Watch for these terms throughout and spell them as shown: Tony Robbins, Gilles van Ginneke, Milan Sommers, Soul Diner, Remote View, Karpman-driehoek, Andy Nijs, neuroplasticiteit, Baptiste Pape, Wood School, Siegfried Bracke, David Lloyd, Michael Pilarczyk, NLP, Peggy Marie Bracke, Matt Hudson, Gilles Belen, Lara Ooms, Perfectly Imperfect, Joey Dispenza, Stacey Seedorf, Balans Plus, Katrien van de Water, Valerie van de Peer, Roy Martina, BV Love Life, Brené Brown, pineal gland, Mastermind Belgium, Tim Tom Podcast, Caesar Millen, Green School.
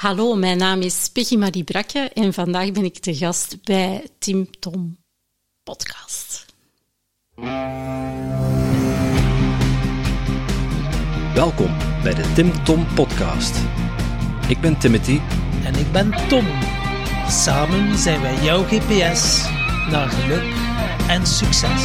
Hallo, mijn naam is Peggy Marie Bracke en vandaag ben ik te gast bij Tim Tom Podcast. Welkom bij de Tim Tom Podcast. Ik ben Timothy. En ik ben Tom. Samen zijn wij jouw GPS naar geluk en succes.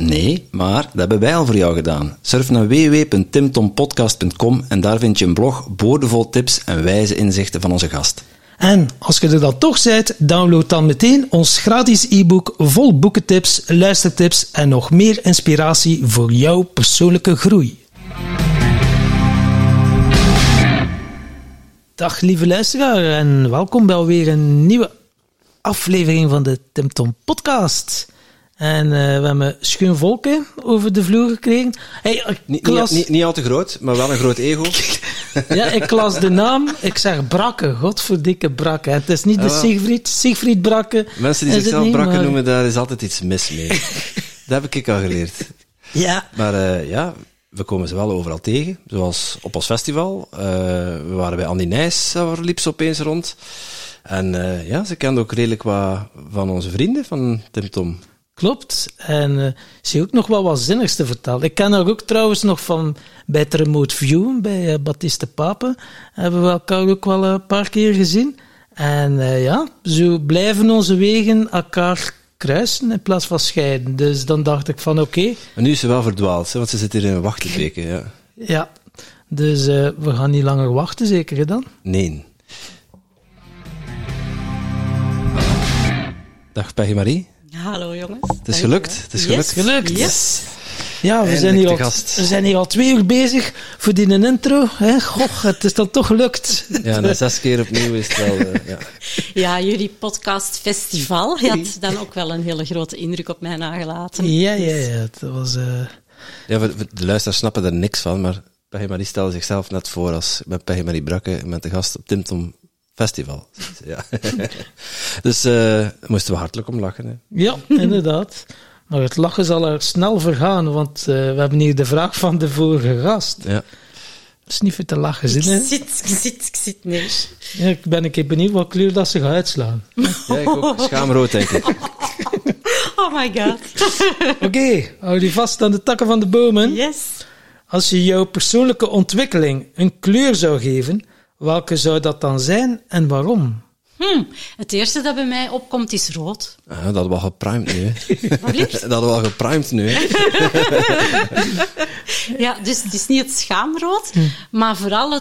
Nee, maar dat hebben wij al voor jou gedaan. Surf naar www.timtompodcast.com en daar vind je een blog boordevol tips en wijze inzichten van onze gast. En als je er dan toch bent, download dan meteen ons gratis e-book vol boekentips, luistertips en nog meer inspiratie voor jouw persoonlijke groei. Dag lieve luisteraar en welkom bij alweer een nieuwe aflevering van de Tim Tom Podcast. En we hebben schoon volken over de vloer gekregen. Niet al te groot, maar wel een groot ego. Ja, ik las de naam. Ik zeg Bracke. Godverdikke Bracke. Het is niet de Siegfried Bracke. Mensen die zichzelf Bracke noemen, daar is altijd iets mis mee. Dat heb ik al geleerd. Ja. Maar we komen ze wel overal tegen. Zoals op ons festival. We waren bij Andy Nijs. Daar liep ze opeens rond. En ze kende ook redelijk wat van onze vrienden van Tim Tom. Klopt. En ze heeft ook nog wel wat zinnigs te vertellen. Ik ken haar ook trouwens nog van bij het Remote View, bij Baptiste Pape. Hebben we elkaar ook wel een paar keer gezien. En zo blijven onze wegen elkaar kruisen in plaats van scheiden. Dus dan dacht ik van oké. En nu is ze wel verdwaald, hè, want ze zit hier in een wachtbeken. Ja. Dus we gaan niet langer wachten, zeker hè, dan? Nee. Dag Peggy Marie. Hallo jongens. Het is gelukt. Yes. Ja, we zijn hier al 2 uur bezig voor die intro. Hè? Goh, het is dan toch gelukt. Ja, na 6 keer opnieuw is het wel... Ja, jullie podcastfestival had dan ook wel een hele grote indruk op mij nagelaten. Ja. Dat was... Ja, de luisteraars snappen er niks van, maar Peggy Marie stelde zichzelf net voor als... Ik ben Peggy Marie Bracke en ben de gast op Tim Tom Festival. Ja. Dus moesten we hartelijk om lachen. Hè? Ja, inderdaad. Maar het lachen zal er snel vergaan, want we hebben hier de vraag van de vorige gast. Ja. Dat is niet voor te lachen, Ik zit neer. Ja, ik ben een keer benieuwd wat kleur dat ze gaat uitslaan. Ja, ik ook. Schaamrood, denk ik. Oh my god. Oké, hou je vast aan de takken van de bomen. Yes. Als je jouw persoonlijke ontwikkeling een kleur zou geven... Welke zou dat dan zijn en waarom? Het eerste dat bij mij opkomt is rood. Ja, dat was geprimed nu. Ja, dus het is niet het schaamrood, maar vooral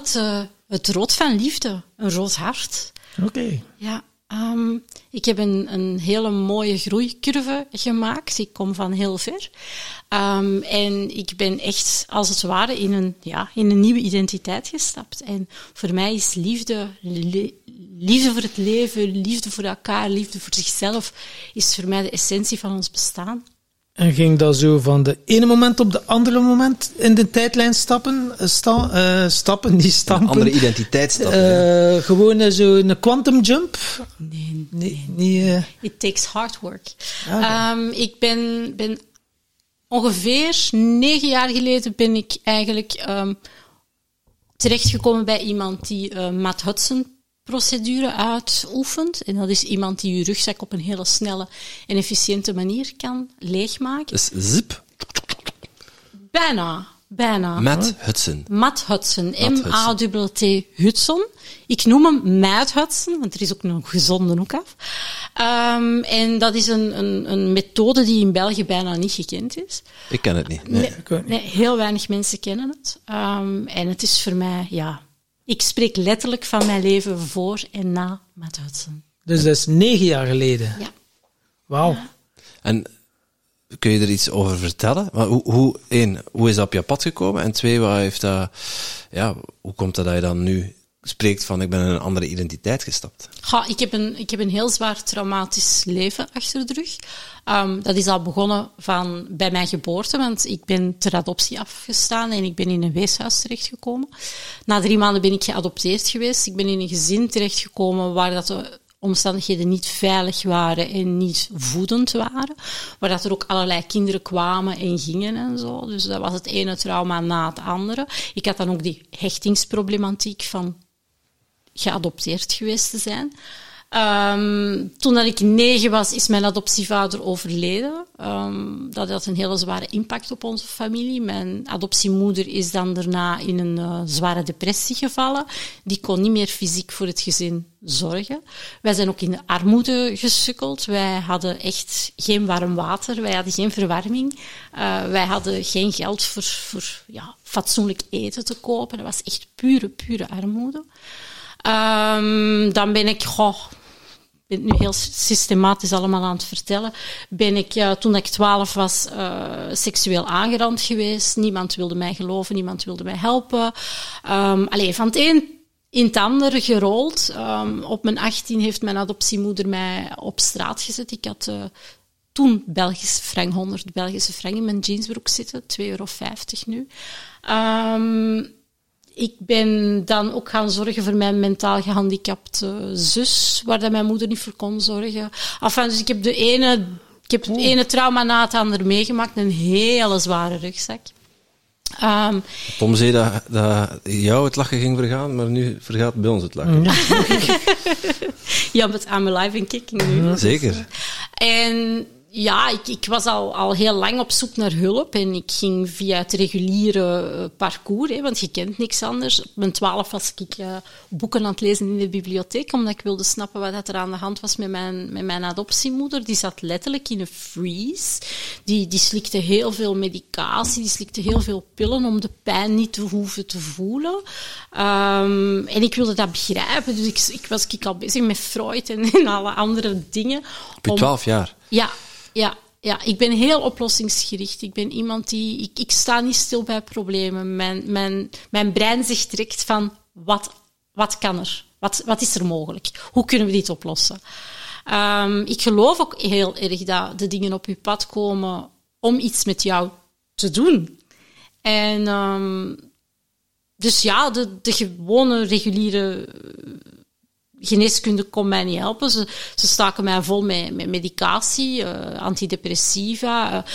het rood van liefde. Een rood hart. Oké. Ja, ik heb een hele mooie groeicurve gemaakt. Ik kom van heel ver. En ik ben echt, als het ware, in een nieuwe identiteit gestapt. En voor mij is liefde, liefde voor het leven, liefde voor elkaar, liefde voor zichzelf, is voor mij de essentie van ons bestaan. En ging dat zo van de ene moment op de andere moment in de tijdlijn stappen? Een andere identiteit stappen. Gewoon zo een quantum jump? Nee. It takes hard work. Okay. Ik ben ongeveer 9 jaar geleden ben ik eigenlijk terechtgekomen bij iemand die Matt Hudson procedure uitoefent. En dat is iemand die je rugzak op een hele snelle en efficiënte manier kan leegmaken. Dus zip? Bijna. Matt Hudson. M-A-T-T Hudson. Ik noem hem Matt Hudson, want er is ook een gezonde ook af. En dat is een methode die in België bijna niet gekend is. Ik ken het niet. Nee, heel weinig mensen kennen het. En het is voor mij, ik spreek letterlijk van mijn leven voor en na Matt Hudson. Dus dat is 9 jaar geleden? Ja. Wauw. Ja. En kun je er iets over vertellen? Maar hoe is dat op je pad gekomen? En 2, hoe komt het dat je dan nu spreekt van ik ben in een andere identiteit gestapt? Ja, ik heb een heel zwaar traumatisch leven achter de rug. Dat is al begonnen van bij mijn geboorte, want ik ben ter adoptie afgestaan en ik ben in een weeshuis terechtgekomen. Na 3 maanden ben ik geadopteerd geweest. Ik ben in een gezin terechtgekomen waar dat de omstandigheden niet veilig waren en niet voedend waren. Waar dat er ook allerlei kinderen kwamen en gingen en zo. Dus dat was het ene trauma na het andere. Ik had dan ook die hechtingsproblematiek van geadopteerd geweest te zijn. Toen dat ik 9 was, is mijn adoptievader overleden. Dat had een hele zware impact op onze familie. Mijn adoptiemoeder is dan daarna in een zware depressie gevallen. Die kon niet meer fysiek voor het gezin zorgen. Wij zijn ook in de armoede gesukkeld. Wij hadden echt geen warm water. Wij hadden geen verwarming. Wij hadden geen geld voor fatsoenlijk eten te kopen. Dat was echt pure armoede. Dan ben ik... Ik ben het nu heel systematisch allemaal aan het vertellen. Ben ik, toen ik 12 was, seksueel aangerand geweest. Niemand wilde mij geloven, niemand wilde mij helpen. Van het een in het ander gerold. Op mijn 18 heeft mijn adoptiemoeder mij op straat gezet. Ik had toen 100 Belgische frank in mijn jeansbroek zitten. €2,50 nu. Ik ben dan ook gaan zorgen voor mijn mentaal gehandicapte zus, waar dat mijn moeder niet voor kon zorgen. Enfin, dus ik heb het ene trauma na het ander meegemaakt, een hele zware rugzak. Tom zei dat jou het lachen ging vergaan, maar nu vergaat bij ons het lachen. Ja, but I'm alive and kicking nu. Ja, zeker. En... ja, ik was al heel lang op zoek naar hulp en ik ging via het reguliere parcours, want je kent niks anders. Op mijn 12 was ik boeken aan het lezen in de bibliotheek, omdat ik wilde snappen wat er aan de hand was met mijn adoptiemoeder. Die zat letterlijk in een freeze. Die slikte heel veel medicatie, die slikte heel veel pillen om de pijn niet te hoeven te voelen. En ik wilde dat begrijpen, dus ik was al bezig met Freud en alle andere dingen. Op je 12 jaar? Ja. Ja, ik ben heel oplossingsgericht. Ik ben iemand die... Ik sta niet stil bij problemen. Mijn brein zegt direct van... Wat kan er? Wat is er mogelijk? Hoe kunnen we dit oplossen? Ik geloof ook heel erg dat de dingen op je pad komen om iets met jou te doen. En... dus ja, de gewone, reguliere... geneeskunde kon mij niet helpen. Ze staken mij vol met medicatie, antidepressiva.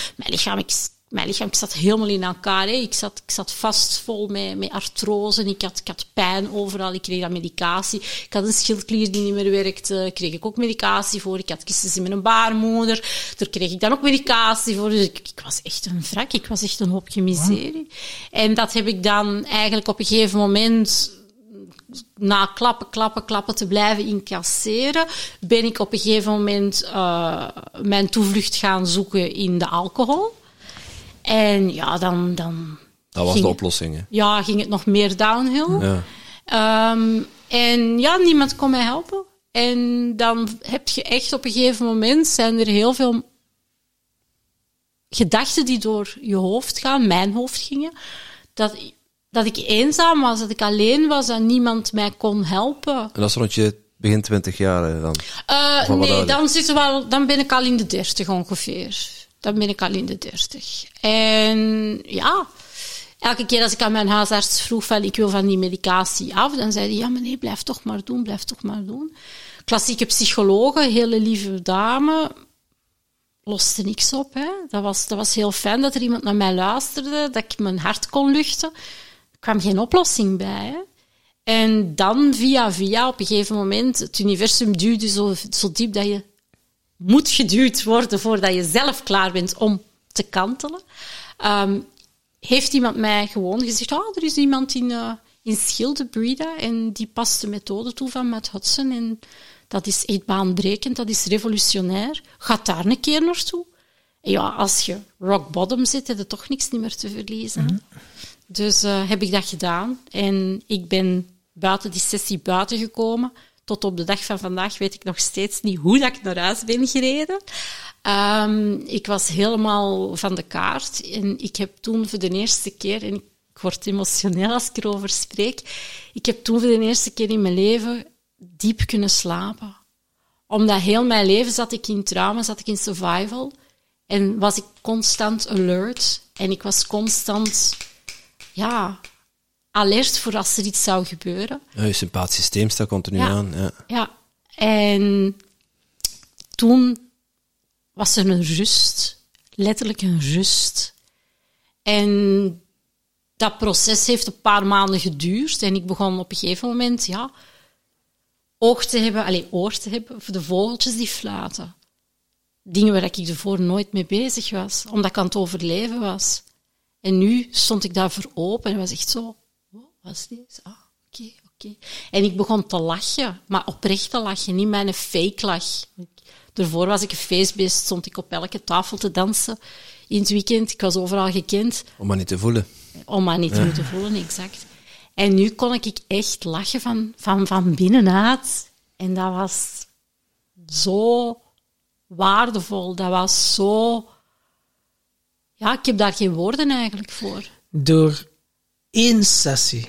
Mijn lichaam zat helemaal in elkaar. Ik zat vast vol met artrose. Ik had pijn overal. Ik kreeg dat medicatie. Ik had een schildklier die niet meer werkte. Kreeg ik ook medicatie voor. Ik had kistjes in mijn baarmoeder. Daar kreeg ik dan ook medicatie voor. Dus ik was echt een wrak. Ik was echt een hoopje miserie. Wow. En dat heb ik dan eigenlijk op een gegeven moment... na klappen te blijven incasseren, ben ik op een gegeven moment mijn toevlucht gaan zoeken in de alcohol. En ja, dan dat was de oplossing, hè? Ja, ging het nog meer downhill. Ja. En ja, niemand kon mij helpen. En dan heb je echt op een gegeven moment, zijn er heel veel gedachten die door je hoofd gaan, mijn hoofd gingen, dat ik eenzaam was, dat ik alleen was en niemand mij kon helpen. En dat is rond je begin 20 jaar dan? Nee, dan ben ik al in de 30 ongeveer. En ja, elke keer als ik aan mijn huisarts vroeg van ik wil van die medicatie af, dan zei hij, ja maar nee, blijf toch maar doen. Klassieke psychologen, hele lieve dame... loste niks op, hè. Dat was heel fijn dat er iemand naar mij luisterde, dat ik mijn hart kon luchten. Er kwam geen oplossing bij, hè. En dan via op een gegeven moment, het universum duwde zo diep dat je moet geduwd worden voordat je zelf klaar bent om te kantelen. Heeft iemand mij gewoon gezegd, er is iemand in Schilde, Breda, en die past de methode toe van Matt Hudson en... dat is echt baanbrekend, dat is revolutionair. Ga daar een keer naartoe. En ja, als je rock bottom zit, heb je toch niks meer te verliezen. Mm-hmm. Dus heb ik dat gedaan. En ik ben buiten die sessie buiten gekomen. Tot op de dag van vandaag weet ik nog steeds niet hoe dat ik naar huis ben gereden. Ik was helemaal van de kaart. En ik heb toen voor de eerste keer... en ik Ik word emotioneel als ik erover spreek. Ik heb toen voor de eerste keer in mijn leven diep kunnen slapen. Omdat heel mijn leven zat ik in trauma, zat ik in survival. En was ik constant alert. En ik was constant alert voor als er iets zou gebeuren. Ja, je sympathisch systeem staat continu aan. Ja. Ja, en toen was er een rust. Letterlijk een rust. En dat proces heeft een paar maanden geduurd. En ik begon op een gegeven moment oor te hebben voor de vogeltjes die fluiten. Dingen waar ik ervoor nooit mee bezig was, omdat ik aan het overleven was. En nu stond ik daarvoor open en was echt zo, wow, wat is dit? Ah, oké. En ik begon te lachen, maar oprecht te lachen, niet mijn fake lach. Daarvoor was ik een feestbeest, stond ik op elke tafel te dansen in het weekend. Ik was overal gekend. Om maar niet te voelen. Om maar niet te moeten voelen, exact. En nu kon ik echt lachen van binnenuit. En dat was zo waardevol. Dat was zo... Ja, ik heb daar geen woorden eigenlijk voor. Door één sessie? 70%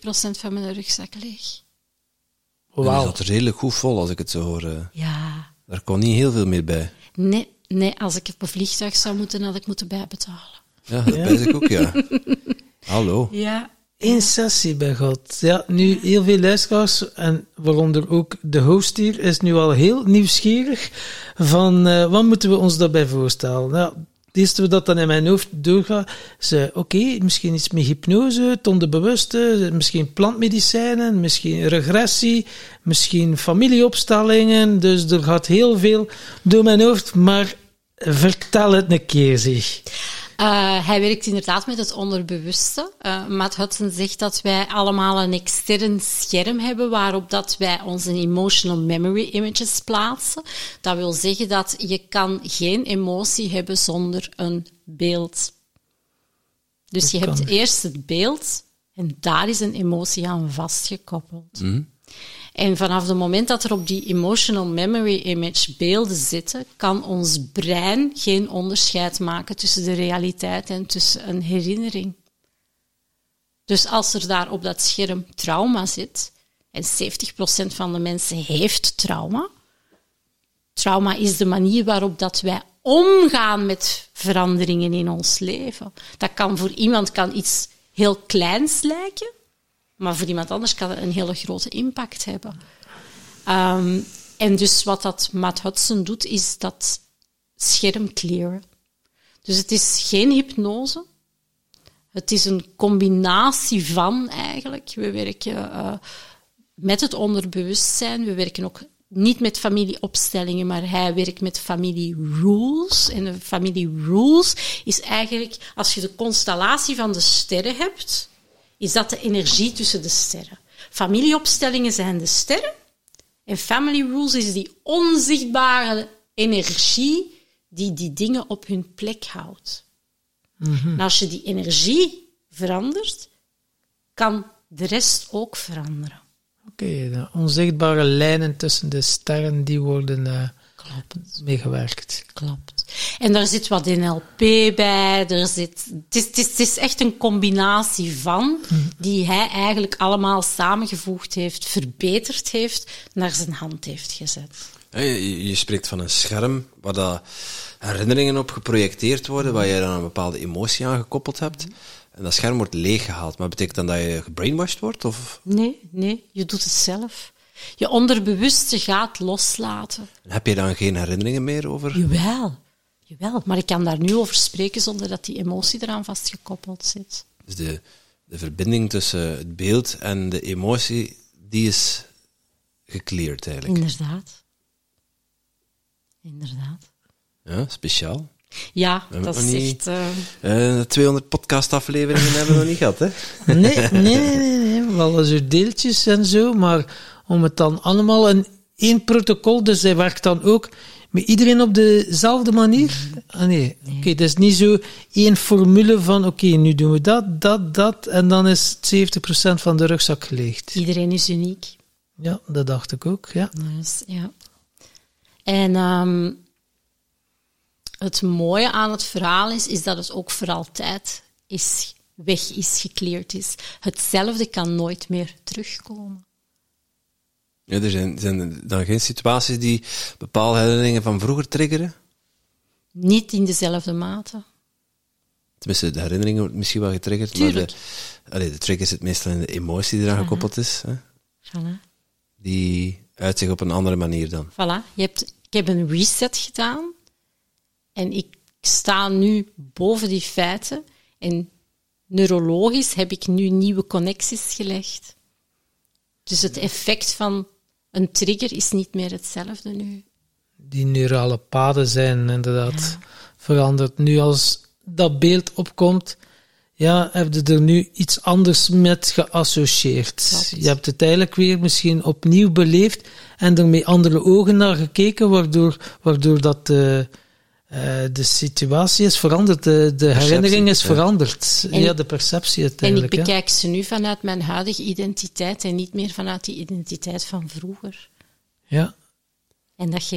van mijn rugzak leeg. Wauw. Dat zat redelijk goed vol, als ik het zo hoor. Ja. Daar kon niet heel veel meer bij. Nee, als ik op een vliegtuig zou moeten, had ik moeten bijbetalen. Ja, dat ben ik ook, ja. Hallo. Ja. Eén sessie bij God. Ja, nu heel veel luisteraars, en waaronder ook de host hier, is nu al heel nieuwsgierig van wat moeten we ons daarbij voorstellen? Nou, het eerste wat dan in mijn hoofd doorgaat, is oké, misschien iets met hypnose, het onderbewuste, misschien plantmedicijnen, misschien regressie, misschien familieopstellingen. Dus er gaat heel veel door mijn hoofd, maar vertel het een keer, zeg. Hij werkt inderdaad met het onderbewuste. Matt Hudson zegt dat wij allemaal een extern scherm hebben waarop dat wij onze emotional memory images plaatsen. Dat wil zeggen dat je kan geen emotie hebben zonder een beeld. Dus je hebt eerst het beeld en daar is een emotie aan vastgekoppeld. Mm. En vanaf het moment dat er op die emotional memory image beelden zitten, kan ons brein geen onderscheid maken tussen de realiteit en tussen een herinnering. Dus als er daar op dat scherm trauma zit, en 70% van de mensen heeft trauma, trauma is de manier waarop dat wij omgaan met veranderingen in ons leven. Dat kan voor iemand iets heel kleins lijken, maar voor iemand anders kan het een hele grote impact hebben. En dus wat dat Matt Hudson doet, is dat scherm clearen. Dus het is geen hypnose. Het is een combinatie van eigenlijk. We werken met het onderbewustzijn. We werken ook niet met familieopstellingen, maar hij werkt met family rules. En de family rules is eigenlijk, als je de constellatie van de sterren hebt, is dat de energie tussen de sterren. Familieopstellingen zijn de sterren. En family rules is die onzichtbare energie die die dingen op hun plek houdt. Mm-hmm. En als je die energie verandert, kan de rest ook veranderen. Oké, de onzichtbare lijnen tussen de sterren die worden meegewerkt. Klopt. En daar zit wat NLP bij. Het is echt een combinatie van die hij eigenlijk allemaal samengevoegd heeft, verbeterd heeft, naar zijn hand heeft gezet. Je spreekt van een scherm waar dat herinneringen op geprojecteerd worden, waar je dan een bepaalde emotie aan gekoppeld hebt. En dat scherm wordt leeggehaald. Maar betekent dat dat je gebrainwashed wordt? Of? Nee, je doet het zelf. Je onderbewuste gaat loslaten. En heb je dan geen herinneringen meer over? Jawel, maar ik kan daar nu over spreken zonder dat die emotie eraan vastgekoppeld zit. Dus de verbinding tussen het beeld en de emotie, die is gecleared eigenlijk. Inderdaad. Ja, speciaal. Ja, dat is echt... 200 podcastafleveringen hebben we nog niet gehad, hè? Nee. Wel eens deeltjes en zo, maar... Om het dan allemaal in één protocol, dus hij werkt dan ook met iedereen op dezelfde manier? Nee. Oké, dat is niet zo één formule van oké, nu doen we dat, en dan is 70% van de rugzak geleegd. Iedereen is uniek. Ja, dat dacht ik ook, ja. Dus, ja. En het mooie aan het verhaal is dat het ook voor altijd is weg is, gecleared is. Hetzelfde kan nooit meer terugkomen. Ja, er zijn dan geen situaties die bepaalde herinneringen van vroeger triggeren? Niet in dezelfde mate. Tenminste, de herinneringen wordt misschien wel getriggerd. Tuurlijk. Maar de trigger zit meestal in de emotie die eraan gekoppeld is. Hè? Voilà. Die uitzicht op een andere manier dan. Voilà. Ik heb een reset gedaan. En ik sta nu boven die feiten. En neurologisch heb ik nu nieuwe connecties gelegd. Dus het effect van een trigger is niet meer hetzelfde nu. Die neurale paden zijn inderdaad veranderd. Nu als dat beeld opkomt, ja, heb je er nu iets anders met geassocieerd. Klopt. Je hebt het eigenlijk weer misschien opnieuw beleefd en er met andere ogen naar gekeken, waardoor dat de situatie is veranderd, de herinnering is veranderd. En, ja, de perceptie uiteindelijk. En ik bekijk ze nu vanuit mijn huidige identiteit en niet meer vanuit die identiteit van vroeger. Ja. En dat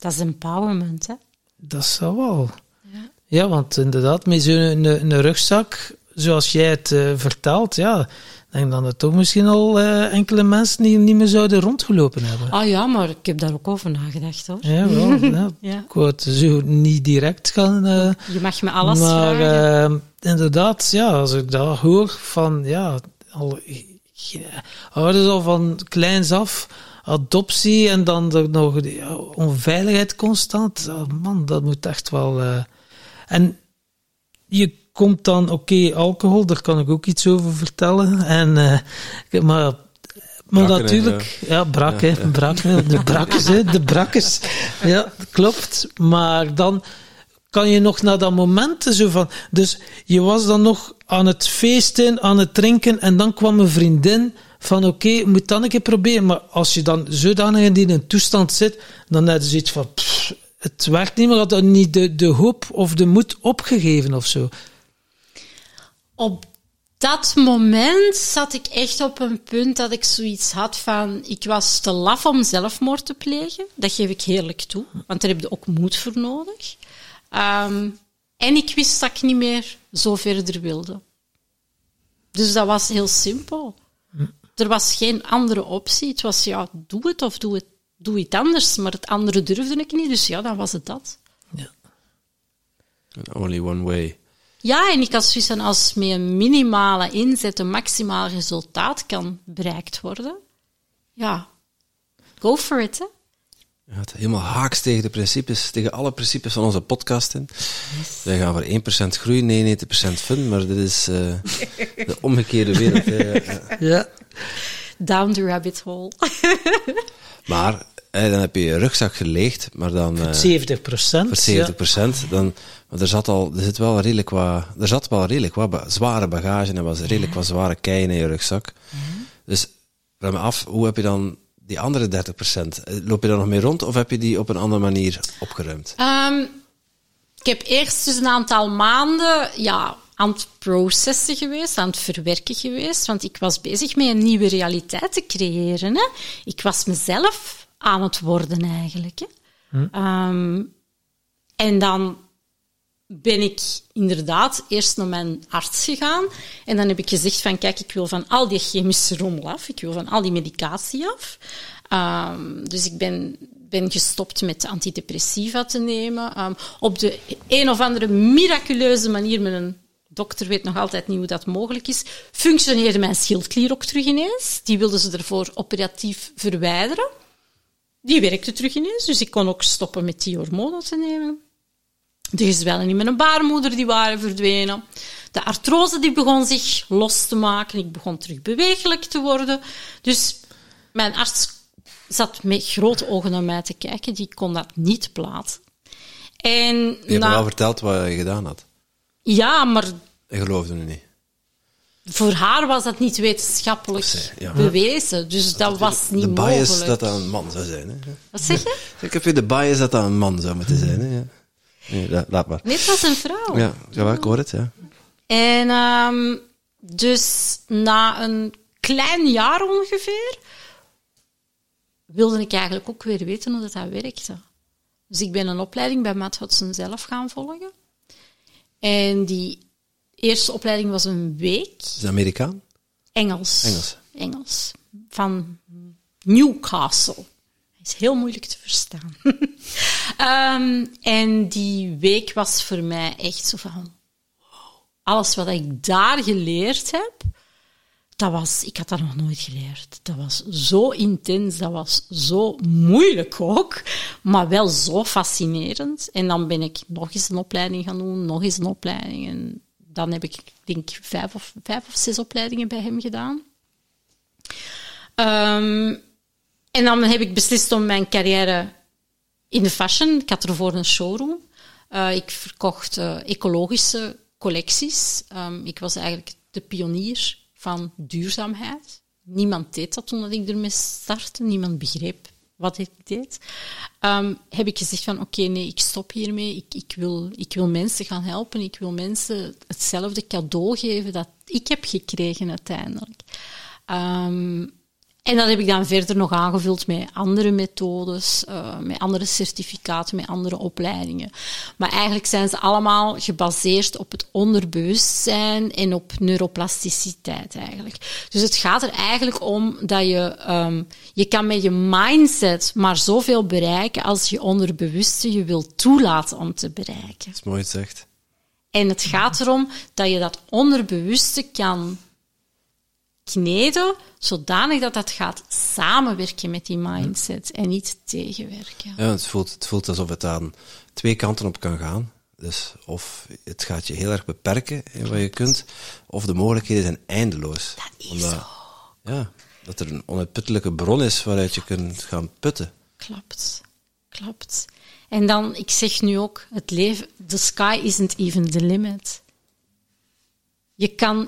is empowerment, hè? Dat zou wel. Ja. Ja, want inderdaad, met zo'n rugzak, zoals jij het vertelt, ja, denk dan dat toch misschien al enkele mensen die niet meer zouden rondgelopen hebben. Ah ja, maar ik heb daar ook over nagedacht, hoor. Ja, wel. Ja. Ja. Ik wou het zo niet direct gaan... je mag me alles vragen. Maar inderdaad, ja, als ik dat hoor van, ja, houden ze al van kleins af... Adoptie en dan er nog onveiligheid constant. Oh man, dat moet echt wel... En je komt dan... Oké, alcohol, daar kan ik ook iets over vertellen. Maar Brakken, natuurlijk... Ja, brak, ja, hè. Ja. De brakkers. Ja, klopt. Maar dan kan je nog naar dat moment zo van... Dus je was dan nog aan het feesten, aan het drinken en dan kwam een vriendin... Van oké, moet dan een keer proberen. Maar als je dan zodanig in een toestand zit, dan heb je zoiets van... Pff, het werkt niet meer, had dan niet de hoop of de moed opgegeven of zo. Op dat moment zat ik echt op een punt dat ik zoiets had van... Ik was te laf om zelfmoord te plegen. Dat geef ik heerlijk toe, want daar heb je ook moed voor nodig. En ik wist dat ik niet meer zo verder wilde. Dus dat was heel simpel. Er was geen andere optie. Het was, ja, doe het of doe iets anders. Maar het andere durfde ik niet, dus ja, dan was het dat. Ja. Only one way. Ja, en ik had zoiets van, als met een minimale inzet een maximaal resultaat kan bereikt worden, ja, go for it, hè. Ja, het helemaal haaks tegen de principes, tegen alle principes van onze podcast in. Yes. Wij gaan voor 1% groei, 99% fun, maar dit is de omgekeerde wereld. Ja. Down the rabbit hole. Maar dan heb je je rugzak geleegd, maar dan... Voor 70%. Dan, maar er zat wel redelijk wat zware bagage en er was redelijk wat zware keien in je rugzak. Mm-hmm. Dus vraag me af, hoe heb je dan... Die andere 30%, loop je daar nog mee rond of heb je die op een andere manier opgeruimd? Ik heb eerst dus een aantal maanden aan het processen geweest, aan het verwerken geweest. Want ik was bezig met een nieuwe realiteit te creëren. Hè. Ik was mezelf aan het worden eigenlijk. Hè. En dan ben ik inderdaad eerst naar mijn arts gegaan. En dan heb ik gezegd van, kijk, ik wil van al die chemische rommel af. Ik wil van al die medicatie af. Dus ik ben gestopt met antidepressiva te nemen. Op de een of andere miraculeuze manier, mijn dokter weet nog altijd niet hoe dat mogelijk is, functioneerde mijn schildklier ook terug ineens. Die wilden ze ervoor operatief verwijderen. Die werkte terug ineens, dus ik kon ook stoppen met die hormonen te nemen. De gezwellen in mijn baarmoeder die waren verdwenen. De artrose die begon zich los te maken. Ik begon terug bewegelijk te worden. Dus mijn arts zat met grote ogen naar mij te kijken. Die kon dat niet plaatsen. En je hebt me wel verteld wat je gedaan had. Ja, maar... Ik geloofde nu niet. Voor haar was dat niet wetenschappelijk bewezen. Dus dat was niet mogelijk. De bias mogelijk. Dat een man zou zijn. Hè? Wat zeg je? Ik heb weer de bias dat een man zou moeten zijn. Hè? Ja. Nee, laat maar. Dit was een vrouw. Ja, ik hoor het, ja. En dus na een klein jaar ongeveer wilde ik eigenlijk ook weer weten hoe dat werkte. Dus ik ben een opleiding bij Matt Hudson zelf gaan volgen. En die eerste opleiding was een week. Is het Amerikaan? Engels. Van Newcastle. Hij is heel moeilijk te verstaan. En die week was voor mij echt zo van... Alles wat ik daar geleerd heb, ik had dat nog nooit geleerd. Dat was zo intens, dat was zo moeilijk ook, maar wel zo fascinerend. En dan ben ik nog eens een opleiding gaan doen, En dan heb ik, denk ik, vijf of zes opleidingen bij hem gedaan. En dan heb ik beslist om mijn carrière in de fashion. Ik had ervoor een showroom. Ik verkocht ecologische collecties. Ik was eigenlijk de pionier van duurzaamheid. Niemand deed dat toen ik ermee startte. Niemand begreep wat ik deed. Heb ik gezegd van oké, nee, ik stop hiermee. Ik wil mensen gaan helpen. Ik wil mensen hetzelfde cadeau geven dat ik heb gekregen uiteindelijk. En dat heb ik dan verder nog aangevuld met andere methodes, met andere certificaten, met andere opleidingen. Maar eigenlijk zijn ze allemaal gebaseerd op het onderbewustzijn en op neuroplasticiteit eigenlijk. Dus het gaat er eigenlijk om dat je kan met je mindset maar zoveel bereiken als je onderbewuste je wilt toelaten om te bereiken. Dat is mooi gezegd. En het gaat erom dat je dat onderbewuste kan kneden, zodanig dat gaat samenwerken met die mindset en niet tegenwerken. Ja, het voelt alsof het aan twee kanten op kan gaan. Dus of het gaat je heel erg beperken in wat je kunt, of de mogelijkheden zijn eindeloos. Dat is ja, dat er een onuitputtelijke bron is waaruit je kunt gaan putten. Klopt. En dan, ik zeg nu ook, het leven, the sky isn't even the limit.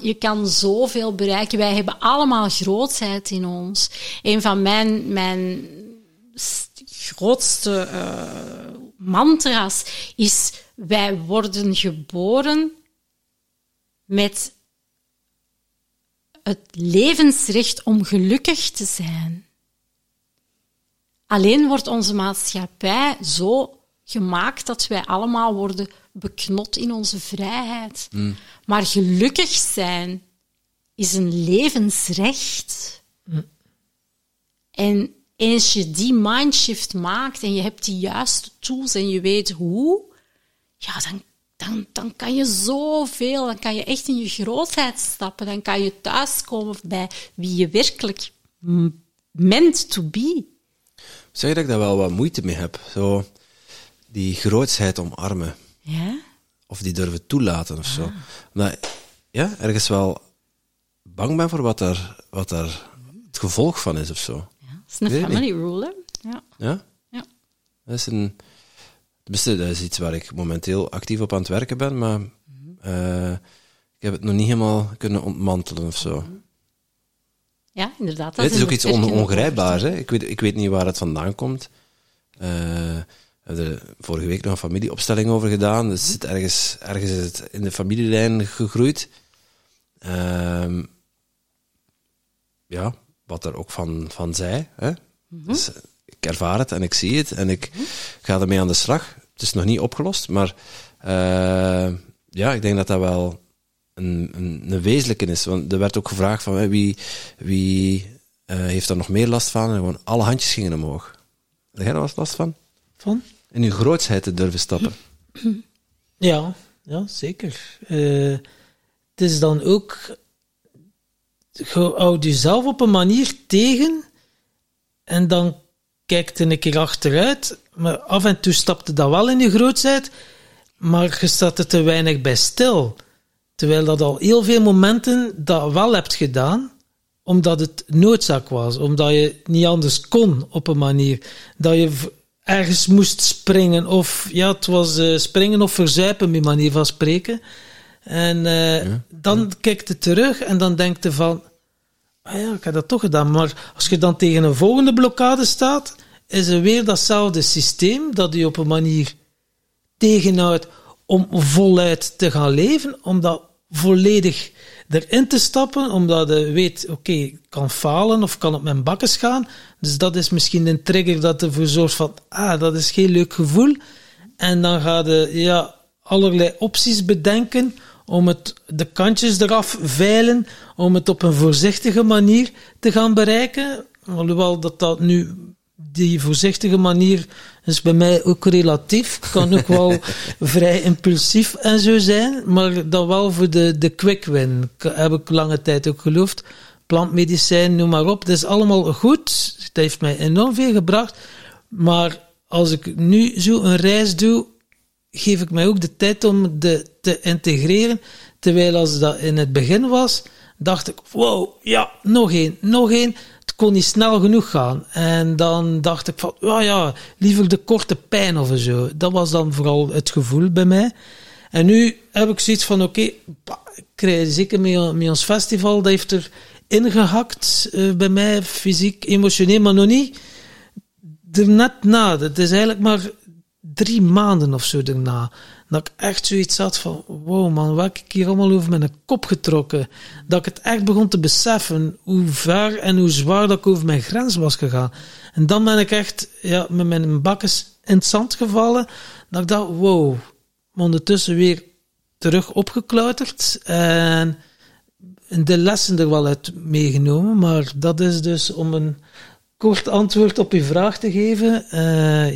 Je kan zoveel bereiken. Wij hebben allemaal grootheid in ons. Een van mijn grootste mantra's is... Wij worden geboren met het levensrecht om gelukkig te zijn. Alleen wordt onze maatschappij zo gemaakt dat wij allemaal worden beknot in onze vrijheid. Mm. Maar gelukkig zijn is een levensrecht. Mm. En eens je die mindshift maakt en je hebt die juiste tools en je weet hoe, ja, dan kan je zoveel. Dan kan je echt in je grootheid stappen. Dan kan je thuiskomen bij wie je werkelijk meant to be. Zeg dat ik daar wel wat moeite mee heb. Zo, die grootsheid omarmen. Ja? Of die durven toelaten of zo. Maar ja, ergens wel bang ben voor wat daar het gevolg van is of zo. Ja, dat is een family rule. Ja. Dat is iets waar ik momenteel actief op aan het werken ben, maar ik heb het nog niet helemaal kunnen ontmantelen of zo. Ja, inderdaad. Het is ook iets ongrijpbaars. Hè? Ik weet niet waar het vandaan komt. We hebben er vorige week nog een familieopstelling over gedaan. Dus het ergens is het in de familielijn gegroeid. Ja, wat er ook van zij. Hè? Mm-hmm. Dus ik ervaar het en ik zie het en ik ga ermee aan de slag. Het is nog niet opgelost, maar ja, ik denk dat dat wel een wezenlijke is. Want er werd ook gevraagd van wie heeft daar nog meer last van? En gewoon alle handjes gingen omhoog. Heb jij daar last van? In uw grootsheid te durven stappen. Ja, zeker. Het is dan ook... Je houdt jezelf op een manier tegen en dan kijkt je een keer achteruit. Maar af en toe stapte dat wel in je grootsheid, maar je staat er te weinig bij stil. Terwijl dat al heel veel momenten dat wel hebt gedaan, omdat het noodzaak was. Omdat je niet anders kon op een manier. Dat je... ergens moest springen, of ja, het was springen of verzuipen, met manier van spreken. En dan kijkt je terug en dan denkt je van, ah ja, ik heb dat toch gedaan. Maar als je dan tegen een volgende blokkade staat, is er weer datzelfde systeem dat je op een manier tegenhoudt om voluit te gaan leven, om dat volledig erin te stappen, omdat je weet, oké, ik kan falen of kan op mijn bakkes gaan. Dus dat is misschien een trigger dat ervoor zorgt van, dat is geen leuk gevoel. En dan ga je allerlei opties bedenken om het de kantjes eraf veilen, om het op een voorzichtige manier te gaan bereiken. Hoewel dat nu, die voorzichtige manier is bij mij ook relatief. Kan ook wel vrij impulsief en zo zijn, maar dan wel voor de quick win. Heb ik lange tijd ook geloofd. Plantmedicijn, noem maar op. Dat is allemaal goed. Dat heeft mij enorm veel gebracht. Maar als ik nu zo een reis doe, geef ik mij ook de tijd om te integreren. Terwijl als dat in het begin was, dacht ik, wow, ja, nog één. Het kon niet snel genoeg gaan. En dan dacht ik van, oh ja, liever de korte pijn of zo. Dat was dan vooral het gevoel bij mij. En nu heb ik zoiets van, ik krijg zeker met ons festival, dat heeft er ingehakt bij mij, fysiek, emotioneel, maar nog niet. Er net na, het is eigenlijk maar 3 maanden of zo daarna, dat ik echt zoiets had van, wow man, wat heb ik hier allemaal over mijn kop getrokken. Dat ik het echt begon te beseffen, hoe ver en hoe zwaar dat ik over mijn grens was gegaan. En dan ben ik echt met mijn bakkes in het zand gevallen, dat ik dacht, wow, ondertussen weer terug opgeklauterd en de lessen er wel uit meegenomen, maar dat is dus om een kort antwoord op uw vraag te geven.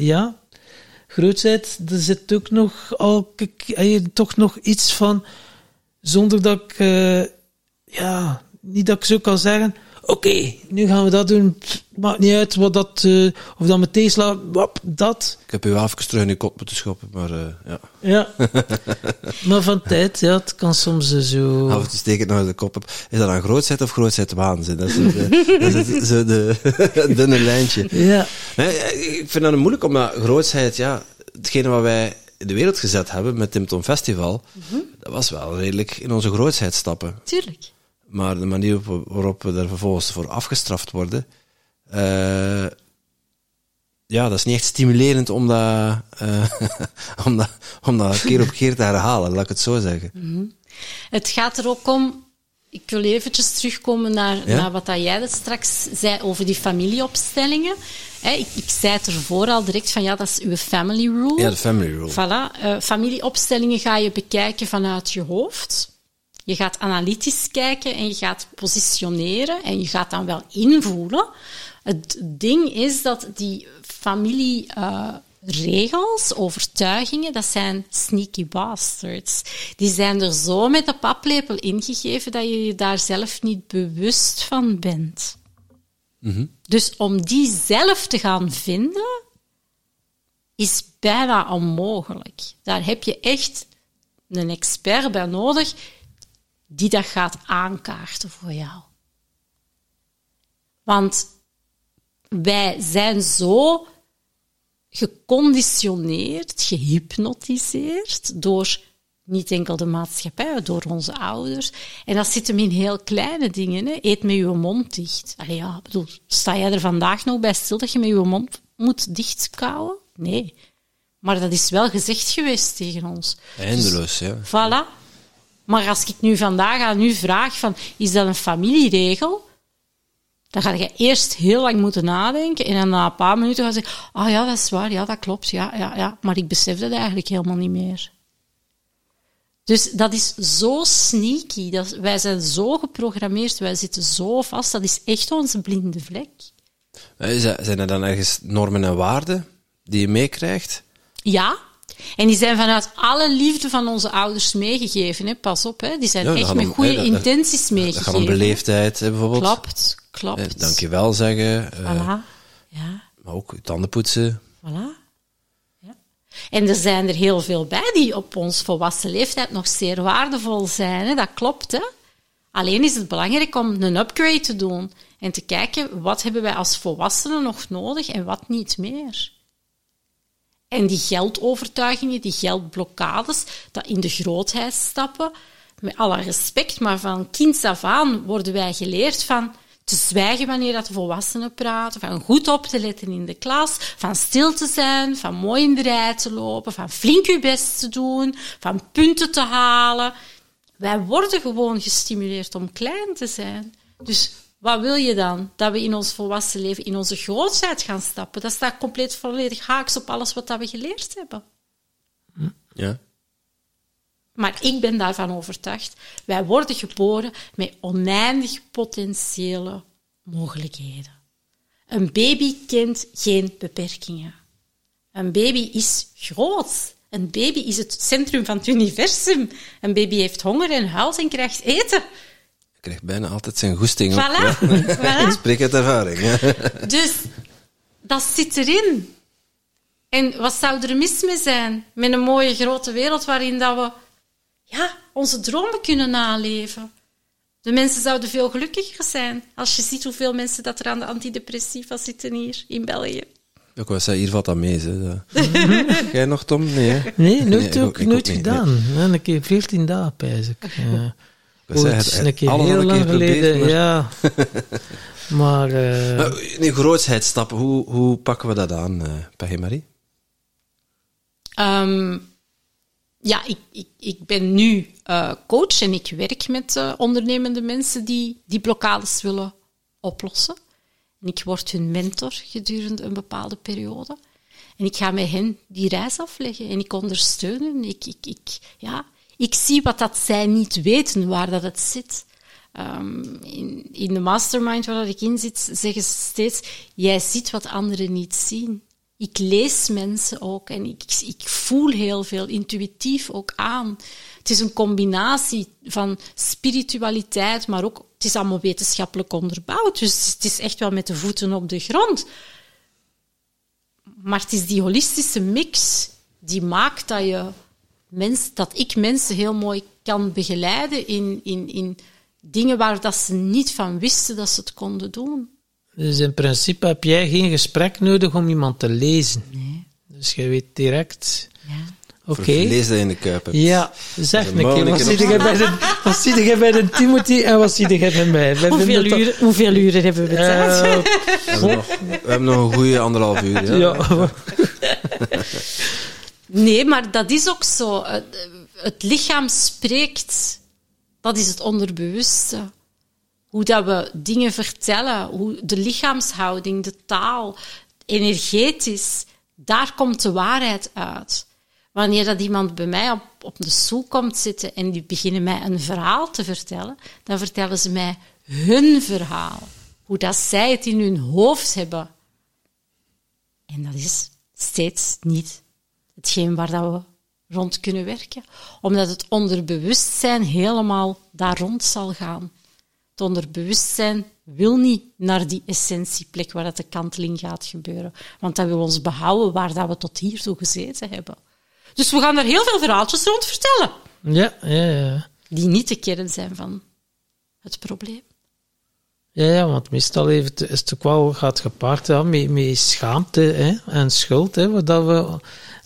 Ja, grootheid, er zit ook nog toch nog iets van, zonder dat ik niet dat ik zo kan zeggen, oké, nu gaan we dat doen, maakt niet uit wat dat, of dat me tegenslaat, dat. Ik heb u wel even terug in de kop moeten schoppen, maar ja. Maar van tijd, ja, het kan soms zo. Af en toe steek ik nog de kop op. Is dat dan grootheid of grootheid waanzin? Dat is zo de dunne lijntje. Ja. Nee, ik vind dat moeilijk, omdat grootheid, ja, hetgene wat wij in de wereld gezet hebben met Tim Tom Festival, dat was wel redelijk in onze grootheid stappen. Tuurlijk. Maar de manier waarop we daar vervolgens voor afgestraft worden, dat is niet echt stimulerend om dat keer op keer te herhalen, laat ik het zo zeggen. Mm-hmm. Het gaat er ook om, ik wil eventjes terugkomen naar wat dat jij straks zei over die familieopstellingen. Ik zei het ervoor al direct van, dat is uw family rule. Ja, de family rule. Voilà, familieopstellingen ga je bekijken vanuit je hoofd. Je gaat analytisch kijken en je gaat positioneren en je gaat dan wel invoelen. Het ding is dat die familieregels, overtuigingen, dat zijn sneaky bastards. Die zijn er zo met de paplepel ingegeven dat je je daar zelf niet bewust van bent. Mm-hmm. Dus om die zelf te gaan vinden, is bijna onmogelijk. Daar heb je echt een expert bij nodig die dat gaat aankaarten voor jou. Want wij zijn zo geconditioneerd, gehypnotiseerd door niet enkel de maatschappij, door onze ouders. En dat zit hem in heel kleine dingen. Hè. Eet met je mond dicht. Sta jij er vandaag nog bij stil dat je met je mond moet dichtkauwen? Nee. Maar dat is wel gezegd geweest tegen ons. Eindeloos, ja. Dus, voilà. Maar als ik nu vandaag aan u vraag, van, is dat een familieregel? Dan ga je eerst heel lang moeten nadenken en dan na een paar minuten gaan zeggen, dat is waar, ja, dat klopt, ja. Maar ik besef dat eigenlijk helemaal niet meer. Dus dat is zo sneaky. Wij zijn zo geprogrammeerd, wij zitten zo vast. Dat is echt onze blinde vlek. Zijn er dan ergens normen en waarden die je meekrijgt? Ja. En die zijn vanuit alle liefde van onze ouders meegegeven. Hè. Pas op, hè. Die zijn echt met goede intenties meegegeven. Dat gaat om beleefdheid, hè, bijvoorbeeld. Klopt. Dankjewel zeggen. Voilà. Ja. Maar ook tanden poetsen. Voilà. Ja. En er zijn er heel veel bij die op ons volwassen leeftijd nog zeer waardevol zijn. Hè. Dat klopt, hè. Alleen is het belangrijk om een upgrade te doen. En te kijken, wat hebben wij als volwassenen nog nodig en wat niet meer. En die geldovertuigingen, die geldblokkades, dat in de grootheid stappen, met alle respect, maar van kinds af aan worden wij geleerd van te zwijgen wanneer dat de volwassenen praten, van goed op te letten in de klas, van stil te zijn, van mooi in de rij te lopen, van flink je best te doen, van punten te halen. Wij worden gewoon gestimuleerd om klein te zijn. Dus wat wil je dan? Dat we in ons volwassen leven, in onze grootheid gaan stappen. Dat staat compleet volledig haaks op alles wat we geleerd hebben. Ja. Maar ik ben daarvan overtuigd. Wij worden geboren met oneindig potentiële mogelijkheden. Een baby kent geen beperkingen. Een baby is groot. Een baby is het centrum van het universum. Een baby heeft honger en huilt en krijgt eten. Hij krijgt bijna altijd zijn goesting op. Voilà. Voilà. Ik spreek uit ervaring. Dus dat zit erin. En wat zou er mis mee zijn? Met een mooie grote wereld waarin dat we onze dromen kunnen naleven. De mensen zouden veel gelukkiger zijn als je ziet hoeveel mensen dat er aan de antidepressiva zitten hier in België. Ik wou zeggen, hier valt dat mee. Jij nog, Tom? Nee, hè? Nee, nooit gedaan. Nee. Ja, een keer 14 dagen, pijs ik. Ja. Het is een keer heel lang geleden. Ja. Maar... in grootsheidstappen, hoe pakken we dat aan, Peggy Marie? Ik ben nu coach en ik werk met ondernemende mensen die blokkades willen oplossen. En ik word hun mentor gedurende een bepaalde periode. En ik ga met hen die reis afleggen en ik ondersteun hen. Ik zie wat dat zij niet weten, waar dat het zit. In de mastermind waar ik in zit, zeggen ze steeds, jij ziet wat anderen niet zien. Ik lees mensen ook en ik voel heel veel, intuïtief ook aan. Het is een combinatie van spiritualiteit, maar ook, het is allemaal wetenschappelijk onderbouwd. Dus het is echt wel met de voeten op de grond. Maar het is die holistische mix die maakt dat ik mensen heel mooi kan begeleiden in dingen waar dat ze niet van wisten dat ze het konden doen. Dus in principe heb jij geen gesprek nodig om iemand te lezen. Nee. Dus je weet direct... Ja. Okay. Lees dat in de kuip. Ja, zeg een keer. Wat zie jij bij de Timothy en wat zie jij bij mij? Hoeveel uren hebben we tijd? We hebben nog een goede 1,5 uur. Ja. Nee, maar dat is ook zo. Het lichaam spreekt. Dat is het onderbewuste. Hoe dat we dingen vertellen, hoe de lichaamshouding, de taal, energetisch, daar komt de waarheid uit. Wanneer dat iemand bij mij op de stoel komt zitten en die beginnen mij een verhaal te vertellen, dan vertellen ze mij hun verhaal. Hoe dat zij het in hun hoofd hebben. En dat is steeds niet hetgeen waar dat we rond kunnen werken. Omdat het onderbewustzijn helemaal daar rond zal gaan. Het onderbewustzijn wil niet naar die essentieplek waar dat de kanteling gaat gebeuren. Want dat wil ons behouden waar dat we tot hiertoe gezeten hebben. Dus we gaan daar heel veel verhaaltjes rond vertellen. Ja. Die niet de kern zijn van het probleem. Ja, want meestal is het ook wel gaat gepaard met schaamte en schuld.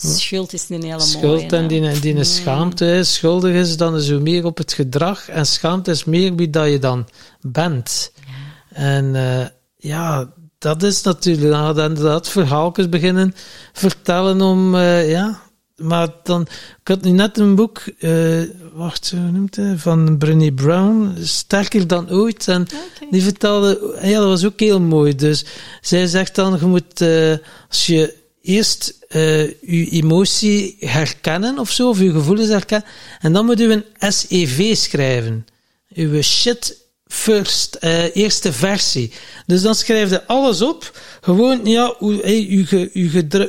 Schuld is een hele mooie. Schuld en die schaamte schuldig is, dan is meer op het gedrag. En schaamte is meer wie dat je dan bent. Ja. En dat is natuurlijk... Nou, dan dat verhaaltjes beginnen vertellen om... Maar dan, ik had nu net een boek, hoe noemt hij? Van Brené Brown, Sterker dan ooit. En die vertelde, dat was ook heel mooi. Dus zij zegt dan, je moet, als je eerst je emotie herkennen of je gevoelens herkennen, en dan moet je een SEV schrijven. Uw shit first, eerste versie. Dus dan schrijf je alles op. Gewoon, uw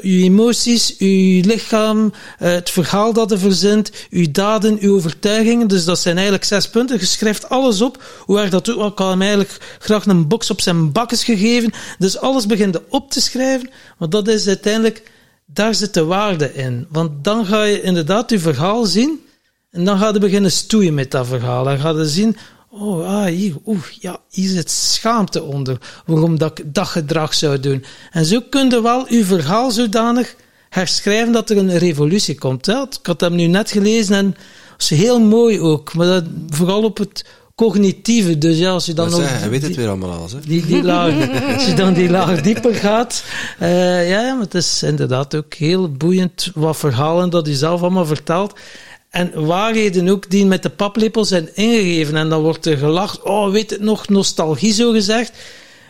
emoties, uw lichaam, het verhaal dat je verzint, uw daden, uw overtuigingen. Dus dat zijn eigenlijk 6 punten. Je schrijft alles op. Hoe erg dat doet, ik had hem eigenlijk graag een box op zijn bakjes gegeven. Dus alles begint op te schrijven. Want dat is uiteindelijk, daar zit de waarde in. Want dan ga je inderdaad je verhaal zien. En dan ga je beginnen stoeien met dat verhaal. En ga je zien... hier zit schaamte onder, waarom dat ik dat gedrag zou doen. En zo kun je wel je verhaal zodanig herschrijven dat er een revolutie komt. Hè? Ik had hem nu net gelezen en dat is heel mooi ook, maar dat, vooral op het cognitieve. Dus ja, als je dan hij weet het weer allemaal alles. Hè? Die laag, als je dan die laag dieper gaat, maar het is inderdaad ook heel boeiend wat verhalen dat je zelf allemaal vertelt. En waarheden ook die met de paplepel zijn ingegeven. En dan wordt er gelacht. Oh, weet het nog, nostalgie zo gezegd.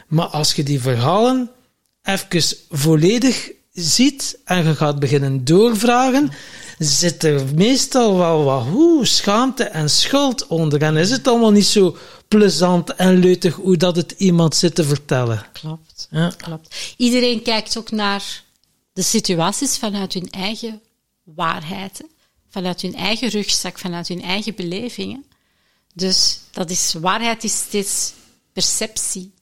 Maar als je die verhalen even volledig ziet en je gaat beginnen doorvragen, zit er meestal wel wat schaamte en schuld onder. En is het allemaal niet zo plezant en leutig hoe dat het iemand zit te vertellen. Klopt, ja. Klopt. Iedereen kijkt ook naar de situaties vanuit hun eigen waarheid, vanuit hun eigen rugzak, vanuit hun eigen belevingen. Dus dat is, waarheid is steeds perceptie.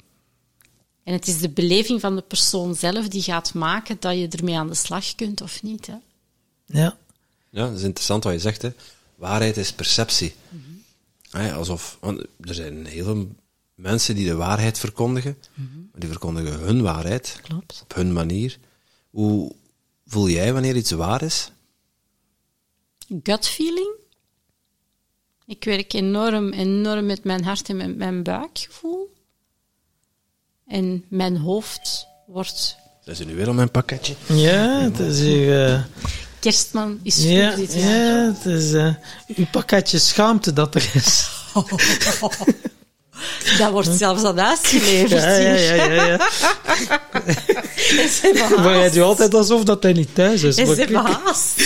En het is de beleving van de persoon zelf die gaat maken dat je ermee aan de slag kunt of niet. Hè? Ja. Ja, dat is interessant wat je zegt. Hè. Waarheid is perceptie. Mm-hmm. Want er zijn heel veel mensen die de waarheid verkondigen. Mm-hmm. Die verkondigen hun waarheid. Klopt. Op hun manier. Hoe voel jij wanneer iets waar is? Gut feeling. Ik werk enorm met mijn hart en met mijn buikgevoel. En mijn hoofd wordt... Dat is nu weer al mijn pakketje. Ja, het is uw... Kerstman is vroeg dit jaar. Ja, het is uw pakketje schaamte dat er is. Dat wordt zelfs aan uitgeleverd. Ja. Maar hij doet altijd alsof dat hij niet thuis is. Is hij haast?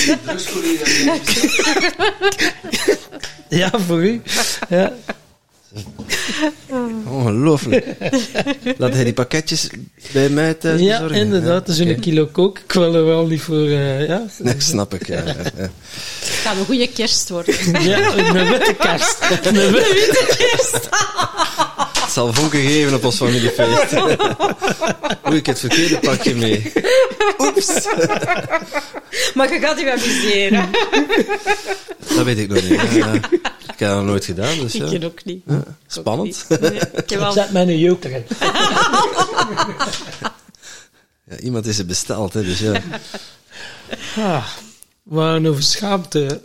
Ja, voor u. Ja. Ongelooflijk. Laat hij die pakketjes bij mij thuis bezorgen. Ja, inderdaad. Zo'n kilo kook. Ik wil er wel niet voor... Nee, snap ik. Ja. Het kan een goede kerst worden. Ja, een witte kerst. Een witte kerst. Het zal vonken geven op ons familiefeest. Oei, ik heb het verkeerde pakje mee. Oeps. Maar je gaat je amuseren. Dat weet ik nog niet. Ik heb dat nooit gedaan. Dus, ik ook niet. Ja. Spannend. Ook niet. Nee, ik zet mij een joker in. Ja, iemand is het besteld, hè, dus ja. Maar over schaamte.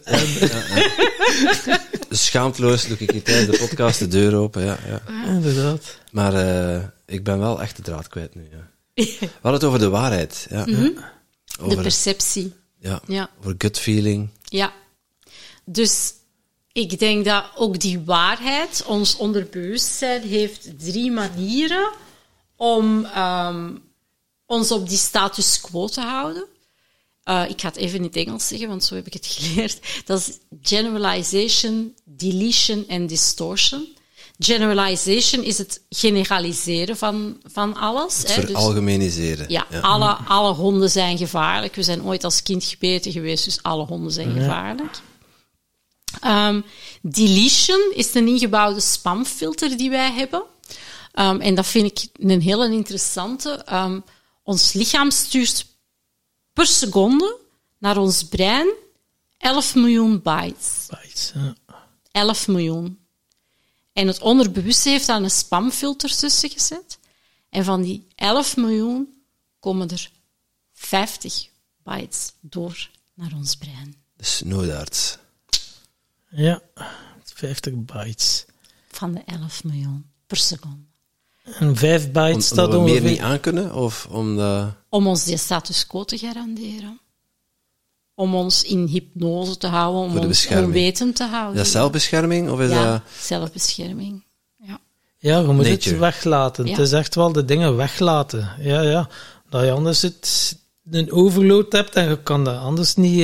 Schaamteloos doe ik hier tijdens de podcast de deur open. Ja. Inderdaad. Maar ik ben wel echt de draad kwijt nu. Ja. We hadden het over de waarheid. Ja. Mm-hmm. Over de perceptie. Ja. Over gut feeling. Ja. Dus... Ik denk dat ook die waarheid, ons onderbewustzijn, heeft 3 manieren om ons op die status quo te houden. Ik ga het even in het Engels zeggen, want zo heb ik het geleerd. Dat is generalization, deletion en distortion. Generalization is het generaliseren van alles. Het veralgemeniseren. Dus, ja. Alle honden zijn gevaarlijk. We zijn ooit als kind gebeten geweest, dus alle honden zijn gevaarlijk. Deletion is een ingebouwde spamfilter die wij hebben. En dat vind ik een heel interessante. Ons lichaam stuurt per seconde naar ons brein 11 miljoen bytes. 11 miljoen. En het onderbewustzijn heeft daar een spamfilter tussen gezet. En van die 11 miljoen komen er 50 bytes door naar ons brein. De snoedarts. Ja, 50 bytes. Van de 11 miljoen per seconde. En 5 bytes dat we ongeveer... meer niet aankunnen? Of om ons die status quo te garanderen. Om ons in hypnose te houden, om ons onwetend te houden. Is dat zelfbescherming? Of is dat... zelfbescherming. Ja, je moet het weglaten. Ja. Het is echt wel de dingen weglaten. Ja. Dat je anders een overload hebt en je kan dat anders niet...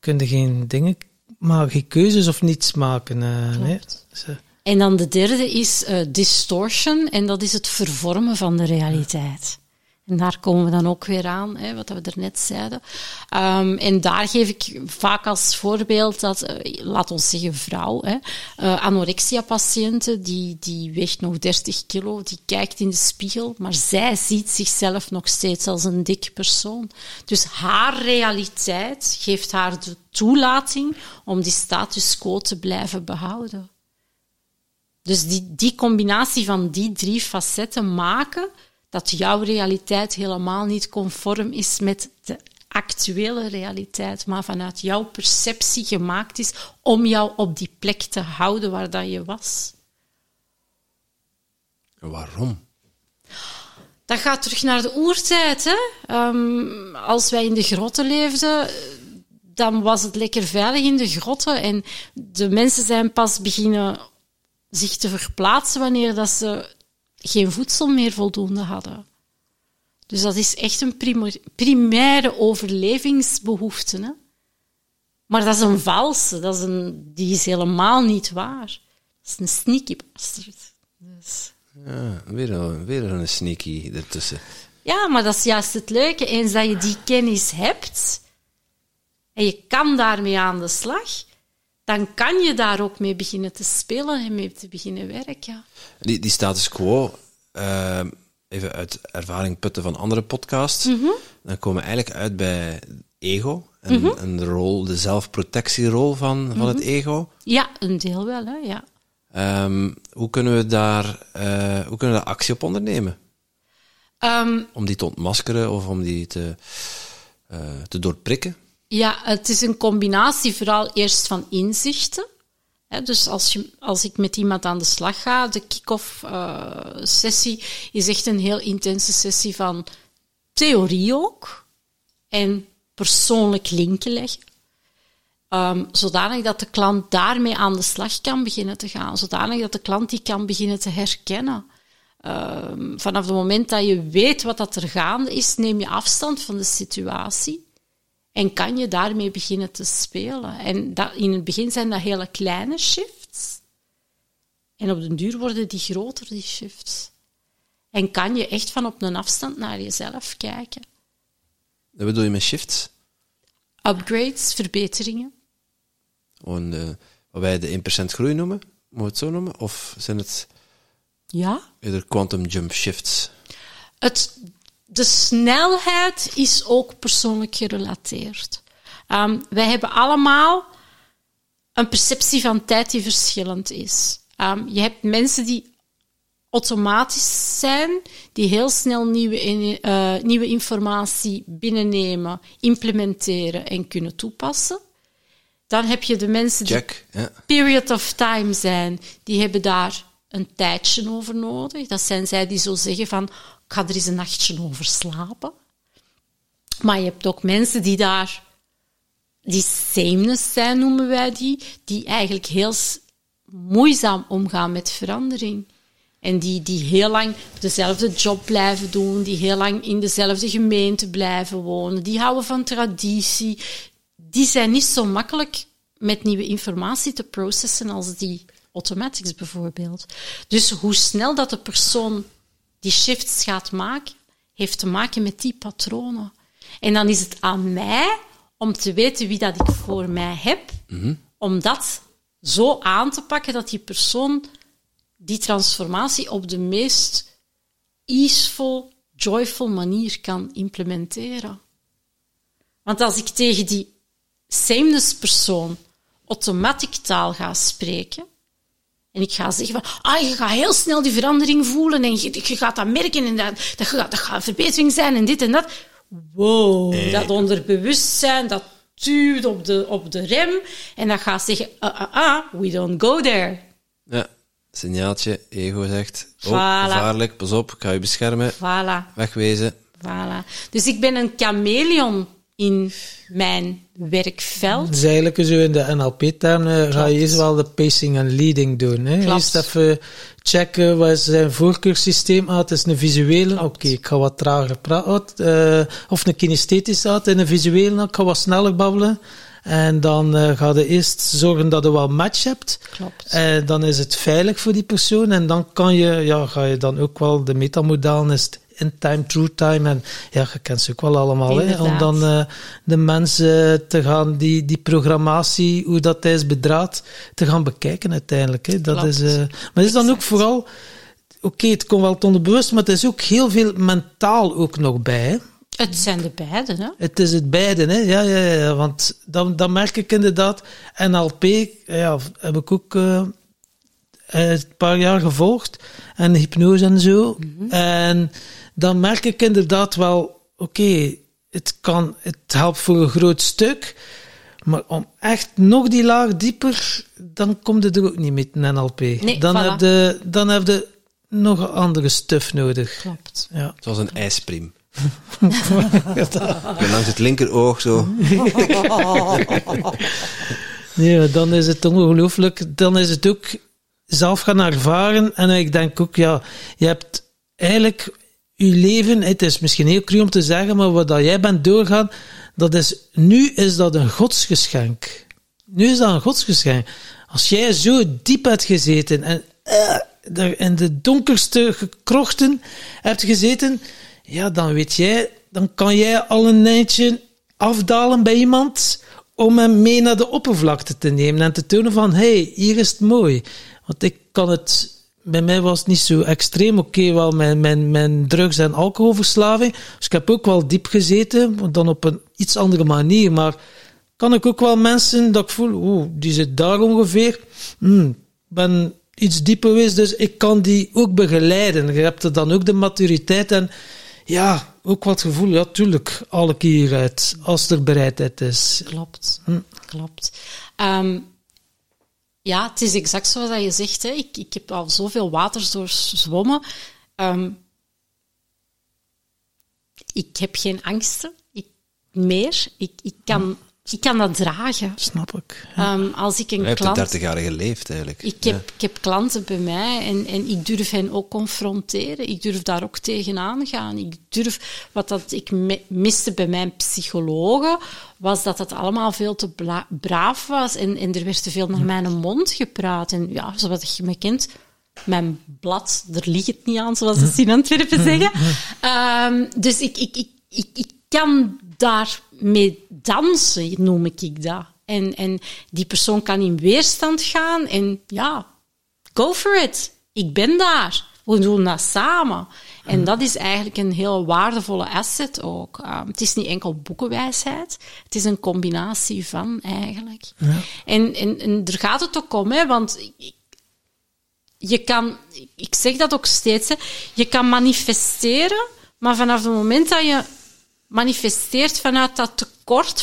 kun je geen dingen... Maar geen keuzes of niets maken. Nee. En dan de derde is distortion. En dat is het vervormen van de realiteit. En daar komen we dan ook weer aan, wat we daarnet zeiden. En daar geef ik vaak als voorbeeld dat, laat ons zeggen vrouw, anorexia-patiënten, die weegt nog 30 kilo, die kijkt in de spiegel, maar zij ziet zichzelf nog steeds als een dikke persoon. Dus haar realiteit geeft haar de toelating om die status quo te blijven behouden. Dus die combinatie van die 3 facetten maken... dat jouw realiteit helemaal niet conform is met de actuele realiteit, maar vanuit jouw perceptie gemaakt is om jou op die plek te houden waar dat je was. Waarom? Dat gaat terug naar de oertijd, hè? Als wij in de grotten leefden... dan was het lekker veilig in de grotten. En de mensen zijn pas beginnen zich te verplaatsen wanneer dat ze... geen voedsel meer voldoende hadden. Dus dat is echt een primaire overlevingsbehoefte. Hè? Maar dat is een valse. Dat is die is helemaal niet waar. Dat is een sneaky bastard. Dus. Ja, weer een sneaky ertussen. Ja, maar dat is juist het leuke. Eens dat je die kennis hebt en je kan daarmee aan de slag, dan kan je daar ook mee beginnen te spelen en mee te beginnen werken. Die status quo, even uit ervaring putten van andere podcasts, mm-hmm. Dan komen we eigenlijk uit bij ego. Mm-hmm. De zelfprotectierol van het ego. Ja, een deel wel, hè, ja. Hoe kunnen we daar actie op ondernemen? Om die te ontmaskeren of om die te doorprikken? Ja, het is een combinatie vooral eerst van inzichten. He, dus als ik met iemand aan de slag ga, de kick-off sessie is echt een heel intense sessie van theorie ook en persoonlijk linken leggen. Zodanig dat de klant daarmee aan de slag kan beginnen te gaan. Zodanig dat de klant die kan beginnen te herkennen. Vanaf het moment dat je weet wat dat er gaande is, neem je afstand van de situatie en kan je daarmee beginnen te spelen. En in het begin zijn dat hele kleine shifts en op den duur worden die groter, die shifts. En kan je echt van op een afstand naar jezelf kijken. Wat bedoel je met shifts? Upgrades, verbeteringen. Wat wij de 1% groei noemen, moet je het zo noemen? Of zijn het... Ja. Eerder quantum jump shifts. De snelheid is ook persoonlijk gerelateerd. Wij hebben allemaal een perceptie van tijd die verschillend is. Je hebt mensen die automatisch zijn, die heel snel nieuwe informatie binnennemen, implementeren en kunnen toepassen. Dan heb je de mensen die period of time zijn, die hebben daar een tijdje over nodig. Dat zijn zij die zo zeggen van, ik ga er eens een nachtje over slapen. Maar je hebt ook mensen die daar, die sameness zijn, noemen wij die eigenlijk heel moeizaam omgaan met verandering. En die heel lang dezelfde job blijven doen, die heel lang in dezelfde gemeente blijven wonen, die houden van traditie. Die zijn niet zo makkelijk met nieuwe informatie te processen als die automatics bijvoorbeeld. Dus hoe snel dat de persoon die shifts gaat maken, heeft te maken met die patronen. En dan is het aan mij om te weten wie dat ik voor mij heb, mm-hmm. om dat zo aan te pakken dat die persoon die transformatie op de meest easeful, joyful manier kan implementeren. Want als ik tegen die sameness persoon automatic taal ga spreken, en ik ga zeggen van, je gaat heel snel die verandering voelen en je gaat dat merken en dat gaat een verbetering zijn en dit en dat. Wow, dat onderbewustzijn, dat duwt op de rem en dat gaat zeggen, we don't go there. Ja, signaaltje, ego zegt, gevaarlijk, pas op, ik ga je beschermen, wegwezen. Voilà. Dus ik ben een chameleon in mijn werkveld. Dus eigenlijk is u in de NLP-termen, ga je eerst wel de pacing en leading doen. Hè? Eerst even checken, wat is zijn voorkeurssysteem? Het is een visuele, oké, ik ga wat trager praten. Of een kinesthetische en een visuele, ik ga wat sneller babbelen. En dan ga je eerst zorgen dat je wel match hebt. Klopt. Dan is het veilig voor die persoon. En dan ga je dan ook wel de metamodalen in time, true time. En ja, je kent ze ook wel allemaal. Hè? Om dan de mensen te gaan, die programmatie, hoe dat hij is bedraad, te gaan bekijken uiteindelijk. Hè? Dat is, maar het is dan ook vooral, het komt wel tot onderbewust, maar het is ook heel veel mentaal ook nog bij. Hè? Het zijn de beiden, hè? Het is het beiden, hè? Ja. Want dan merk ik inderdaad, NLP heb ik ook een paar jaar gevolgd, en hypnose en zo. Mm-hmm. En dan merk ik inderdaad wel, het helpt voor een groot stuk, maar om echt nog die laag dieper, dan komt het er ook niet met een NLP. Nee, dan heb je nog een andere stuff nodig. Klopt. Ja. Zoals een ijspriem. Langs het linkeroog zo. Ja, dan is het ongelooflijk. Dan is het ook zelf gaan ervaren. En ik denk ook, je hebt eigenlijk je leven, het is misschien heel cru om te zeggen, maar wat dat jij bent doorgaan, Nu is dat een godsgeschenk. Nu is dat een godsgeschenk. Als jij zo diep hebt gezeten en in de donkerste krochten hebt gezeten, ja, dan weet jij, dan kan jij al een eindje afdalen bij iemand om hem mee naar de oppervlakte te nemen en te tonen van, hey, hier is het mooi. Want ik kan het... Bij mij was het niet zo extreem. Oké, wel mijn drugs- en alcoholverslaving. Dus ik heb ook wel diep gezeten, dan op een iets andere manier. Maar kan ik ook wel mensen dat ik voel, die zit daar ongeveer. Ben iets dieper geweest, dus ik kan die ook begeleiden. Je hebt er dan ook de maturiteit en ja, ook wat gevoel. Ja, tuurlijk, alle keer hieruit, als er bereidheid is. Klopt, klopt. Ja, het is exact zoals je zegt. Hè. Ik heb al zoveel waters doorzwommen. Ik heb geen angsten meer. Ik kan dat dragen. Snap ik. Ja. Als ik een klant... Je hebt 30 jaar geleefd eigenlijk. Ik heb klanten bij mij en ik durf hen ook confronteren. Ik durf daar ook tegenaan gaan. Ik durf... Wat ik miste bij mijn psychologen was dat het allemaal veel te braaf was en er werd te veel naar mijn mond gepraat. En ja, zoals je me kent, mijn blad, daar ligt het niet aan, zoals ze in Antwerpen zeggen. Dus ik kan daarmee dansen, noem ik dat. En die persoon kan in weerstand gaan en ja, go for it. Ik ben daar. We doen dat samen. En dat is eigenlijk een heel waardevolle asset ook. Het is niet enkel boekenwijsheid. Het is een combinatie van eigenlijk. Ja. En daar gaat het ook om, hè, want... Ik zeg dat ook steeds, hè, je kan manifesteren, maar vanaf het moment dat je manifesteert vanuit dat tekort,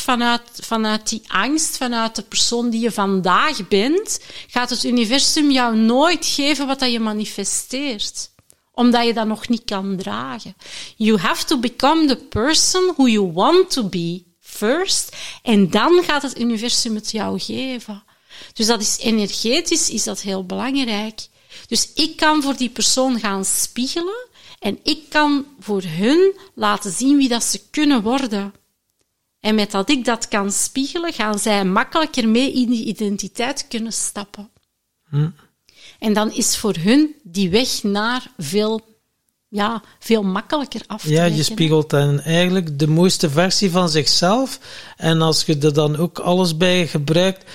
vanuit die angst, vanuit de persoon die je vandaag bent, gaat het universum jou nooit geven wat dat je manifesteert. Omdat je dat nog niet kan dragen. You have to become the person who you want to be first. En dan gaat het universum het jou geven. Dus dat is energetisch, is dat heel belangrijk. Dus ik kan voor die persoon gaan spiegelen. En ik kan voor hun laten zien wie dat ze kunnen worden. En met dat ik dat kan spiegelen, gaan zij makkelijker mee in die identiteit kunnen stappen. En dan is voor hun die weg naar veel makkelijker af te leggen. Ja, je spiegelt dan eigenlijk de mooiste versie van zichzelf. En als je er dan ook alles bij gebruikt,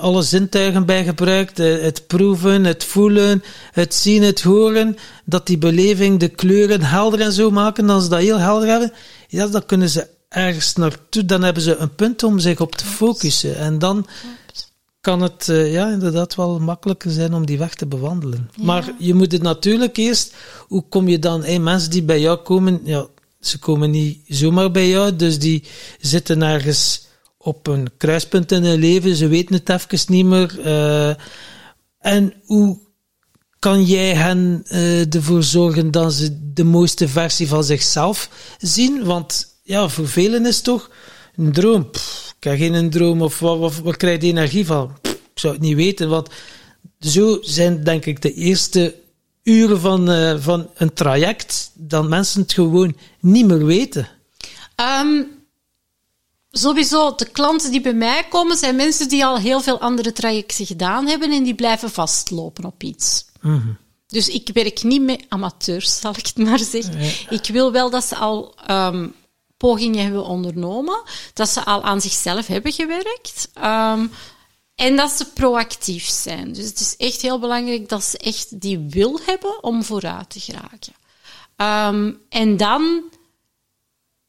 alle zintuigen bij gebruikt, het proeven, het voelen, het zien, het horen, dat die beleving de kleuren helder en zo maken, als ze dat heel helder hebben, ja, dan kunnen ze ergens naartoe, dan hebben ze een punt om zich op te focussen. En dan... kan het inderdaad wel makkelijker zijn om die weg te bewandelen. Ja. Maar je moet het natuurlijk eerst... Hoe kom je dan... mensen die bij jou komen... Ja, ze komen niet zomaar bij jou. Dus die zitten ergens op een kruispunt in hun leven. Ze weten het even niet meer. En hoe kan jij hen ervoor zorgen dat ze de mooiste versie van zichzelf zien? Want ja, voor velen is het toch een droom... Ik heb geen droom, of wat krijg je de energie van? Ik zou het niet weten, want zo zijn denk ik de eerste uren van een traject dat mensen het gewoon niet meer weten. Sowieso, de klanten die bij mij komen zijn mensen die al heel veel andere trajecten gedaan hebben en die blijven vastlopen op iets. Dus ik werk niet met amateurs, zal ik het maar zeggen. Ja. Ik wil wel dat ze al... pogingen hebben ondernomen, dat ze al aan zichzelf hebben gewerkt en dat ze proactief zijn. Dus het is echt heel belangrijk dat ze echt die wil hebben om vooruit te geraken. En dan,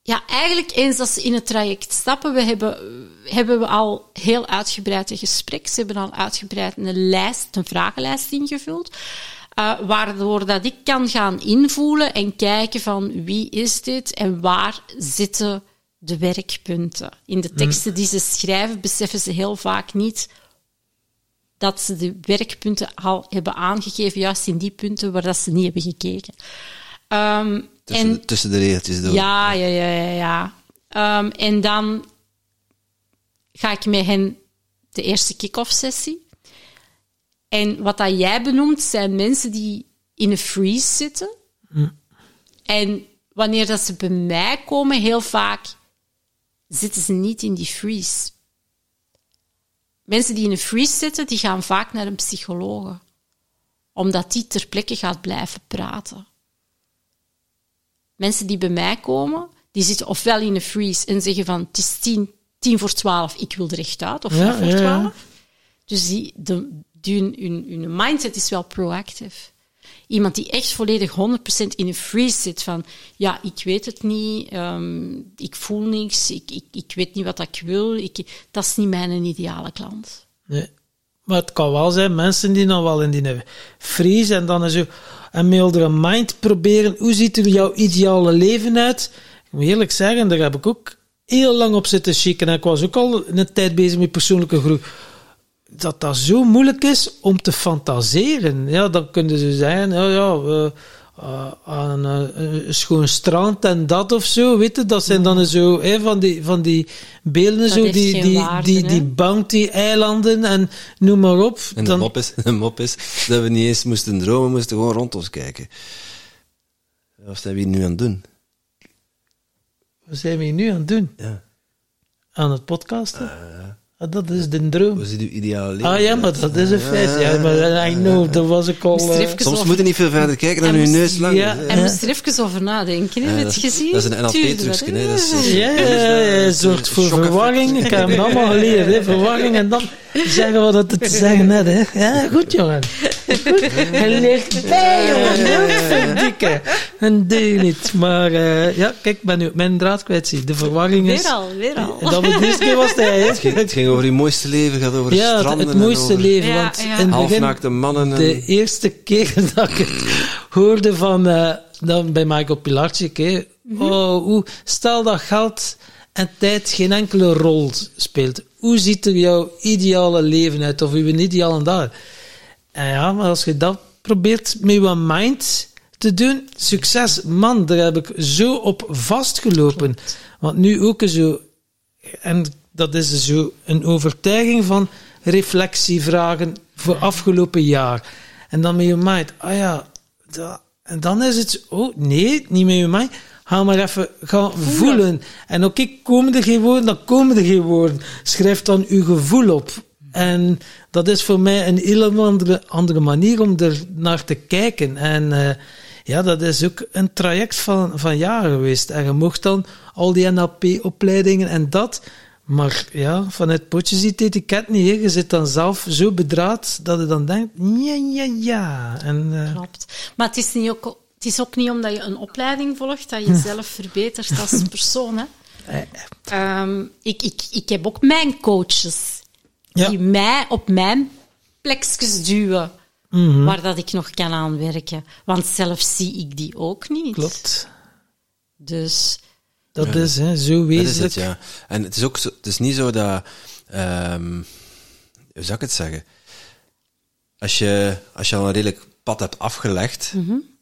ja, eigenlijk eens dat ze in het traject stappen, hebben we al heel uitgebreid een gesprek, ze hebben al uitgebreid een vragenlijst ingevuld. Waardoor dat ik kan gaan invoelen en kijken van wie is dit en waar zitten de werkpunten. In de teksten die ze schrijven beseffen ze heel vaak niet dat ze de werkpunten al hebben aangegeven, juist in die punten waar dat ze niet hebben gekeken. Tussen de regeltjes door. Ja. En dan ga ik met hen de eerste kick-off sessie. En wat dat jij benoemt, zijn mensen die in een freeze zitten. En wanneer dat ze bij mij komen, heel vaak zitten ze niet in die freeze. Mensen die in een freeze zitten, die gaan vaak naar een psycholoog, omdat die ter plekke gaat blijven praten. Mensen die bij mij komen, die zitten ofwel in een freeze en zeggen van het is 10 voor 12, ik wil er echt uit, of 5 voor 12. Ja. Dus hun mindset is wel proactief. Iemand die echt volledig 100% in een freeze zit van ja, ik weet het niet, ik voel niks, ik weet niet wat ik wil, dat is niet mijn ideale klant. Nee. Maar het kan wel zijn, mensen die dan wel in die freeze en dan zo een mildere mind proberen, hoe ziet er jouw ideale leven uit? Ik moet eerlijk zeggen, daar heb ik ook heel lang op zitten chicken en ik was ook al een tijd bezig met persoonlijke groei. Dat zo moeilijk is om te fantaseren. Ja, dan kunnen ze zeggen, aan een schoon strand en dat of zo, weet je, dat zijn dan zo van die beelden, dat zo, die bounty-eilanden en noem maar op. En dan... de mop is dat we niet eens moesten dromen, we moesten gewoon rond ons kijken. Wat zijn we hier nu aan het doen? Wat zijn we hier nu aan het doen? Ja. Aan het podcasten? Ja. Ah, dat is de droom. Wat is uw ideale leven? Ah ja, maar dat is een feit. Ja, maar I know, dat was ik al... Soms moet je niet veel verder kijken dan uw neus lang. Ja. En moest er even over nadenken, heb je het gezien? Dat is een NLP-trucje. Ja, zorgt voor verwarring. Ik heb hem allemaal geleerd, hè. Verwarring en dan zeggen we dat het te zeggen had, hè. Ja, goed, jongen. Goed. Hij leert bij, jongen. Dikke. En deed niet. Maar ja, kijk, ik ben nu mijn draad kwijt, zie. De verwarring is... Weer al. Dat het eerste keer was hij, hè. Over je mooiste leven, gaat over stranden. Het mooiste leven, want in het begin, mannen de eerste keer dat ik het hoorde van dan bij Michael Pilarczyk, stel dat geld en tijd geen enkele rol speelt. Hoe ziet er jouw ideale leven uit, of uw ideale dag? En ja, maar als je dat probeert met wat mind te doen, succes, man, daar heb ik zo op vastgelopen. Want nu ook zo, en dat is zo een overtuiging van reflectievragen voor afgelopen jaar. En dan met je mind. Ah ja, en dan is het... Oh, nee, niet met je mind. Ga maar even gaan voelen. En oké, komen er geen woorden? Dan komen er geen woorden. Schrijf dan je gevoel op. En dat is voor mij een heel andere manier om er naar te kijken. En dat is ook een traject van jaren geweest. En je mocht dan al die NLP-opleidingen en dat... Maar ja, vanuit potjes ziet het etiket niet. Hè. Je zit dan zelf zo bedraad dat je dan denkt, ja. En, klopt. Maar het is ook niet omdat je een opleiding volgt dat je zelf verbetert als persoon. Hè. Ik heb ook mijn coaches die mij op mijn plekjes duwen waar dat ik nog kan aanwerken. Want zelf zie ik die ook niet. Klopt. Dus... Dat is hè, zo wezenlijk. Dat is het. En het is ook zo, het is niet zo dat... hoe zou ik het zeggen? Als je al een redelijk pad hebt afgelegd,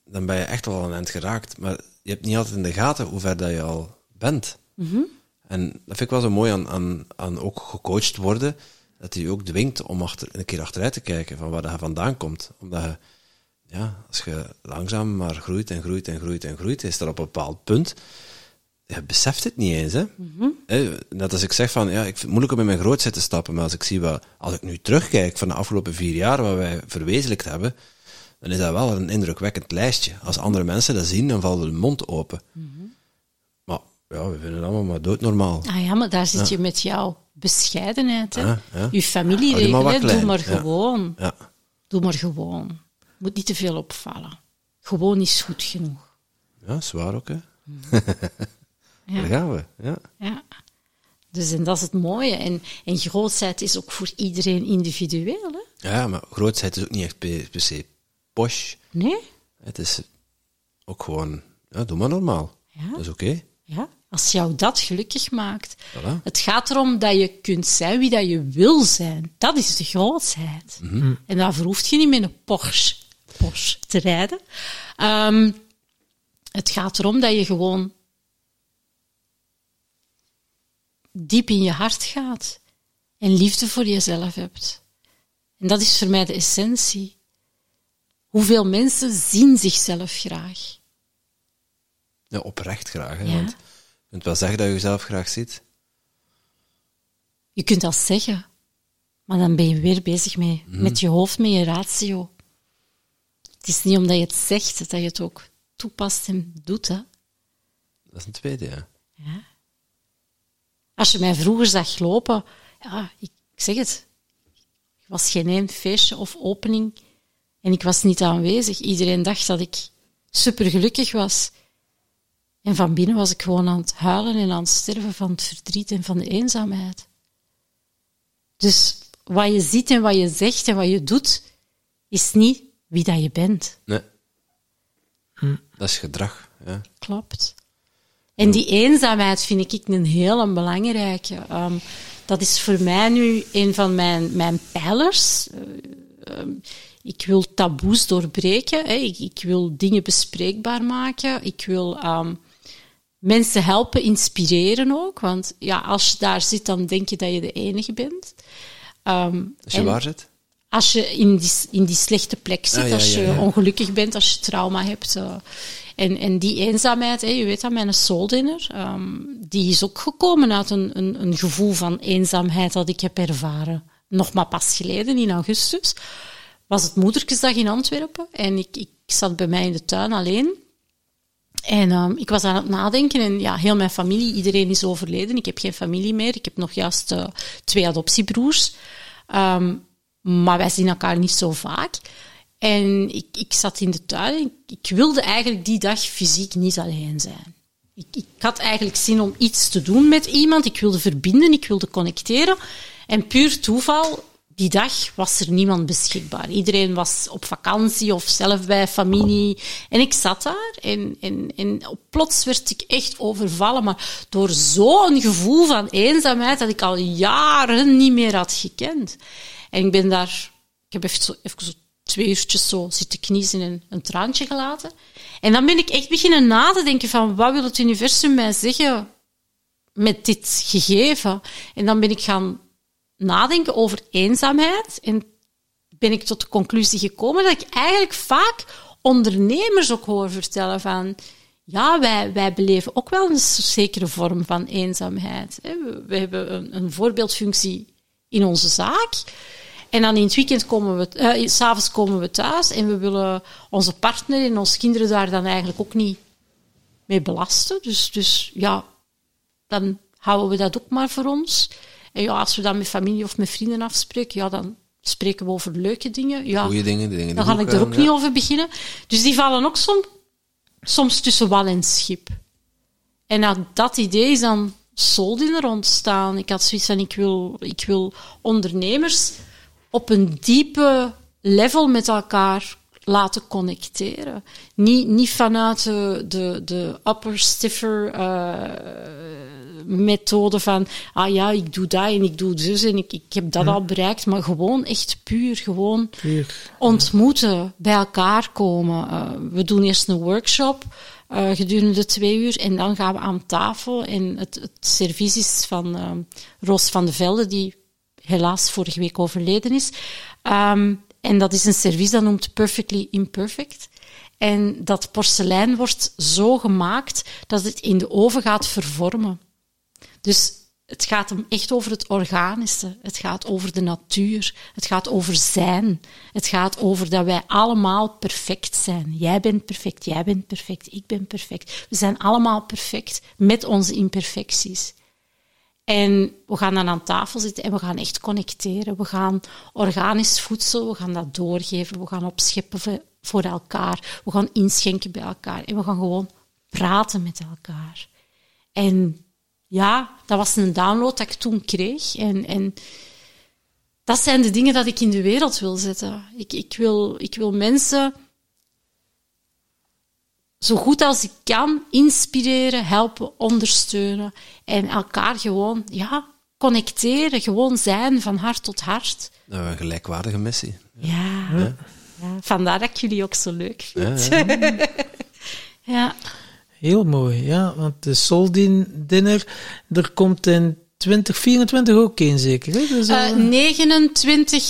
dan ben je echt wel aan het geraakt. Maar je hebt niet altijd in de gaten hoe ver dat je al bent. En dat vind ik wel zo mooi aan ook gecoacht worden, dat je ook dwingt om een keer achteruit te kijken van waar dat je vandaan komt. Omdat je, als je langzaam maar groeit, is er op een bepaald punt... Je beseft het niet eens, hè. Net als ik zeg van, ik vind het moeilijk om in mijn grootheid te stappen, maar als ik zie wat, als ik nu terugkijk van de afgelopen 4 jaar, wat wij verwezenlijkt hebben, dan is dat wel een indrukwekkend lijstje. Als andere mensen dat zien, dan valt de mond open. Maar ja, we vinden het allemaal maar doodnormaal. Ah ja, maar daar zit je met jouw bescheidenheid, hè. Je familie regelen, doe maar gewoon. Ja. Doe maar gewoon. Moet niet te veel opvallen. Gewoon is goed genoeg. Ja, zwaar ook, hè. Ja. Daar gaan we, ja. Dus en dat is het mooie. En grootheid is ook voor iedereen individueel, hè? Ja, maar grootheid is ook niet echt per se posh. Nee. Het is ook gewoon, doe maar normaal. Ja. Dat is oké. Ja, als jou dat gelukkig maakt. Voilà. Het gaat erom dat je kunt zijn wie dat je wil zijn. Dat is de grootheid. En daarvoor hoeft je niet met een Porsche te rijden. Het gaat erom dat je gewoon... diep in je hart gaat en liefde voor jezelf hebt. En dat is voor mij de essentie. Hoeveel mensen zien zichzelf graag? Ja, oprecht graag. Hè? Ja. Want je kunt wel zeggen dat je jezelf graag ziet, Je kunt dat zeggen, maar dan ben je weer bezig met je hoofd, met je ratio. Het is niet omdat je het zegt, dat je het ook toepast en doet. Hè? Dat is een tweede, ja. Ja. Als je mij vroeger zag lopen, ja, ik zeg het, er was geen één feestje of opening en ik was niet aanwezig. Iedereen dacht dat ik supergelukkig was. En van binnen was ik gewoon aan het huilen en aan het sterven van het verdriet en van de eenzaamheid. Dus wat je ziet en wat je zegt en wat je doet, is niet wie dat je bent. Nee. Dat is gedrag. Ja. Klopt. En die eenzaamheid vind ik een heel belangrijke. Dat is voor mij nu een van mijn pijlers. Ik wil taboes doorbreken. Hè. Ik wil dingen bespreekbaar maken. Ik wil mensen helpen, inspireren ook. Want ja, als je daar zit, dan denk je dat je de enige bent. Als je waar zit? Als je in die slechte plek zit, als je ongelukkig bent, als je trauma hebt. En die eenzaamheid, je weet dat, mijn Soul Diner, die is ook gekomen uit een gevoel van eenzaamheid dat ik heb ervaren. Nog maar pas geleden, in augustus, was het Moedertjesdag in Antwerpen. En ik zat bij mij in de tuin alleen. En ik was aan het nadenken en ja, heel mijn familie, iedereen is overleden. Ik heb geen familie meer. Ik heb nog juist 2 adoptiebroers. Maar wij zien elkaar niet zo vaak. En ik zat in de tuin. Ik wilde eigenlijk die dag fysiek niet alleen zijn. Ik had eigenlijk zin om iets te doen met iemand. Ik wilde verbinden, ik wilde connecteren. En puur toeval, die dag was er niemand beschikbaar. Iedereen was op vakantie of zelf bij familie. En ik zat daar. En plots werd ik echt overvallen. Maar door zo'n gevoel van eenzaamheid dat ik al jaren niet meer had gekend. En ik ben daar... Ik heb even 2 uurtjes zo zitten kniezen en een traantje gelaten. En dan ben ik echt beginnen na te denken van... Wat wil het universum mij zeggen met dit gegeven? En dan ben ik gaan nadenken over eenzaamheid. En ben ik tot de conclusie gekomen dat ik eigenlijk vaak ondernemers ook hoor vertellen van... Ja, wij beleven ook wel een zekere vorm van eenzaamheid. We hebben een voorbeeldfunctie... in onze zaak. En dan in het weekend s'avonds komen we thuis en we willen onze partner en onze kinderen daar dan eigenlijk ook niet mee belasten. Dus ja, dan houden we dat ook maar voor ons. En ja, als we dan met familie of met vrienden afspreken, ja, dan spreken we over leuke dingen. Ja, goeie dingen, die dingen. Dan ga ik er ook niet over beginnen. Dus die vallen ook soms tussen wal en schip. En dat idee is dan Soul Diner ontstaan. Ik had zoiets van, ik wil ondernemers op een diepe level met elkaar laten connecteren. Niet vanuit de upper, stiffer methode van, ah ja, ik doe dat en ik doe dus en ik heb dat al bereikt, maar gewoon echt puur. Ontmoeten, bij elkaar komen. We doen eerst een workshop gedurende 2 uur en dan gaan we aan tafel en het servies is van Roos van der Velde, die helaas vorige week overleden is, en dat is een servies dat noemt Perfectly Imperfect en dat porselein wordt zo gemaakt dat het in de oven gaat vervormen. Dus het gaat hem echt over het organische, het gaat over de natuur, het gaat over zijn, het gaat over dat wij allemaal perfect zijn. Jij bent perfect, ik ben perfect. We zijn allemaal perfect met onze imperfecties. En we gaan dan aan tafel zitten en we gaan echt connecteren. We gaan organisch voedsel, we gaan dat doorgeven, we gaan opscheppen voor elkaar, we gaan inschenken bij elkaar en we gaan gewoon praten met elkaar. En... ja, dat was een download dat ik toen kreeg. En dat zijn de dingen dat ik in de wereld wil zetten. Ik wil mensen zo goed als ik kan inspireren, helpen, ondersteunen. En elkaar gewoon connecteren, gewoon zijn van hart tot hart. Nou, een gelijkwaardige missie. Ja. Vandaar dat ik jullie ook zo leuk vind. Ja. Heel mooi, ja, want de Soul Diner, er komt in 2024 ook geen zeker? Hè? Dus, 29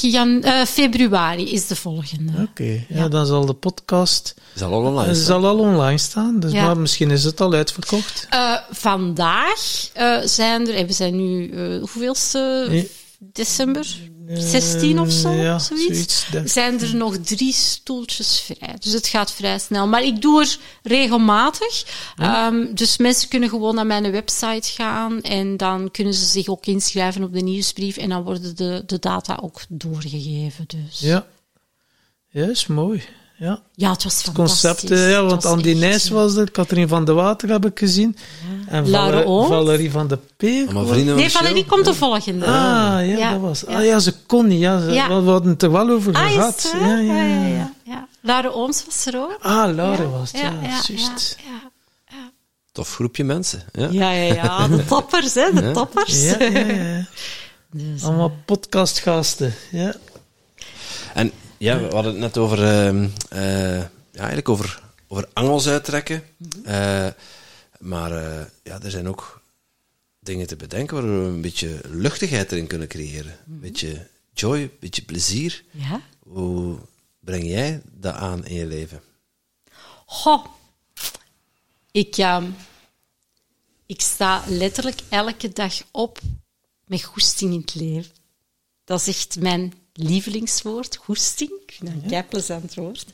februari is de volgende. Oké. Ja, dan zal de podcast... Zal al online staan. Dus ja. Maar misschien is het al uitverkocht. Vandaag zijn er... We zijn nu... hoeveelste december? 16 of zo? Ja, zoiets. Zijn er nog 3 stoeltjes vrij. Dus het gaat vrij snel. Maar ik doe er regelmatig. Ja. Dus mensen kunnen gewoon naar mijn website gaan en dan kunnen ze zich ook inschrijven op de nieuwsbrief en dan worden de data ook doorgegeven. Dus. Ja, is mooi. Ja, het was fantastisch. Het concept, want Andy Nijs was er, Katrien van de Water heb ik gezien. Ja. En Valerie van de Peer. Nee, Valerie komt de volgende. Dat was. Ze kon niet. Ja, we hadden het er wel over gehad. Ja. Lara Ooms was er ook. Ja. Tof groepje mensen. Ja. De toppers, hè. De toppers. Ja. Dus, allemaal podcastgasten. Ja. En... Ja, we hadden het net over, eigenlijk over angels uittrekken. Maar er zijn ook dingen te bedenken waar we een beetje luchtigheid erin kunnen creëren. Een beetje joy, een beetje plezier. Ja. Hoe breng jij dat aan in je leven? Ik sta letterlijk elke dag op met goesting in het leven. Dat is echt mijn... lievelingswoord, goesting. Ik vind dat een keiplezant woord.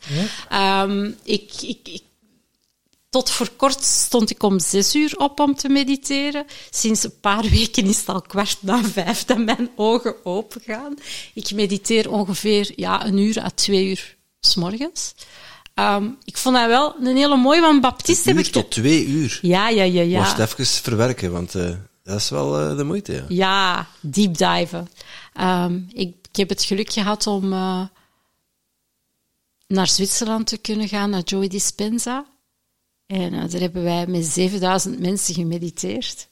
Ja. Tot voor kort stond ik om 6 uur op om te mediteren. Sinds een paar weken is het al 17:15 dat mijn ogen open gaan. Ik mediteer ongeveer 1 uur à 2 uur 's morgens. Ik vond dat wel een hele mooie, want Baptiste... 1 uur tot 2 uur? Ja. Moest het even verwerken, want dat is wel de moeite. Ja, deep diven. Ik heb het geluk gehad om naar Zwitserland te kunnen gaan, naar Joey Dispenza. En daar hebben wij met 7000 mensen gemediteerd.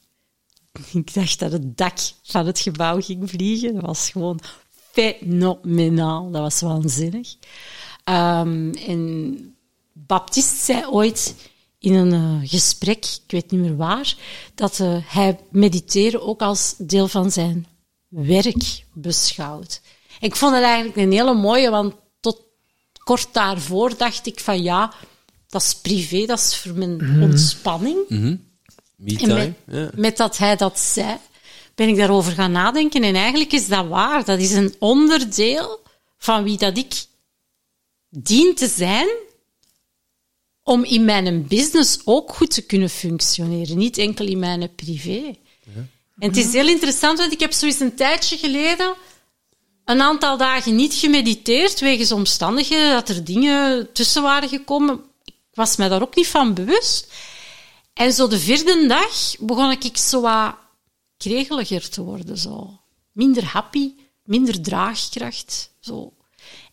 Ik dacht dat het dak van het gebouw ging vliegen. Dat was gewoon fenomenaal. Dat was waanzinnig. En Baptiste zei ooit in een gesprek, ik weet niet meer waar, dat hij mediteren ook als deel van zijn werk beschouwd. Ik vond het eigenlijk een hele mooie, want tot kort daarvoor dacht ik van dat is privé, dat is voor mijn ontspanning. Me-time. En met dat hij dat zei, ben ik daarover gaan nadenken en eigenlijk is dat waar. Dat is een onderdeel van wie dat ik dien te zijn om in mijn business ook goed te kunnen functioneren. Niet enkel in mijn privé. Ja. En het is heel interessant, want ik heb zoiets een tijdje geleden een aantal dagen niet gemediteerd, wegens omstandigheden, dat er dingen tussen waren gekomen. Ik was mij daar ook niet van bewust. En zo de 4e dag begon ik zo wat kregeliger te worden. Zo. Minder happy, minder draagkracht. Zo.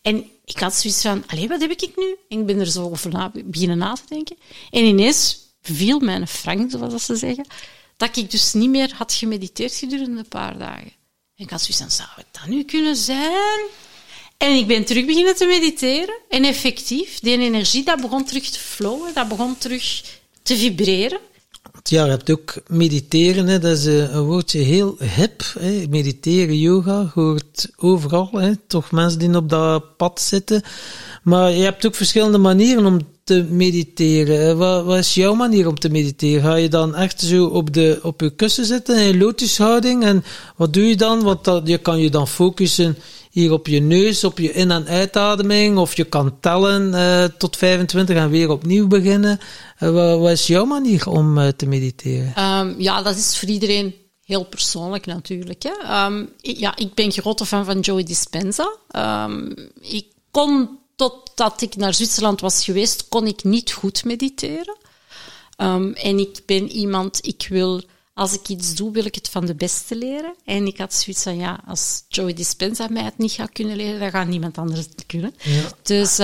En ik had zoiets van, wat heb ik nu? En ik ben er zo over beginnen na te denken. En ineens viel mijn frank, zoals ze zeggen... dat ik dus niet meer had gemediteerd gedurende een paar dagen. En ik had zoiets van, zou het dat nu kunnen zijn? En ik ben terug beginnen te mediteren. En effectief, die energie, dat begon terug te flowen, dat begon terug te vibreren. Ja, je hebt ook mediteren, hè. Dat is een woordje heel hip. Hè. Mediteren, yoga, hoort overal. Hè. Toch mensen die op dat pad zitten. Maar je hebt ook verschillende manieren om te mediteren. Wat is jouw manier om te mediteren? Ga je dan echt zo op je kussen zitten in lotushouding? En wat doe je dan? Want je kan je dan focussen hier op je neus, op je in- en uitademing. Of je kan tellen tot 25 en weer opnieuw beginnen. Wat is jouw manier om te mediteren? Dat is voor iedereen heel persoonlijk natuurlijk. Hè. Ik ben grote fan van Joey Dispenza. Ik kon... Totdat ik naar Zwitserland was geweest, kon ik niet goed mediteren. En ik ben iemand, als ik iets doe, wil ik het van de beste leren. En ik had zoiets van, als Joey Dispenza mij het niet gaat kunnen leren, dan gaat niemand anders het kunnen. Ja. Dus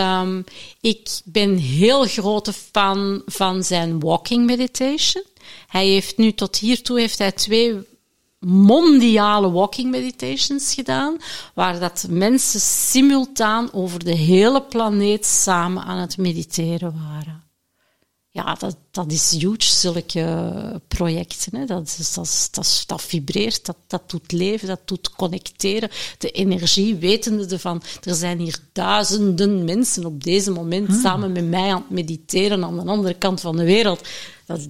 ik ben heel grote fan van zijn walking meditation. Hij heeft nu tot hiertoe 2 mondiale walking meditations gedaan, waar dat mensen simultaan over de hele planeet samen aan het mediteren waren. Ja, dat is huge, zulke projecten. Hè. Dat vibreert, dat doet leven, dat doet connecteren. De energie, wetende ervan, er zijn hier duizenden mensen op deze moment samen met mij aan het mediteren aan de andere kant van de wereld.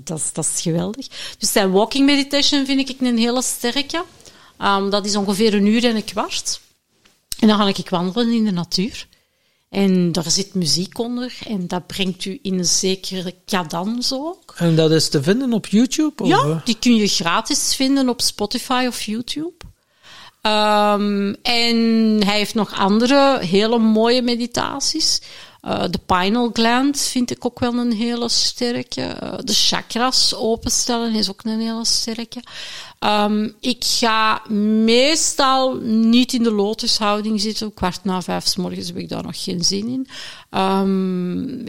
Dat is geweldig. Dus zijn walking meditation vind ik een hele sterke. Dat is ongeveer 1,25 uur. En dan ga ik wandelen in de natuur. En daar zit muziek onder en dat brengt u in een zekere cadans ook. En dat is te vinden op YouTube? Of? Ja, die kun je gratis vinden op Spotify of YouTube. En hij heeft nog andere hele mooie meditaties. De pineal gland vind ik ook wel een hele sterke. De chakras openstellen is ook een hele sterke. Ik ga meestal niet in de lotushouding zitten. 4:15 's morgens heb ik daar nog geen zin in.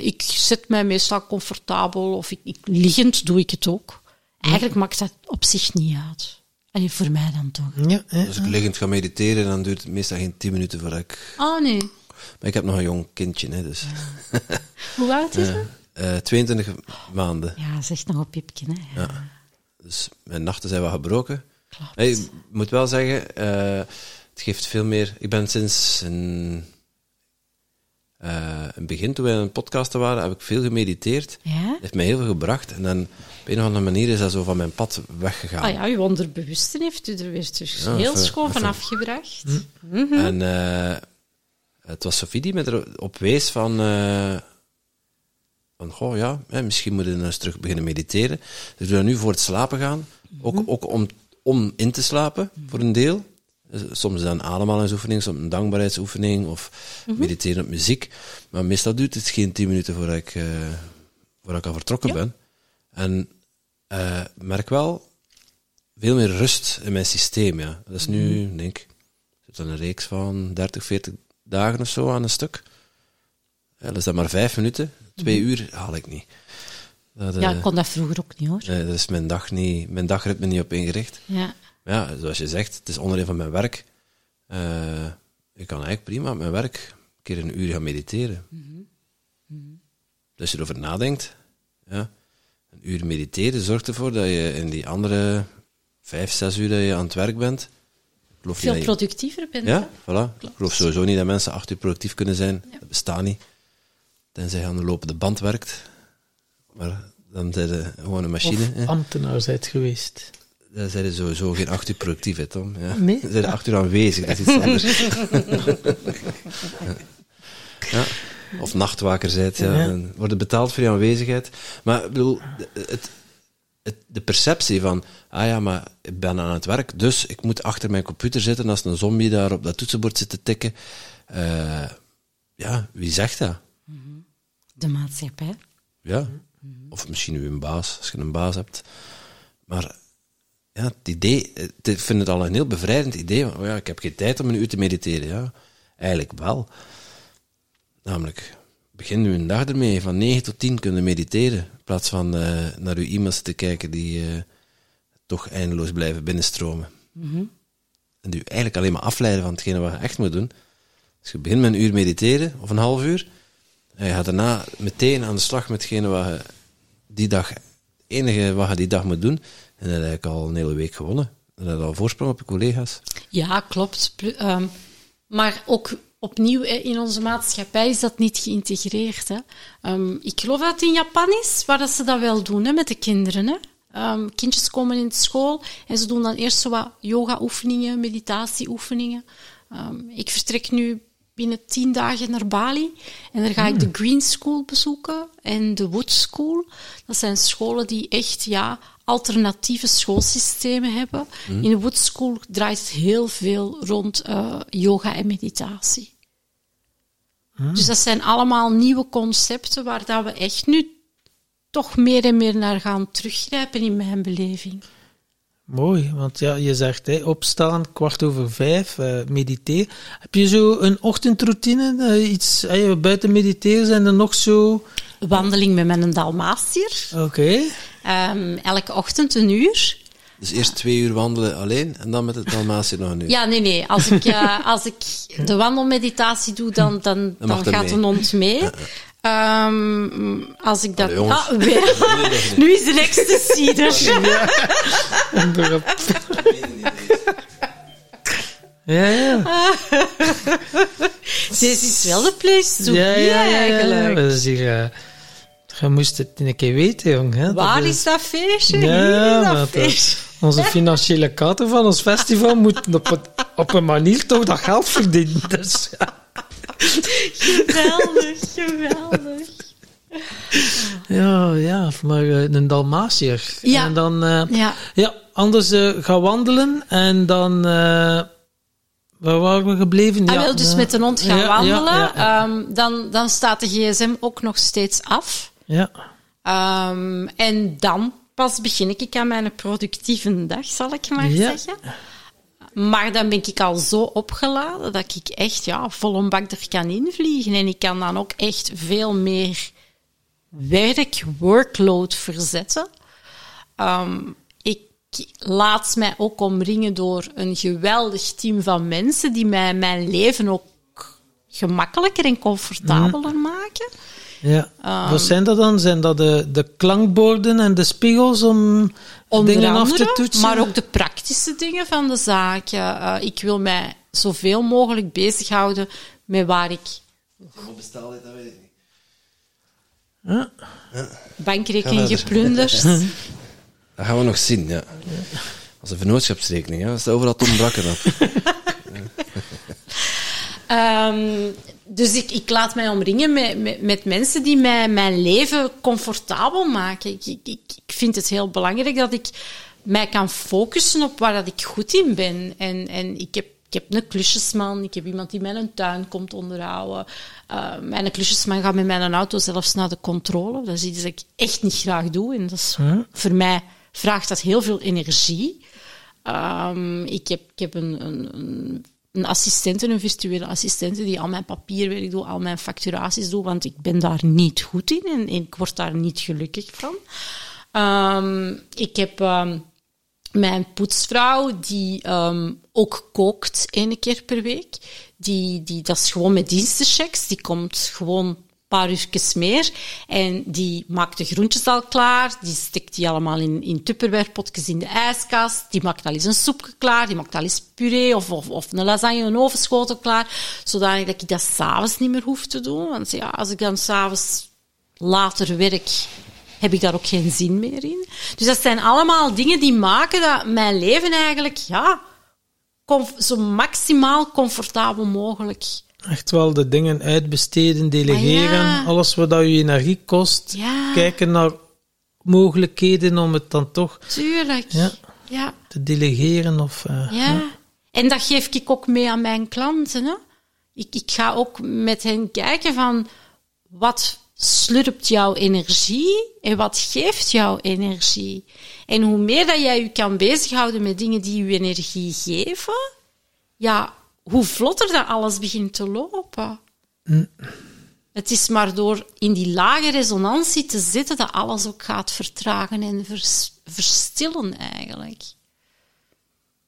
Ik zet mij meestal comfortabel of liggend doe ik het ook. Eigenlijk maakt dat op zich niet uit. Allee, voor mij dan toch. Ja, als ik liggend ga mediteren, dan duurt het meestal geen 10 minuten voordat ik... Oh, nee. Maar ik heb nog een jong kindje, hè, dus... Ja. Hoe oud is hij? 22 maanden. Ja, zeg nog een piepje, hè. Ja. Dus mijn nachten zijn wel gebroken. Klopt. Hey, ik moet wel zeggen, het geeft veel meer... Ik ben sinds een begin, toen wij aan het podcasten waren, heb ik veel gemediteerd. Ja? Het heeft mij heel veel gebracht. En dan, op een of andere manier, is dat zo van mijn pad weggegaan. Ah ja, uw onderbewusten heeft u er weer dus heel schoon van afgebracht. Mm-hmm. En... het was Sophie die met erop wees van goh, ja, misschien moet je eens terug beginnen mediteren. Dus doe dat nu voor het slapen gaan. Ook om in te slapen, voor een deel. Soms dan ademhalingsoefening, soms een dankbaarheidsoefening of mediteren op muziek. Maar meestal duurt het geen 10 minuten voordat ik al vertrokken ben. En merk wel veel meer rust in mijn systeem. Ja. Dat is nu, denk ik, zit aan een reeks van 30-40 dagen of zo aan een stuk. Ja, dat is dan maar 5 minuten. 2 uur haal ik niet. Ik kon dat vroeger ook niet, hoor. Nee, dat is mijn dagritme niet op ingericht. Ja. Ja, zoals je zegt, het is onderdeel van mijn werk. Ik kan eigenlijk prima op mijn werk een keer 1 uur gaan mediteren. Mm-hmm. Mm-hmm. Dus als je erover nadenkt, ja, 1 uur mediteren zorgt ervoor dat je in die andere 5-6 uur dat je aan het werk bent, veel productiever bent. Ja, voilà. Ik geloof sowieso niet dat mensen 8 uur productief kunnen zijn. Ja. Dat bestaat niet. Tenzij je aan de lopende band werkt. Maar dan zijn ze gewoon een machine. Of ambtenaar bent geweest. Dan zijn ze sowieso geen 8 uur productief, hè, Tom. Ja. Nee? Dan zijn ze 8 uur aanwezig. Dat is iets anders. Ja. Of nachtwaker bent. Ja. Dan worden betaald voor je aanwezigheid. Maar ik bedoel... De perceptie van, maar ik ben aan het werk, dus ik moet achter mijn computer zitten als een zombie daar op dat toetsenbord zit te tikken. Wie zegt dat? De maatschappij. Ja, of misschien uw baas, als je een baas hebt. Maar ja, het idee, ik vind het al een heel bevrijdend idee, want ik heb geen tijd om 1 uur te mediteren. Ja, eigenlijk wel. Namelijk... Begin nu een dag ermee, van 9 tot 10 kunnen mediteren, in plaats van naar uw e-mails te kijken die toch eindeloos blijven binnenstromen. En die u eigenlijk alleen maar afleiden van hetgene wat je echt moet doen. Dus je begint met 1 uur mediteren, of 1/2 uur, en je gaat daarna meteen aan de slag met hetgene wat je die dag, het enige wat je die dag moet doen, en dat heb ik al een hele week gewonnen. En dat al voorsprong op je collega's. Ja, klopt. Maar ook... Opnieuw, in onze maatschappij is dat niet geïntegreerd. Hè. Ik geloof dat het in Japan is, waar dat ze dat wel doen hè, met de kinderen. Hè. Kindjes komen in school en ze doen dan eerst zo wat yoga-oefeningen, meditatie-oefeningen. Ik vertrek nu binnen 10 dagen naar Bali en daar ga ik de Green School bezoeken en de Wood School. Dat zijn scholen die echt alternatieve schoolsystemen hebben. In de Wood School draait het heel veel rond yoga en meditatie. Dus dat zijn allemaal nieuwe concepten waar dat we echt nu toch meer en meer naar gaan teruggrijpen in mijn beleving. Mooi, want ja, je zegt opstaan 5:15, mediteer. Heb je zo een ochtendroutine? Iets buiten mediteren zijn er nog zo... Wandeling met mijn dalmatier. Oké. Elke ochtend 1 uur. Dus eerst 2 uur wandelen alleen en dan met het dalmatier nog 1 uur? Ja, nee. Als ik de wandelmeditatie doe, dan gaat een hond mee. Als ik dat... Allee, ah, nee. Nu is de ecstasy er. Ja. Deze is wel de place to be, eigenlijk. Ja, je moest het een keer weten, jong. Hè? Waar is dat feestje? Ja, dat feestje. Onze financiële kaarten van ons festival moeten op een manier toch dat geld verdienen. Dus, ja. Geweldig. Ja, maar een Dalmatiër. Ja. En dan, ja, anders gaan wandelen en dan... waar waren we gebleven? Ja, dus met de hond gaan wandelen. Ja. Dan staat de gsm ook nog steeds af. Ja. En dan pas begin ik aan mijn productieve dag, zal ik maar zeggen. Maar dan ben ik al zo opgeladen dat ik echt vol een bak er kan invliegen. En ik kan dan ook echt veel meer workload verzetten. Ik laat mij ook omringen door een geweldig team van mensen die mij mijn leven ook gemakkelijker en comfortabeler maken. Ja. Wat zijn dat dan? Zijn dat de klankborden en de spiegels om dingen af te toetsen? Maar ook de praktische dingen van de zaken. Ik wil mij zoveel mogelijk bezighouden met waar ik... Hoeveel bestaat dit? Dat weet ik niet. Bankrekening geplunderd. Dat gaan we nog zien, ja. Als een vennootschapsrekening, hè. Dat is overal Tom Brakke dan. Dus ik laat mij omringen met mensen die mijn leven comfortabel maken. Ik vind het heel belangrijk dat ik mij kan focussen op waar dat ik goed in ben. En ik heb een klusjesman, ik heb iemand die mijn tuin komt onderhouden. Mijn klusjesman gaat met mijn auto zelfs naar de controle. Dat is iets dat ik echt niet graag doe. En dat is voor mij... vraagt dat heel veel energie. Ik heb een assistente, een virtuele assistente, die al mijn papierwerk doet, al mijn facturaties doet, want ik ben daar niet goed in en ik word daar niet gelukkig van. Ik heb mijn poetsvrouw, die ook kookt 1 keer per week. Die, dat is gewoon met dienstenchecks, die komt gewoon... paar uurtjes meer. En die maakt de groentjes al klaar. Die steekt die allemaal in tupperwarepotjes in de ijskast. Die maakt al eens een soepje klaar. Die maakt al eens puree of een lasagne, een ovenschotel klaar. Zodat ik dat s'avonds niet meer hoef te doen. Want ja, als ik dan s'avonds later werk, heb ik daar ook geen zin meer in. Dus dat zijn allemaal dingen die maken dat mijn leven eigenlijk zo maximaal comfortabel mogelijk... Echt wel de dingen uitbesteden, delegeren, alles wat dat je energie kost, kijken naar mogelijkheden om het dan toch te delegeren. En dat geef ik ook mee aan mijn klanten. Hè? Ik ga ook met hen kijken van wat slurpt jouw energie en wat geeft jouw energie. En hoe meer dat jij je kan bezighouden met dingen die je energie geven, hoe vlotter dat alles begint te lopen. Het is maar door in die lage resonantie te zitten dat alles ook gaat vertragen en verstillen eigenlijk.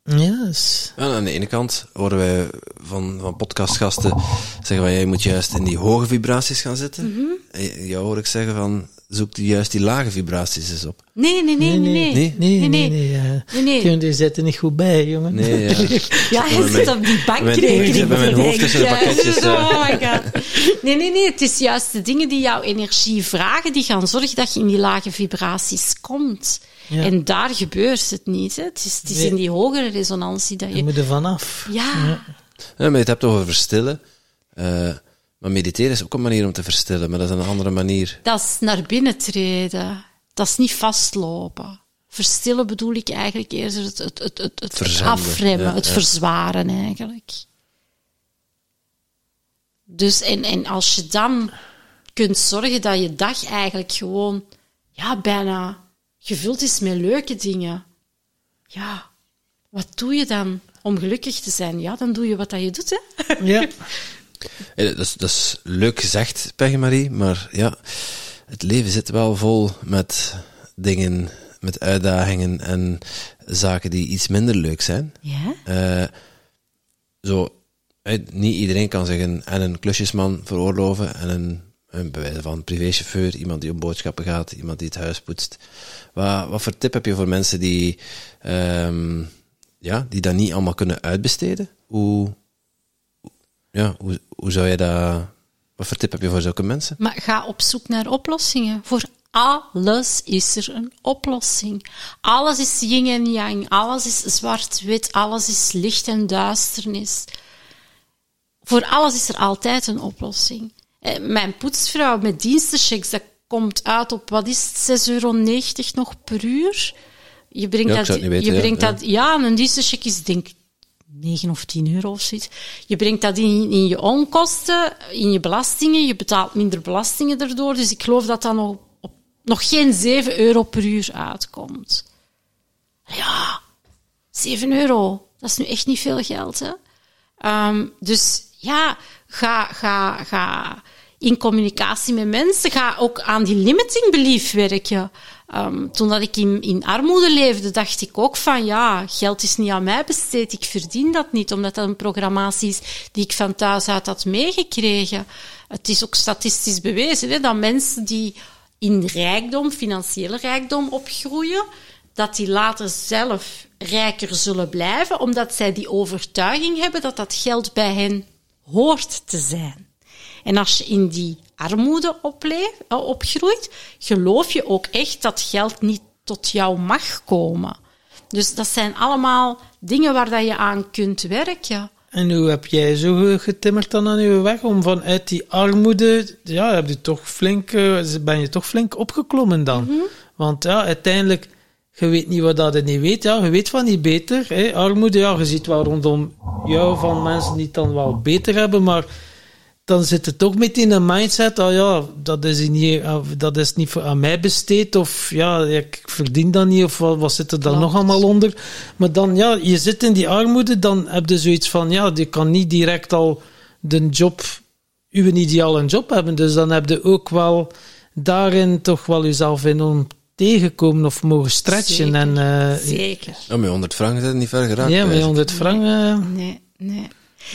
Yes. En aan de ene kant horen wij van podcastgasten zeggen van jij moet juist in die hoge vibraties gaan zitten. En jou hoor ik zeggen van zoek juist die lage vibraties eens op. Nee. Die zitten niet goed bij, jongen. Nee, ja. Hij zit op die bankrekening. Ik heb mijn hoofd tussen de pakketjes. Oh my god. Nee. Het is juist de dingen die jouw energie vragen, die gaan zorgen dat je in die lage vibraties komt. Ja. En daar gebeurt het niet. Hè. Het is in die hogere resonantie dat je... Je moet er vanaf. Ja, maar je hebt over verstillen. Maar mediteren is ook een manier om te verstillen, maar dat is een andere manier. Dat is naar binnen treden. Dat is niet vastlopen. Verstillen bedoel ik eigenlijk eerder het afremmen, het verzwaren eigenlijk. Dus, en als je dan kunt zorgen dat je dag eigenlijk gewoon bijna gevuld is met leuke dingen. Ja, wat doe je dan om gelukkig te zijn? Ja, dan doe je wat dat je doet, hè? Ja. Dat is leuk gezegd, Peggy Marie, maar het leven zit wel vol met dingen, met uitdagingen en zaken die iets minder leuk zijn. Ja. Niet iedereen kan zich een klusjesman veroorloven en een Bij wijze van een privéchauffeur, iemand die op boodschappen gaat, iemand die het huis poetst. Wat voor tip heb je voor mensen die dat niet allemaal kunnen uitbesteden? Hoe zou je dat... Wat voor tip heb je voor zulke mensen? Maar ga op zoek naar oplossingen. Voor alles is er een oplossing. Alles is yin en yang. Alles is zwart-wit. Alles is licht en duisternis. Voor alles is er altijd een oplossing. Mijn poetsvrouw met dienstenchecks, dat komt uit op, wat is het, €6,90 nog per uur? Je brengt een dienstencheck is denk ik 9 of 10 euro of zoiets. Je brengt dat in je onkosten, in je belastingen. Je betaalt minder belastingen daardoor. Dus ik geloof dat dat nog geen €7 per uur uitkomt. Ja, €7. Dat is nu echt niet veel geld, hè? Dus ja, ga in communicatie met mensen. Ga ook aan die limiting belief werken. Toen dat ik in armoede leefde, dacht ik ook van ja, geld is niet aan mij besteed, ik verdien dat niet, omdat dat een programmatie is die ik van thuis uit had meegekregen. Het is ook statistisch bewezen, hè, dat mensen die in rijkdom, financiële rijkdom opgroeien, dat die later zelf rijker zullen blijven, omdat zij die overtuiging hebben dat dat geld bij hen hoort te zijn. En als je in die armoede opgroeit, geloof je ook echt dat geld niet tot jou mag komen. Dus dat zijn allemaal dingen waar dat je aan kunt werken. En hoe heb jij zo getimmerd dan aan je weg om vanuit die armoede, ja, ben je toch flink opgeklommen dan? Mm-hmm. Want ja, uiteindelijk, je weet niet wat dat je niet weet, ja, je weet van niet beter. Hè? Armoede, ja, je ziet wel rondom jou van mensen die het dan wel beter hebben, maar dan zit het ook met in een mindset, oh ja, dat is niet aan mij besteed, of ja, ik verdien dat niet, of wat zit er dan nog allemaal onder. Maar dan, ja, je zit in die armoede, dan heb je zoiets van, ja, je kan niet direct al uw ideale job hebben, dus dan heb je ook wel daarin toch wel jezelf enorm tegenkomen of mogen stretchen. Zeker, en, zeker. Ja, met 100 frank zijn niet ver geraakt. Ja, met 100 frank... Nee.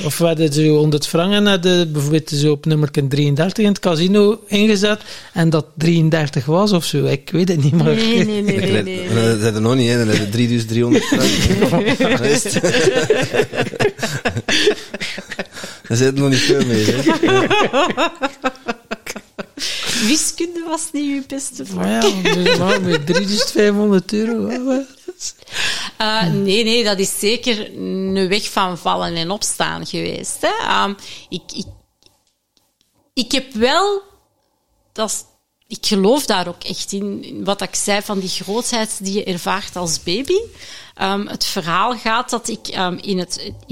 Of we hadden ze 100 franken hadden, bijvoorbeeld zo op nummer 33 in het casino ingezet en dat 33 was of zo, ik weet het niet meer. Nee. Dat is er nog niet, hè. Dat is 3300 franken. Daar zit nog niet veel mee. Hè. Wiskunde was niet uw beste vak. Maar ja, dus maar met €3.500. Nee, dat is zeker een weg van vallen en opstaan geweest. Hè. Ik heb wel... Ik geloof daar ook echt in wat ik zei van die grootheid die je ervaart als baby. Het verhaal gaat dat ik in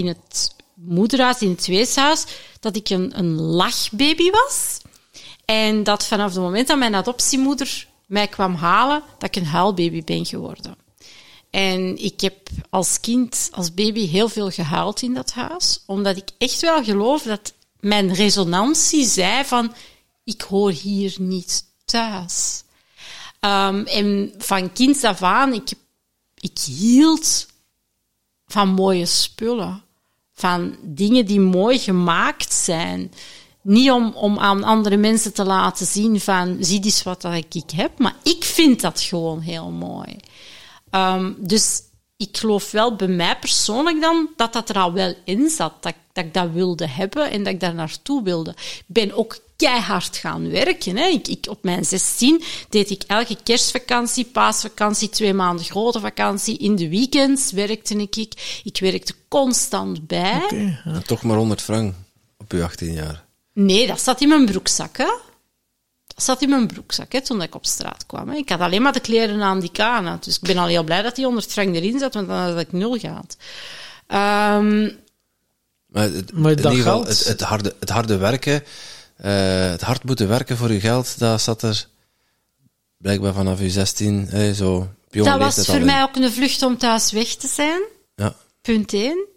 het moederhuis, in het weeshuis, dat ik een lachbaby was. En dat vanaf het moment dat mijn adoptiemoeder mij kwam halen, dat ik een huilbaby ben geworden. En ik heb als kind, als baby, heel veel gehuild in dat huis. Omdat ik echt wel geloof dat mijn resonantie zei van... Ik hoor hier niet thuis. En van kinds af aan, ik hield van mooie spullen. Van dingen die mooi gemaakt zijn... Niet om aan andere mensen te laten zien van... Zie eens wat dat ik heb. Maar ik vind dat gewoon heel mooi. Dus ik geloof wel bij mij persoonlijk dan... Dat dat er al wel in zat. Dat ik dat wilde hebben en dat ik daar naartoe wilde. Ik ben ook keihard gaan werken. Hè. Op mijn 16 deed ik elke kerstvakantie, paasvakantie... 2 maanden grote vakantie. In de weekends werkte ik. Ik werkte constant bij. Okay, ja. Toch maar 100 frank op je 18 jaar. Nee, dat zat in mijn broekzak, hè. Toen ik op straat kwam. Hè. Ik had alleen maar de kleren aan die kana. Dus ik ben al heel blij dat die 100 frank erin zat, want dan had ik 0 gehad. Maar dat in ieder geval, het harde werken, het hard moeten werken voor je geld, dat zat er blijkbaar vanaf je 16, hè, zo. Dat was voor mij ook een vlucht om thuis weg te zijn. Ja. Punt 1.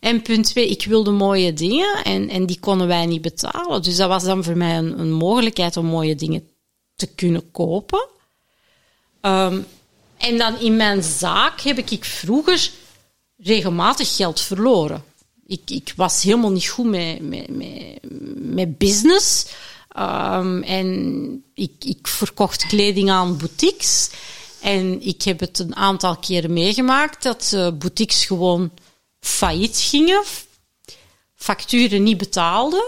En punt 2, ik wilde mooie dingen en die konden wij niet betalen. Dus dat was dan voor mij een mogelijkheid om mooie dingen te kunnen kopen. En dan in mijn zaak heb ik vroeger regelmatig geld verloren. Ik was helemaal niet goed met business. En ik verkocht kleding aan boutiques. En ik heb het een aantal keren meegemaakt dat boutiques gewoon failliet gingen. Facturen niet betaalden.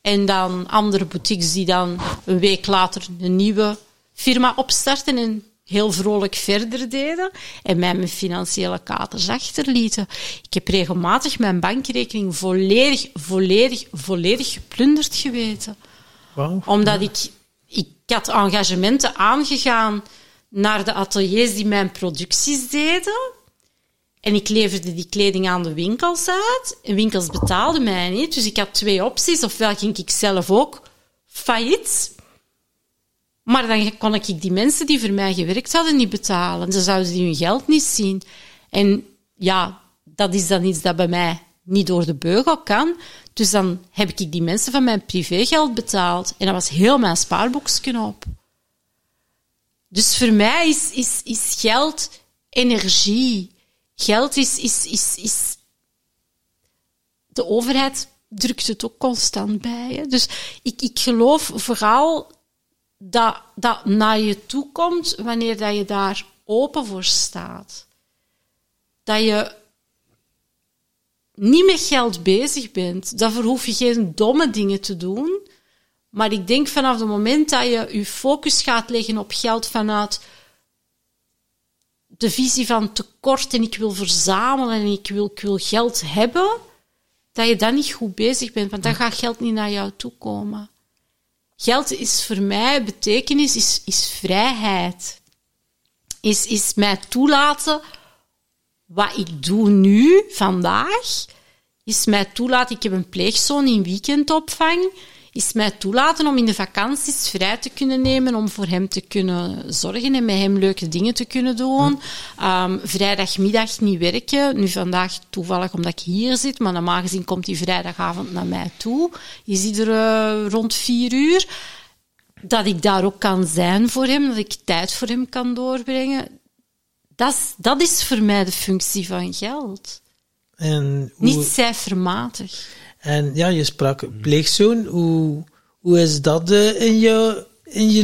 En dan andere boutiques die dan een week later een nieuwe firma opstarten en heel vrolijk verder deden en mij mijn financiële kaders achterlieten. Ik heb regelmatig mijn bankrekening volledig geplunderd geweten. Wow. Omdat ik had engagementen aangegaan naar de ateliers die mijn producties deden. En ik leverde die kleding aan de winkels uit. En winkels betaalden mij niet. Dus ik had twee opties. Ofwel ging ik zelf ook failliet. Maar dan kon ik die mensen die voor mij gewerkt hadden niet betalen. Dan zouden die hun geld niet zien. En ja, dat is dan iets dat bij mij niet door de beugel kan. Dus dan heb ik die mensen van mijn privégeld betaald. En dat was heel mijn spaarboekje op. Dus voor mij is geld energie. Geld is... De overheid drukt het ook constant bij. Hè? Dus ik geloof vooral dat naar je toe komt wanneer dat je daar open voor staat. Dat je niet met geld bezig bent. Daarvoor hoef je geen domme dingen te doen. Maar ik denk vanaf het moment dat je je focus gaat leggen op geld vanuit de visie van tekort en ik wil verzamelen en ik wil geld hebben, dat je dan niet goed bezig bent, want dan gaat geld niet naar jou toe komen. Geld is voor mij, betekenis is vrijheid. Is mij toelaten wat ik doe nu, vandaag. Is mij toelaten, ik heb een pleegzoon in weekendopvang. Is mij toelaten om in de vakanties vrij te kunnen nemen, om voor hem te kunnen zorgen en met hem leuke dingen te kunnen doen. Vrijdagmiddag niet werken. Nu vandaag toevallig omdat ik hier zit, maar normaal gezien komt hij vrijdagavond naar mij toe. Is iedere rond 4 uur. Dat ik daar ook kan zijn voor hem, dat ik tijd voor hem kan doorbrengen. Dat is voor mij de functie van geld. En hoe... Niet cijfermatig. En ja, je sprak pleegzoon. Hoe is dat in je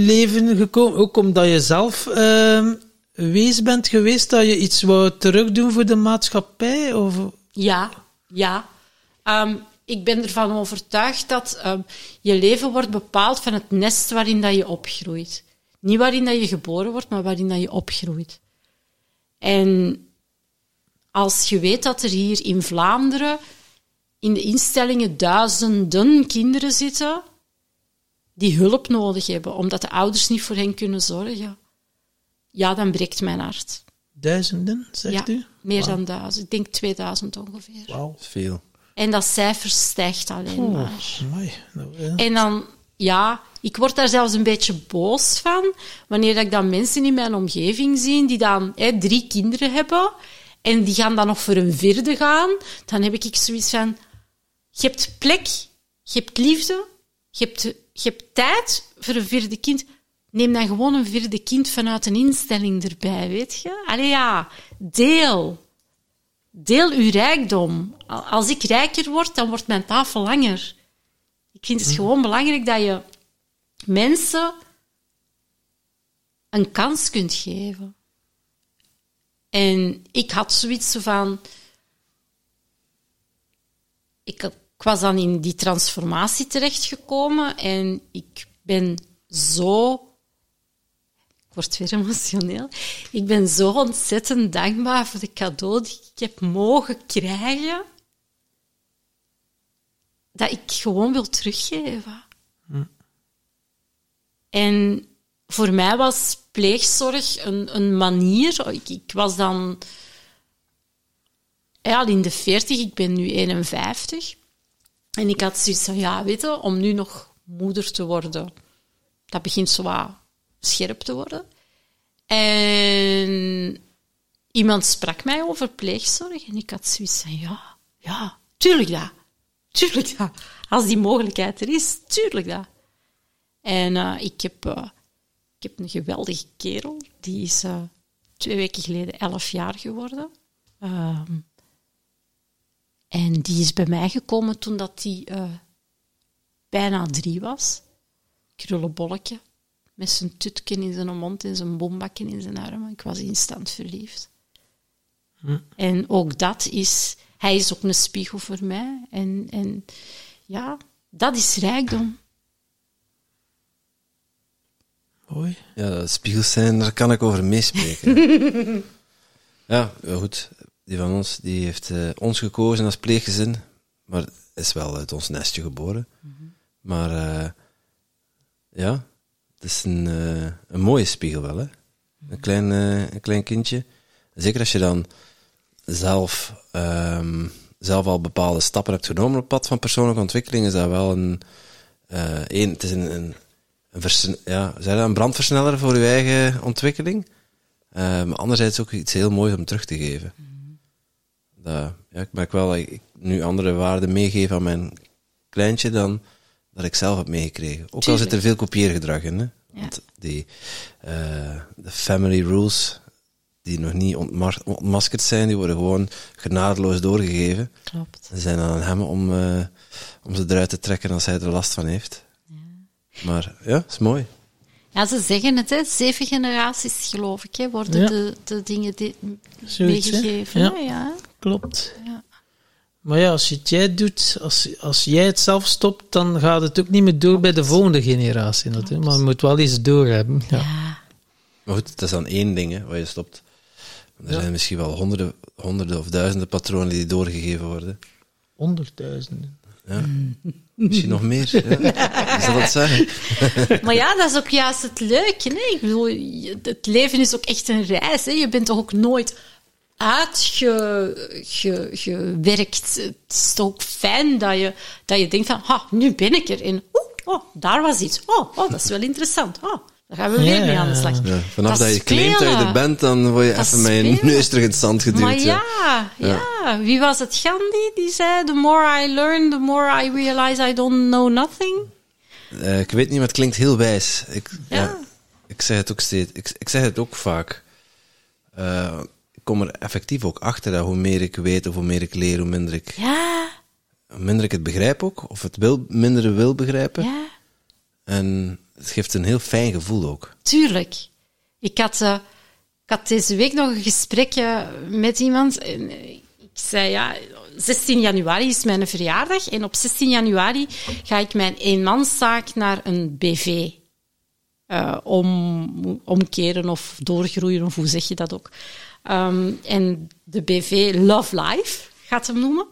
leven gekomen? Ook omdat je zelf wees bent geweest, dat je iets wou terugdoen voor de maatschappij? Of? Ja. Ik ben ervan overtuigd dat je leven wordt bepaald van het nest waarin dat je opgroeit. Niet waarin dat je geboren wordt, maar waarin dat je opgroeit. En als je weet dat er hier in Vlaanderen in de instellingen duizenden kinderen zitten die hulp nodig hebben, omdat de ouders niet voor hen kunnen zorgen. Ja, dan breekt mijn hart. Duizenden, zegt u? Meer dan 1000. Ik denk 2000 ongeveer. Wauw, veel. En dat cijfer stijgt alleen maar. Amai. En dan, ja, ik word daar zelfs een beetje boos van, wanneer ik dan mensen in mijn omgeving zie die dan 3 kinderen hebben en die gaan dan nog voor een 4e gaan. Dan heb ik zoiets van... Je hebt plek, je hebt liefde, je hebt tijd voor een 4e kind. Neem dan gewoon een 4e kind vanuit een instelling erbij, weet je? Allee ja, deel. Deel uw rijkdom. Als ik rijker word, dan wordt mijn tafel langer. Ik vind het gewoon belangrijk dat je mensen een kans kunt geven. En ik had zoiets van... Ik was dan in die transformatie terechtgekomen en ik ben zo... Ik word weer emotioneel. Ik ben zo ontzettend dankbaar voor de cadeau die ik heb mogen krijgen. Dat ik gewoon wil teruggeven. Hm. En voor mij was pleegzorg een manier. Ik was dan al in de 40, ik ben nu 51. En ik had zoiets van, ja, weet je, om nu nog moeder te worden, dat begint zo wat scherp te worden. En iemand sprak mij over pleegzorg en ik had zoiets van, ja, tuurlijk dat. Als die mogelijkheid er is, tuurlijk dat. En ik heb een geweldige kerel. Die is 2 weken geleden 11 jaar geworden. En die is bij mij gekomen toen dat die bijna 3 was. krullenbolletje. Met zijn tutje in zijn mond en zijn bombakje in zijn armen. Ik was instant verliefd. Hm. En ook dat is... Hij is ook een spiegel voor mij. En ja, dat is rijkdom. Mooi. Ja, spiegels zijn, daar kan ik over meespreken. Ja, goed. Die van ons die heeft ons gekozen als pleeggezin. Maar is wel uit ons nestje geboren. Mm-hmm. Maar ja, het is een mooie spiegel wel, hè. Mm-hmm. Een klein kindje. Zeker als je dan zelf al bepaalde stappen hebt genomen op het pad van persoonlijke ontwikkeling, is dat wel een brandversneller voor je eigen ontwikkeling. Maar anderzijds ook iets heel moois om terug te geven. Mm-hmm. Ik merk wel dat ik nu andere waarden meegeef aan mijn kleintje dan dat ik zelf heb meegekregen. Ook tuurlijk. Al zit er veel kopieergedrag in. Hè? Ja. Want de family rules die nog niet ontmaskerd zijn, die worden gewoon genadeloos doorgegeven. Klopt. Ze zijn aan hem om ze eruit te trekken als hij er last van heeft. Ja. Maar ja, dat is mooi. Ja, ze zeggen het, hè. 7 generaties, geloof ik, hè, worden de dingen meegegeven. Ja. Ja. Klopt. Ja. Maar ja, als je het jij doet, als jij het zelf stopt, dan gaat het ook niet meer door bij de volgende generatie. Natuurlijk. Maar je moet wel iets doorhebben. Ja. Ja. Maar goed, dat is dan één ding, hè, waar je stopt. Er zijn misschien wel honderden of duizenden patronen die doorgegeven worden. Honderdduizenden. Ja. Misschien nog meer. Ja. Is dat het zeggen? Maar ja, dat is ook juist het leuke. Hè? Ik bedoel, het leven is ook echt een reis. Hè? Je bent toch ook nooit uitgewerkt. Het is toch ook fijn dat je denkt van, ha, nu ben ik er. En daar was iets. Oh, dat is wel interessant. Oh, daar gaan we weer mee aan de slag. Ja, vanaf dat je claimt dat je er bent, dan word je even met je neus terug in het zand geduwd. Maar ja. Wie was het? Gandhi die zei, the more I learn, the more I realize I don't know nothing. Ik weet niet, maar het klinkt heel wijs. Ik zeg het ook steeds. Ik zeg het ook vaak. Ik kom er effectief ook achter dat hoe meer ik weet of hoe meer ik leer, hoe minder ik... Ja. Hoe minder ik het begrijp ook. Of het minder wil begrijpen. Ja. En... Het geeft een heel fijn gevoel ook. Tuurlijk. Ik had deze week nog een gesprekje met iemand. En ik zei, 16 januari is mijn verjaardag. En op 16 januari ga ik mijn eenmanszaak naar een BV omkeren of doorgroeien. Of hoe zeg je dat ook? En de BV Love Life gaat hem noemen.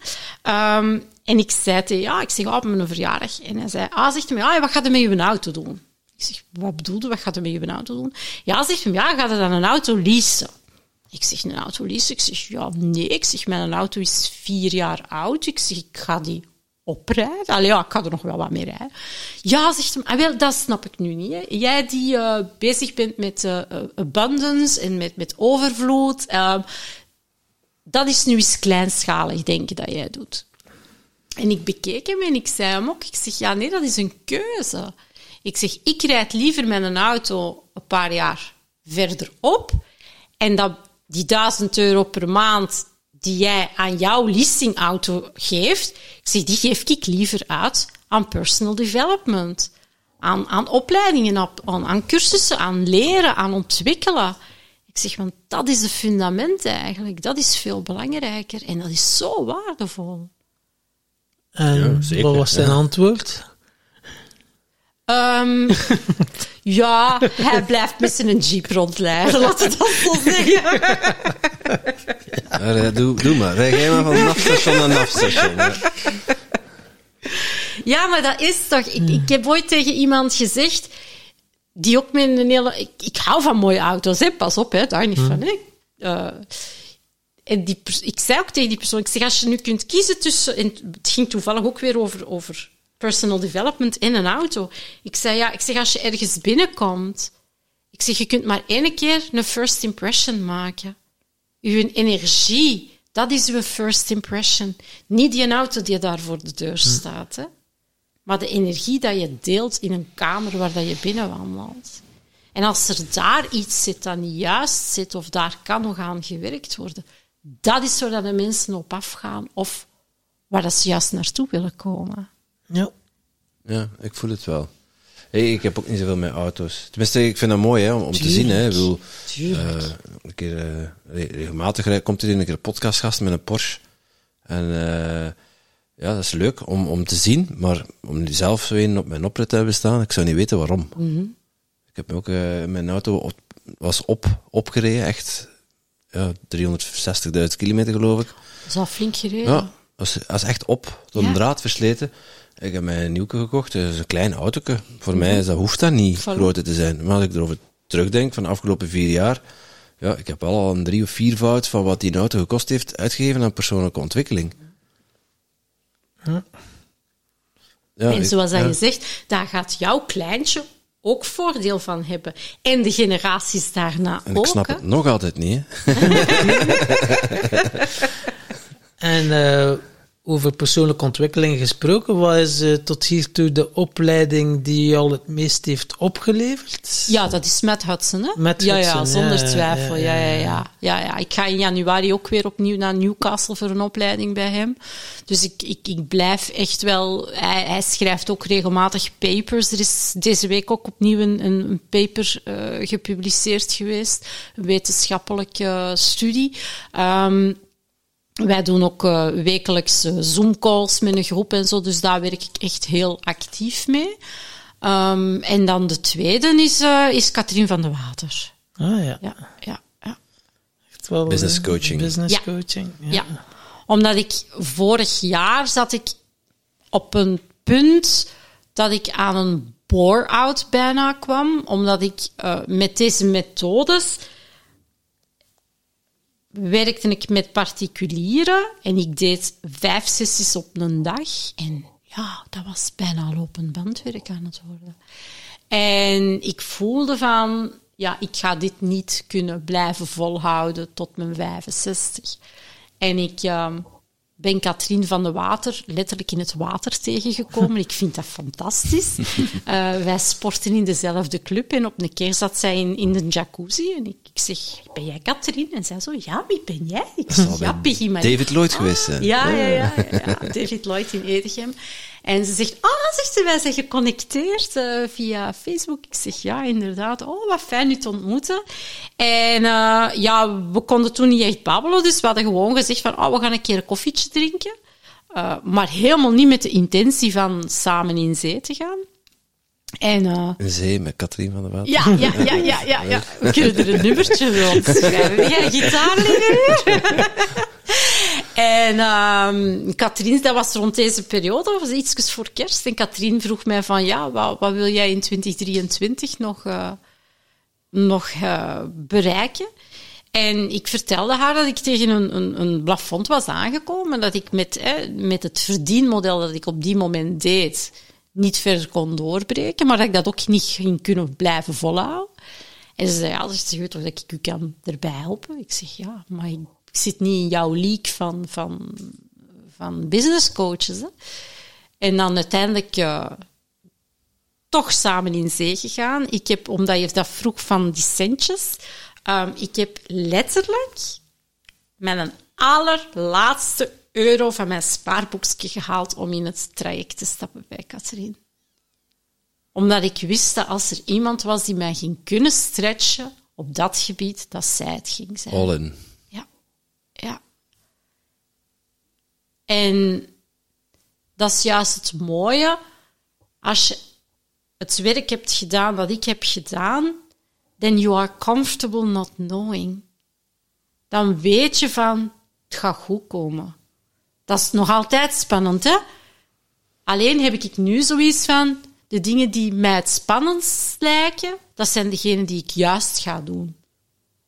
En ik zei tegen, op mijn verjaardag. En hij zei, zegt hij, wat gaat er met je auto doen? Ik zeg, wat bedoelde, wat gaat er met je auto doen? Ja, zegt hij, gaat er dan een auto leasen? Ik zeg, een auto leasen? Ik zeg, nee. Ik zeg, mijn auto is 4 jaar oud. Ik zeg, ik ga die oprijden. Allee, ik ga er nog wel wat mee rijden. Ja, zegt hij, dat snap ik nu niet. Hè. Jij die bezig bent met abundance en met overvloed, dat is nu eens kleinschalig denken dat jij doet. En ik bekeek hem en ik zei hem ook, ik zeg, nee, dat is een keuze. Ik zeg, ik rijd liever met een auto een paar jaar verder op en dat die €1.000 per maand die jij aan jouw leasingauto geeft, ik zeg, die geef ik liever uit aan personal development, aan opleidingen, aan cursussen, aan leren, aan ontwikkelen. Ik zeg, want dat is het fundament eigenlijk, dat is veel belangrijker en dat is zo waardevol. En ja, wat was zijn antwoord? Hij blijft met zijn jeep rondleiden. Laten we dat zo zeggen. Ja, doe maar. Rij jij maar van nachtstation naar nachtstation. Ja, maar dat is toch... Ik heb ooit tegen iemand gezegd... Die ook met een hele... Ik hou van mooie auto's, hè. Pas op, hè. Daar niet van, hè. En ik zei ook tegen die persoon, ik zeg, als je nu kunt kiezen tussen... En het ging toevallig ook weer over personal development en een auto. Ik zei, als je ergens binnenkomt... Ik zeg, je kunt maar 1 keer een first impression maken. Uw energie, dat is uw first impression. Niet die auto die daar voor de deur staat. Hè? Maar de energie dat je deelt in een kamer waar dat je binnenwandelt. En als er daar iets zit dat niet juist zit, of daar kan nog aan gewerkt worden... Dat is waar de mensen op afgaan of waar dat ze juist naartoe willen komen. Ja, ik voel het wel. Hey, ik heb ook niet zoveel met auto's. Tenminste, ik vind dat mooi hè, om te zien. Hè. Ik bedoel, een keer regelmatig komt er een keer een podcastgast met een Porsche. En ja, dat is leuk om te zien, maar om nu zelf zo een op mijn oprit te hebben staan, ik zou niet weten waarom. Mm-hmm. Ik heb ook mijn auto opgereden, echt 360.000 kilometer geloof ik. Dat is al flink gereden. Ja, dat is echt op, door een draad versleten. Ik heb mij een nieuwke gekocht, dat is een klein autoke. Voor mij is dat, hoeft dat niet groter te zijn. Maar als ik erover terugdenk, van de afgelopen 4 jaar, ja, ik heb al een 3 of 4-voud van wat die auto gekost heeft uitgegeven aan persoonlijke ontwikkeling. Ja. Ja, en zoals dat je zegt, daar gaat jouw kleintje ook voordeel van hebben. En de generaties daarna ook. En ik snap het nog altijd niet. Hè? En over persoonlijke ontwikkeling gesproken, wat is tot hiertoe de opleiding die je al het meest heeft opgeleverd? Ja, dat is Matt Hudson, hè? Matt Hudson, ja, zonder twijfel. Ja. Ik ga in januari ook weer opnieuw naar Newcastle voor een opleiding bij hem. Dus ik blijf echt wel... Hij schrijft ook regelmatig papers. Er is deze week ook opnieuw een paper gepubliceerd geweest. Een wetenschappelijke studie. Wij doen ook wekelijks Zoom-calls met een groep en zo, dus daar werk ik echt heel actief mee. En dan de tweede is Katrien van de Water. Ah ja. Ja. Echt wel business coaching. Business coaching. Omdat ik vorig jaar zat ik op een punt dat ik aan een bore-out bijna kwam, omdat ik met deze methodes... werkte ik met particulieren en ik deed 5 sessies op een dag. En ja, dat was bijna lopend bandwerk aan het worden. En ik voelde van, ja, ik ga dit niet kunnen blijven volhouden tot mijn 65. En ik ben Katrien van de Water letterlijk in het water tegengekomen. Ik vind dat fantastisch. Wij sporten in dezelfde club en op een keer zat zij in de jacuzzi en ik zeg, ben jij Katrien? En zij zo, ja, wie ben jij? Ik zeg, ja, Peggy Marie. David Lloyd geweest zijn. Ja, David Lloyd in Edegem. En ze zegt, zegt ze, wij zijn geconnecteerd via Facebook. Ik zeg, ja, inderdaad. Oh, wat fijn u te ontmoeten. En we konden toen niet echt babbelen, dus we hadden gewoon gezegd van, we gaan een keer een koffietje drinken. Maar helemaal niet met de intentie van samen in zee te gaan. En, een zee met Katrien van de Water. Ja. We kunnen er een nummertje rond schrijven. Wil jij een gitaar liggen hier? En Katrien, dat was rond deze periode, was iets voor kerst. En Katrien vroeg mij van, ja, wat wil jij in 2023 nog bereiken? En ik vertelde haar dat ik tegen een plafond was aangekomen. Dat ik met het verdienmodel dat ik op die moment deed, niet verder kon doorbreken. Maar dat ik dat ook niet ging kunnen blijven volhouden. En ze zei, ja, dat is goed, dat ik u kan erbij helpen. Ik zeg, ja, maar ik zit niet in jouw league van business coaches. Hè. En dan uiteindelijk toch samen in zee gegaan. Ik heb, omdat je dat vroeg van die centjes, ik heb letterlijk met een allerlaatste euro van mijn spaarboekje gehaald om in het traject te stappen bij Katrien. Omdat ik wist dat als er iemand was die mij ging kunnen stretchen op dat gebied, dat zij het ging zijn. All in. Ja. En dat is juist het mooie. Als je het werk hebt gedaan wat ik heb gedaan, then you are comfortable not knowing. Dan weet je van, het gaat goed komen. Dat is nog altijd spannend, hè? Alleen heb ik nu zoiets van, de dingen die mij het spannendst lijken, dat zijn degenen die ik juist ga doen.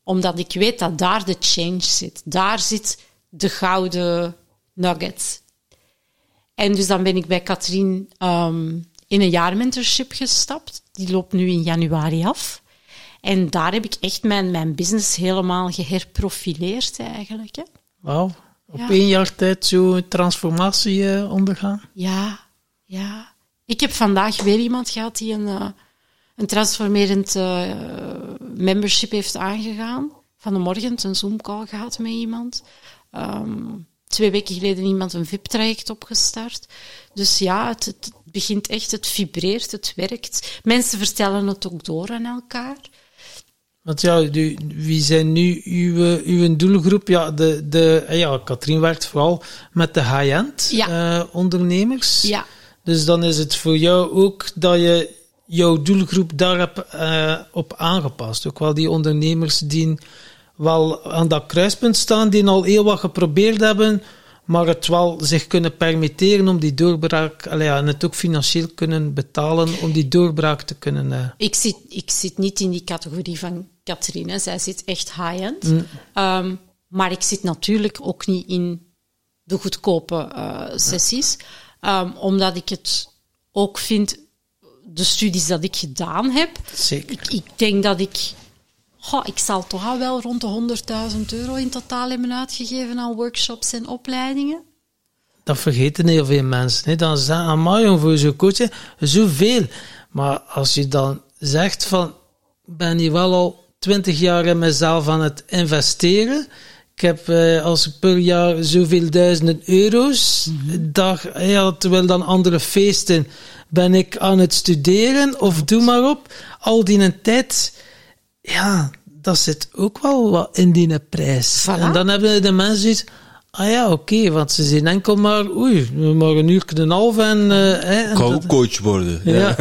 Omdat ik weet dat daar de change zit. Daar zit de gouden nugget. En dus dan ben ik bij Katrien in een jaarmentorship gestapt. Die loopt nu in januari af. En daar heb ik echt mijn business helemaal geherprofileerd eigenlijk. Hè. Wauw, op 1 jaar tijd zo'n transformatie ondergaan. Ja. Ik heb vandaag weer iemand gehad die een transformerend membership heeft aangegaan. Vanmorgen een Zoom-call gehad met iemand. 2 weken geleden iemand een VIP-traject opgestart. Dus ja, het begint echt, het vibreert, het werkt. Mensen vertellen het ook door aan elkaar. Want ja, wie zijn nu uw doelgroep? Ja, Katrien werkt vooral met de high-end ondernemers. Ja. Dus dan is het voor jou ook dat je jouw doelgroep daarop op aangepast. Ook wel die ondernemers die wel aan dat kruispunt staan, die al heel wat geprobeerd hebben, maar het wel zich kunnen permitteren om die doorbraak, en het ook financieel kunnen betalen om die doorbraak te kunnen... Ik zit niet in die categorie van Katrien, hè. Zij zit echt high-end. Maar ik zit natuurlijk ook niet in de goedkope sessies, omdat ik het ook vind, de studies dat ik gedaan heb... Zeker. Ik denk dat ik zal toch al wel rond de €100.000 in totaal hebben uitgegeven aan workshops en opleidingen. Dat vergeten heel veel mensen. Hè? Dan zeggen, amai, voor zo'n coach, zoveel. Maar als je dan zegt van, ben je wel al 20 jaar in mezelf aan het investeren. Ik heb als per jaar zoveel duizenden euro's. Mm-hmm. Terwijl dan andere feesten ben ik aan het studeren of doe maar op. Al die een tijd... Ja, dat zit ook wel wat in die prijs. Voilà. En dan hebben de mensen zoiets... want ze zien enkel maar... maar een uur en een half en... ik ga ook coach worden. Ja.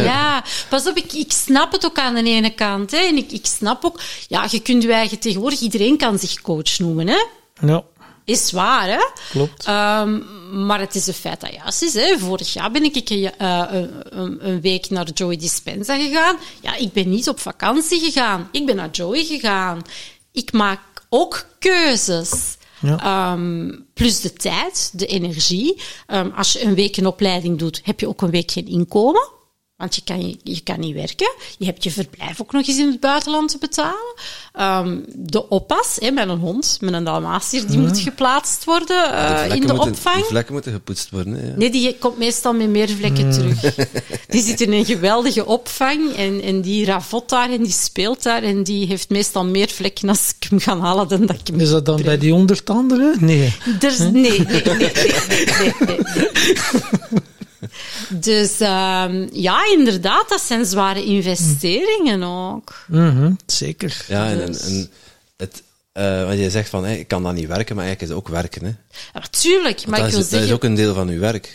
Ja. Pas op, ik snap het ook aan de ene kant. Hè. En ik snap ook... Ja, je kunt je eigen tegenwoordig... Iedereen kan zich coach noemen, hè. Ja. Is waar, hè? Klopt. Maar het is een feit dat juist is. Hè? Vorig jaar ben ik een week naar Joey Dispenza gegaan. Ja, ik ben niet op vakantie gegaan. Ik ben naar Joey gegaan. Ik maak ook keuzes. Ja. Plus de tijd, de energie. Als je een week een opleiding doet, heb je ook een week geen inkomen. Want je kan niet werken. Je hebt je verblijf ook nog eens in het buitenland te betalen. De oppas, met een hond, met een dalmatier, die moet geplaatst worden in de opvang. Die vlekken moeten gepoetst worden. Hè, ja. Nee, die komt meestal met meer vlekken terug. Die zit in een geweldige opvang en die ravot daar en die speelt daar en die heeft meestal meer vlekken als ik hem ga halen dan dat ik hem... Is dat dan breng. Bij die ondertanden? Nee. Nee. Dus inderdaad, dat zijn zware investeringen ook. Mm-hmm, zeker. Ja, en het, want je zegt van, ik kan dat niet werken, maar eigenlijk is het ook werken. Hè? Ja, tuurlijk, maar dat is ook een deel van uw werk.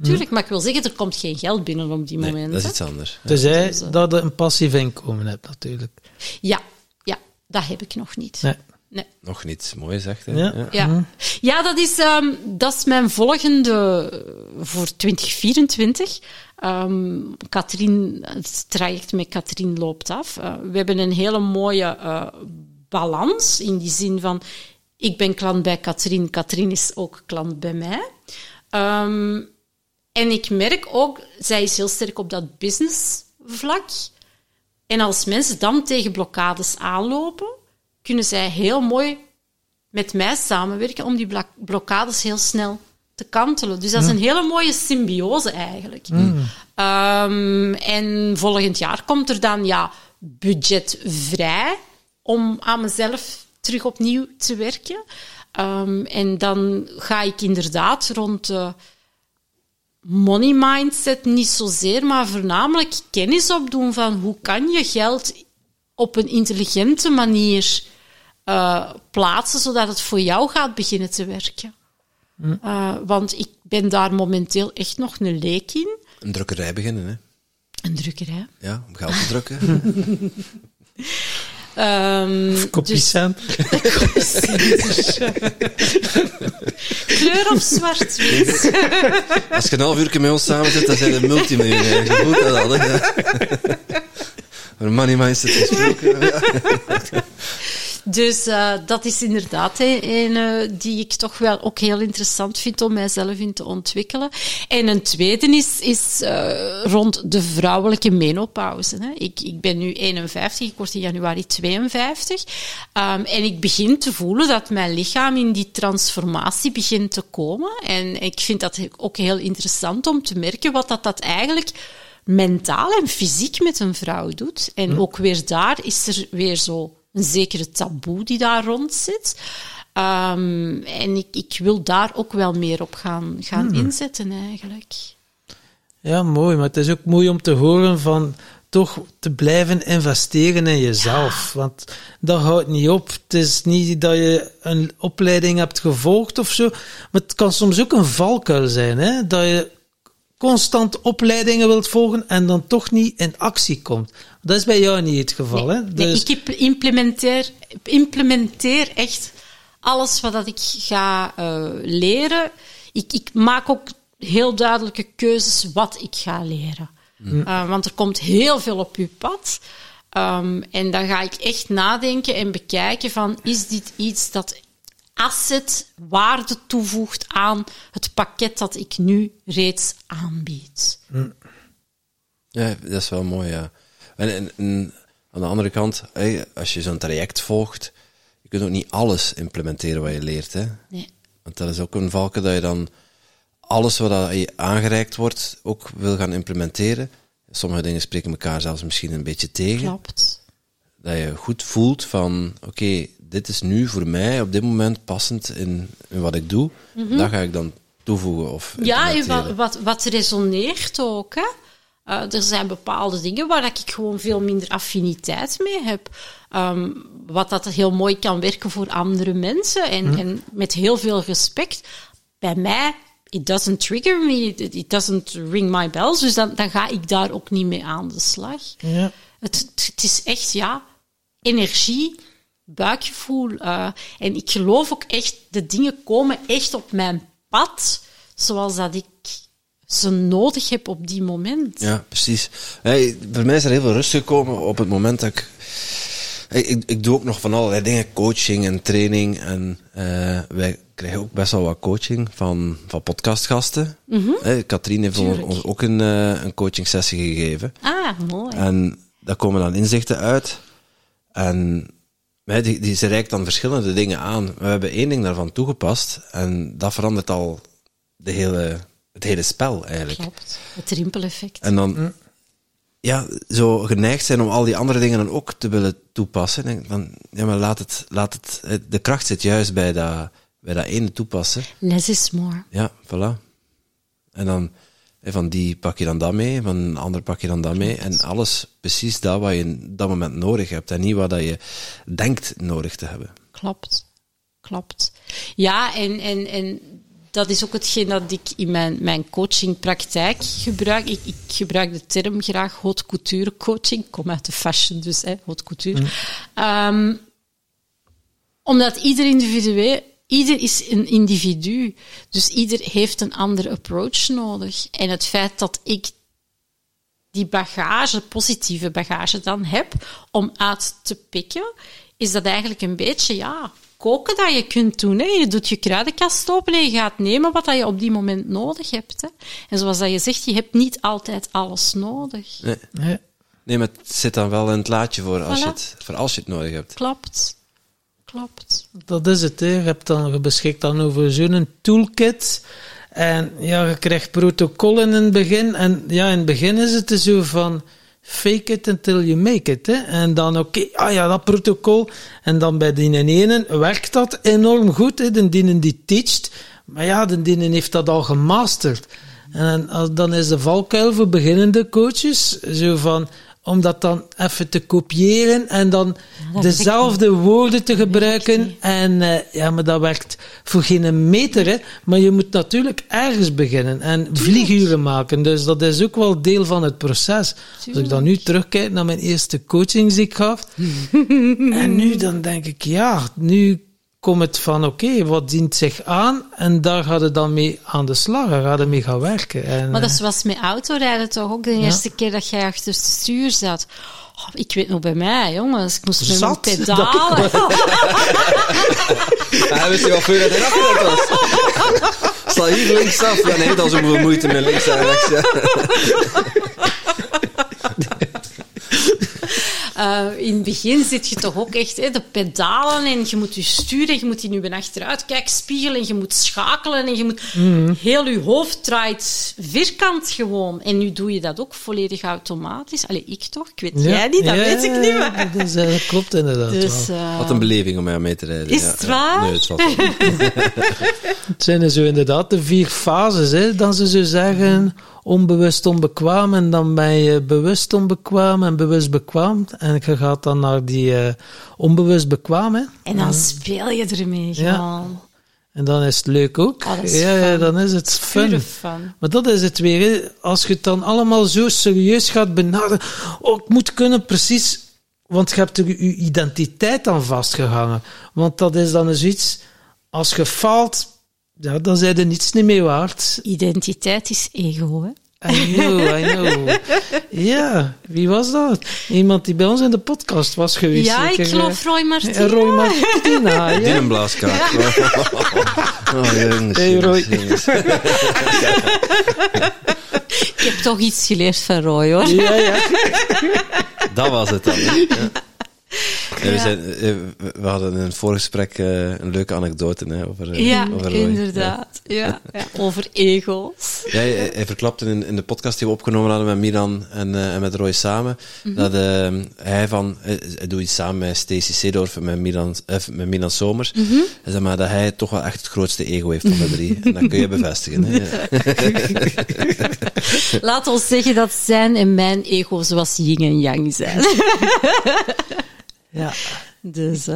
Tuurlijk, maar ik wil zeggen, er komt geen geld binnen op die moment. Dat is iets anders. Ja. Dus dat je een passief inkomen hebt, natuurlijk. Ja, dat heb ik nog niet. Nee. Nog niet, mooi zegt hij. Ja, dat is mijn volgende voor 2024. Het traject met Katrien loopt af. We hebben een hele mooie balans in die zin van ik ben klant bij Katrien, Katrien is ook klant bij mij. En ik merk ook, zij is heel sterk op dat businessvlak. En als mensen dan tegen blokkades aanlopen, kunnen zij heel mooi met mij samenwerken om die blokkades heel snel te kantelen. Dus dat is een hele mooie symbiose eigenlijk. En volgend jaar komt er dan budget vrij om aan mezelf terug opnieuw te werken. En dan ga ik inderdaad rond de money mindset niet zozeer, maar voornamelijk kennis opdoen van hoe kan je geld op een intelligente manier plaatsen, zodat het voor jou gaat beginnen te werken. Want ik ben daar momenteel echt nog een leek in. Een drukkerij beginnen, hè? Een drukkerij? Ja, om geld te drukken. Kopiecent. Kleur of zwart-wit? Als je een half uur met ons samen zit, dan zijn we multimiljonair. Je voelt dat al, hè? Money mindset gesproken. Dus dat is inderdaad een die ik toch wel ook heel interessant vind om mijzelf in te ontwikkelen. En een tweede is rond de vrouwelijke menopauze. Hè. Ik ben nu 51, ik word in januari 52. En ik begin te voelen dat mijn lichaam in die transformatie begint te komen. En ik vind dat ook heel interessant om te merken wat dat eigenlijk... mentaal en fysiek met een vrouw doet. En ook weer daar is er weer zo een zekere taboe die daar rond zit. En ik wil daar ook wel meer op gaan inzetten eigenlijk. Ja, mooi. Maar het is ook mooi om te horen van toch te blijven investeren in jezelf. Ja. Want dat houdt niet op. Het is niet dat je een opleiding hebt gevolgd of zo. Maar het kan soms ook een valkuil zijn, hè? Dat je constant opleidingen wilt volgen en dan toch niet in actie komt. Dat is bij jou niet het geval, nee, hè? Dus... Nee, ik implementeer echt alles wat ik ga leren. Ik maak ook heel duidelijke keuzes wat ik ga leren. Want er komt heel veel op je pad. En dan ga ik echt nadenken en bekijken van, is dit iets dat asset waarde toevoegt aan het pakket dat ik nu reeds aanbied? Ja, dat is wel mooi, ja. En aan de andere kant, als je zo'n traject volgt, je kunt ook niet alles implementeren wat je leert, hè? Nee. Want dat is ook een valkuil dat je dan alles wat je aangereikt wordt, ook wil gaan implementeren. Sommige dingen spreken elkaar zelfs misschien een beetje tegen. Klopt. Dat je goed voelt van, oké, dit is nu voor mij op dit moment passend in wat ik doe. Mm-hmm. Dat ga ik dan toevoegen of implementeren. Ja, wat resoneert ook, hè. Er zijn bepaalde dingen waar ik gewoon veel minder affiniteit mee heb. Wat dat heel mooi kan werken voor andere mensen. En met heel veel respect. Bij mij... It doesn't trigger me, it doesn't ring my bells, dus dan ga ik daar ook niet mee aan de slag. Ja. Het is echt, ja, energie, buikgevoel. En ik geloof ook echt, de dingen komen echt op mijn pad, zoals dat ik ze nodig heb op die moment. Ja, precies. Voor mij is er heel veel rust gekomen op het moment dat ik doe ook nog van allerlei dingen, coaching en training. En wij krijgen ook best wel wat coaching van podcastgasten. Mm-hmm. Katrien heeft ons ook een coaching sessie gegeven. Ah, mooi. En daar komen dan inzichten uit. En ze reikt dan verschillende dingen aan. We hebben één ding daarvan toegepast. En dat verandert al het hele spel eigenlijk. Klopt, het rimpeleffect. En dan... Mm. Ja, zo geneigd zijn om al die andere dingen dan ook te willen toepassen. Denk van, ja, maar laat het, de kracht zit juist bij dat ene toepassen. Less is more. Ja, voilà. En dan, van die pak je dan dat mee, van een ander pak je dan dat mee. En alles precies dat wat je in dat moment nodig hebt. En niet wat dat je denkt nodig te hebben. Klopt. Ja, en dat is ook hetgeen dat ik in mijn coachingpraktijk gebruik. Ik gebruik de term graag haute couture coaching. Ik kom uit de fashion, dus haute couture. Omdat ieder is een individu. Dus ieder heeft een andere approach nodig. En het feit dat ik die positieve bagage dan heb om uit te pikken, is dat eigenlijk een beetje, ja... koken dat je kunt doen. Hè. Je doet je kruidenkast open en je gaat nemen wat je op die moment nodig hebt. Hè. En zoals dat je zegt, je hebt niet altijd alles nodig. Nee, maar het zit dan wel in het laadje voor, voilà. als je het nodig hebt. Klopt. Dat is het. Hè. Je beschikt dan over zo'n toolkit. En ja, je krijgt protocollen in het begin. En ja, in het begin is het zo van... fake it until you make it. Hè? En dan, dat protocol. En dan bij die ene werkt dat enorm goed. Hè? De dienen die teacht. Maar ja, de dienen heeft dat al gemasterd. En dan is de valkuil voor beginnende coaches zo van... om dat dan even te kopiëren en dan dezelfde woorden te gebruiken. En maar dat werkt voor geen meter, hè. Maar je moet natuurlijk ergens beginnen en vlieguren maken. Dus dat is ook wel deel van het proces. Tuurlijk. Als ik dan nu terugkijk naar mijn eerste coachings die ik gaf, en nu dan denk ik, ja, nu komt het van, wat dient zich aan? En daar gaat het dan mee aan de slag, daar gaat het mee gaan werken. En, maar dat was met autorijden toch ook, de eerste keer dat jij achter het stuur zat. Oh, ik weet nog bij mij, jongens, ik moest met mijn pedalen. Hij wist je wel veel dat hij afgelegd was. Sla hier linksaf, dan heeft al zoveel moeite met links en rechts. In het begin zit je toch ook echt de pedalen en je moet je sturen, je moet in je achteruitkijkspiegel en je moet schakelen en je moet... Heel je hoofd draait vierkant gewoon. En nu doe je dat ook volledig automatisch. Allee, ik toch? Ik weet jij niet, dat weet ik niet meer. Dus, dat klopt inderdaad. Dus, wat een beleving om jou mee te rijden. Is het waar? Nee, het valt op. Het zijn zo inderdaad de 4 fases, hè, dat ze zo zeggen... Onbewust onbekwaam en dan ben je bewust onbekwaam en bewust bekwaam. En je gaat dan naar die onbewust bekwaam. Hè? En dan speel je ermee gewoon. En dan is het leuk ook. Oh, ja, dan is het fun. Maar dat is het weer. Hè? Als je het dan allemaal zo serieus gaat benaderen. Oh, ik moet kunnen precies... Want je hebt er je identiteit aan vastgehangen. Want dat is dan zoiets... Als je faalt... Ja, dan zijn er niets niet meer waard. Identiteit is ego, hè? I know. Ja, wie was dat? Iemand die bij ons in de podcast was geweest. Ja, ik geloof Roy Martina. Roy Martina, ja. Die een blaaskaart. Ja. Oh, jongens, hey, Roy. Jongens. Ik heb toch iets geleerd van Roy, hoor. Ja. Dat was het dan, hè? Ja. Ja. We hadden in het voorgesprek een leuke anekdote over over Roy. Inderdaad. Ja. Over ego's. Ja, hij verklapte in de podcast die we opgenomen hadden met Milan en met Roy samen, dat hij doet iets samen met Stacey Seedorf en met Milan Sommers. Hij zei maar dat hij toch wel echt het grootste ego heeft van de 3. En dat kun je bevestigen. Hè? Ja. Laat ons zeggen dat zijn en mijn ego zoals yin en yang zijn. Ja. Dus,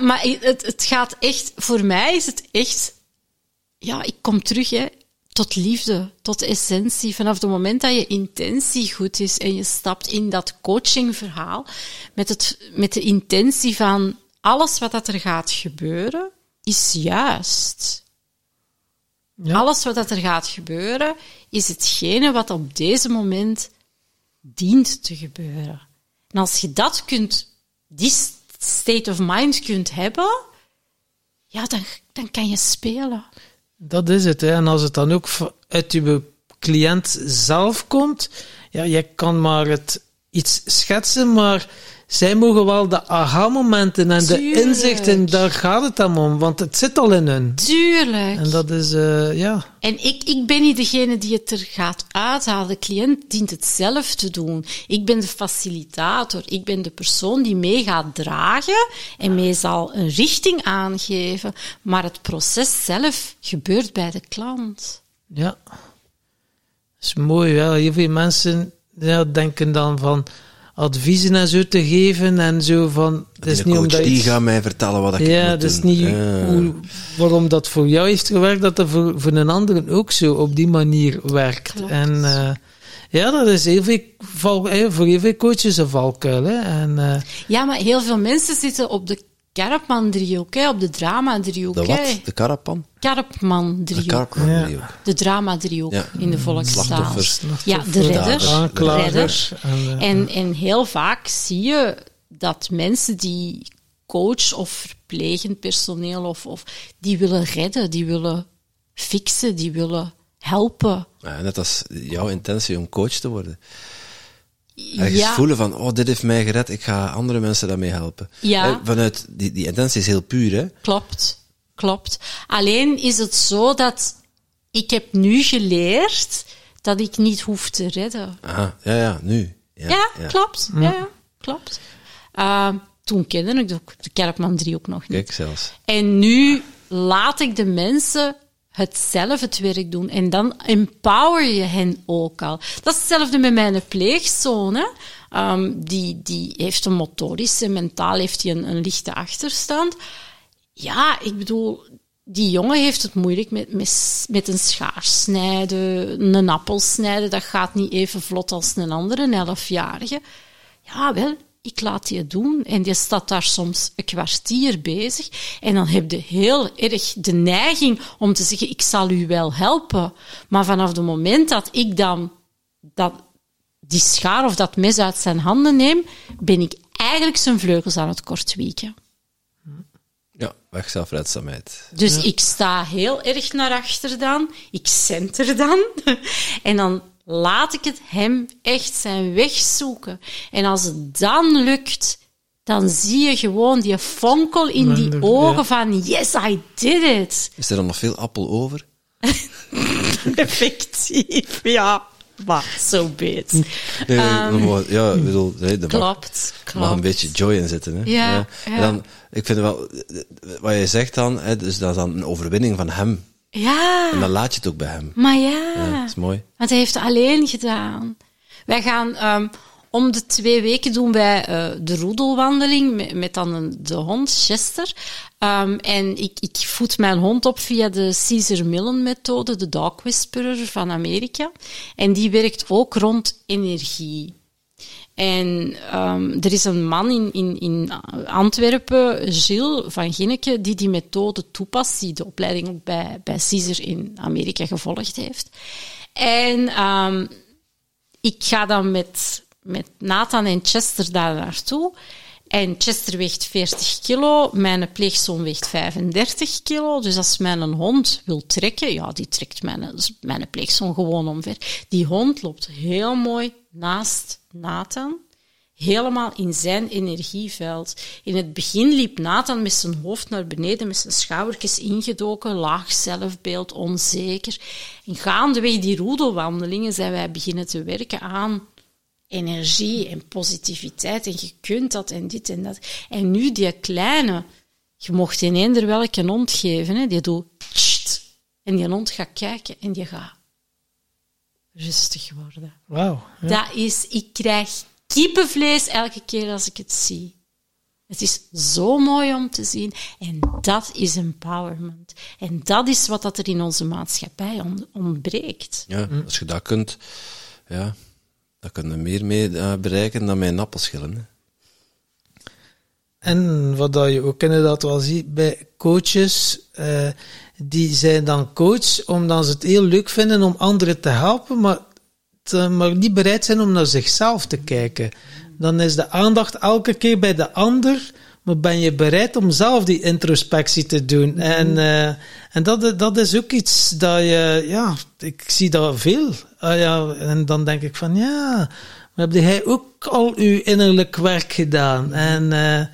maar het gaat echt, voor mij is het echt, ik kom terug tot liefde, tot essentie. Vanaf het moment dat je intentie goed is en je stapt in dat coachingverhaal met de intentie van alles wat dat er gaat gebeuren, is juist. Ja. Alles wat dat er gaat gebeuren, is hetgene wat op deze moment dient te gebeuren. En als je dat kunt, die state of mind kunt hebben, dan kan je spelen. Dat is het, hè. En als het dan ook uit je cliënt zelf komt, je kan maar iets schetsen, maar zij mogen wel de aha-momenten en de inzichten, daar gaat het dan om, want het zit al in hun. Tuurlijk. En dat is, En ik ben niet degene die het er gaat uithalen. De cliënt dient het zelf te doen. Ik ben de facilitator. Ik ben de persoon die mee gaat dragen en mee zal een richting aangeven. Maar het proces zelf gebeurt bij de klant. Ja. Dat is mooi, hè. Heel veel mensen denken dan van... adviezen en zo te geven en zo van... Het is niet omdat die gaat mij vertellen wat ik moet doen. Is niet waarom dat voor jou heeft gewerkt, dat dat voor een ander ook zo op die manier werkt. Klopt. En dat is heel veel voor heel veel coaches een valkuil. Hè. En, maar heel veel mensen zitten op de Karpman-driehoek, op de drama-driehoek. De wat? De Karpman? Karpman-driehoek. De drama-driehoek in de volksstaal. Slachtoffers. Ja, de redder. Aanklagers. En heel vaak zie je dat mensen die coach of verplegend personeel of die willen redden, die willen fixen, die willen helpen. Ja, net als jouw intentie om coach te worden. Ergens voelen van, dit heeft mij gered, ik ga andere mensen daarmee helpen. Ja. Vanuit die intentie is heel puur, hè? Klopt. Alleen is het zo dat ik heb nu geleerd dat ik niet hoef te redden. Aha, nu. Ja. Klopt. Ja, klopt. Toen kende ik de Kerkman 3 ook nog niet. Kijk, zelfs. En nu laat ik de mensen... het werk doen. En dan empower je hen ook al. Dat is hetzelfde met mijn pleegzoon. Hè. Die heeft een motorische, mentaal heeft hij een lichte achterstand. Ja, ik bedoel, die jongen heeft het moeilijk met een schaar snijden, een appel snijden. Dat gaat niet even vlot als een andere, een 11-jarige. Ja, wel, ik laat die doen. En die staat daar soms een kwartier bezig. En dan heb je heel erg de neiging om te zeggen, ik zal u wel helpen. Maar vanaf het moment dat ik dan die schaar of dat mes uit zijn handen neem, ben ik eigenlijk zijn vleugels aan het kortwieken. Ja, zelfredzaamheid. Dus ik sta heel erg naar achter dan. Ik center dan. En dan laat ik het hem echt zijn weg zoeken. En als het dan lukt, dan zie je gewoon die fonkel in die ogen van yes, I did it. Is er dan nog veel appel over? Effectief, ja. Maar, zo beet. Klopt. Mag een beetje joy in zitten. Hè? Ja. En dan, ik vind wel, wat jij zegt dan, hè, dus dat is dan een overwinning van hem. Ja. En dan laat je het ook bij hem. Maar ja, dat is mooi. Want hij heeft het alleen gedaan. Wij gaan om de 2 weken doen wij de roedelwandeling met dan de hond, Chester. En ik voed mijn hond op via de Caesar Millen methode, de dog whisperer van Amerika. En die werkt ook rond energie. En er is een man in Antwerpen, Gilles van Ginneke, die die methode toepast, die de opleiding ook bij Caesar in Amerika gevolgd heeft. En ik ga dan met Nathan en Chester daar naartoe. En Chester weegt 40 kilo, mijn pleegzoon weegt 35 kilo. Dus als mijn hond wil trekken, ja, die trekt mijn pleegzoon gewoon omver. Die hond loopt heel mooi naast Nathan, helemaal in zijn energieveld. In het begin liep Nathan met zijn hoofd naar beneden, met zijn schoudertjes ingedoken, laag zelfbeeld, onzeker. En gaandeweg die roedelwandelingen zijn wij beginnen te werken aan energie en positiviteit en je kunt dat en dit en dat. En nu die kleine, je mocht in eender welke hond geven, hè, die doet tssst, en die hond gaat kijken en die gaat rustig worden. Wauw. Ja. Dat is, ik krijg kippenvlees elke keer als ik het zie. Het is zo mooi om te zien en dat is empowerment. En dat is wat dat er in onze maatschappij ontbreekt. Ja, als je dat kunt, ja. Daar kunnen we meer mee bereiken dan mijn appelschillen. Hè. En wat dat je ook inderdaad wel ziet bij coaches, die zijn dan coach omdat ze het heel leuk vinden om anderen te helpen, maar niet bereid zijn om naar zichzelf te kijken. Dan is de aandacht elke keer bij de ander, maar ben je bereid om zelf die introspectie te doen? Mm-hmm. En dat is ook iets dat je... Ja, ik zie dat veel. En dan denk ik van, ja... Maar heb jij ook al uw innerlijk werk gedaan? Mm-hmm. En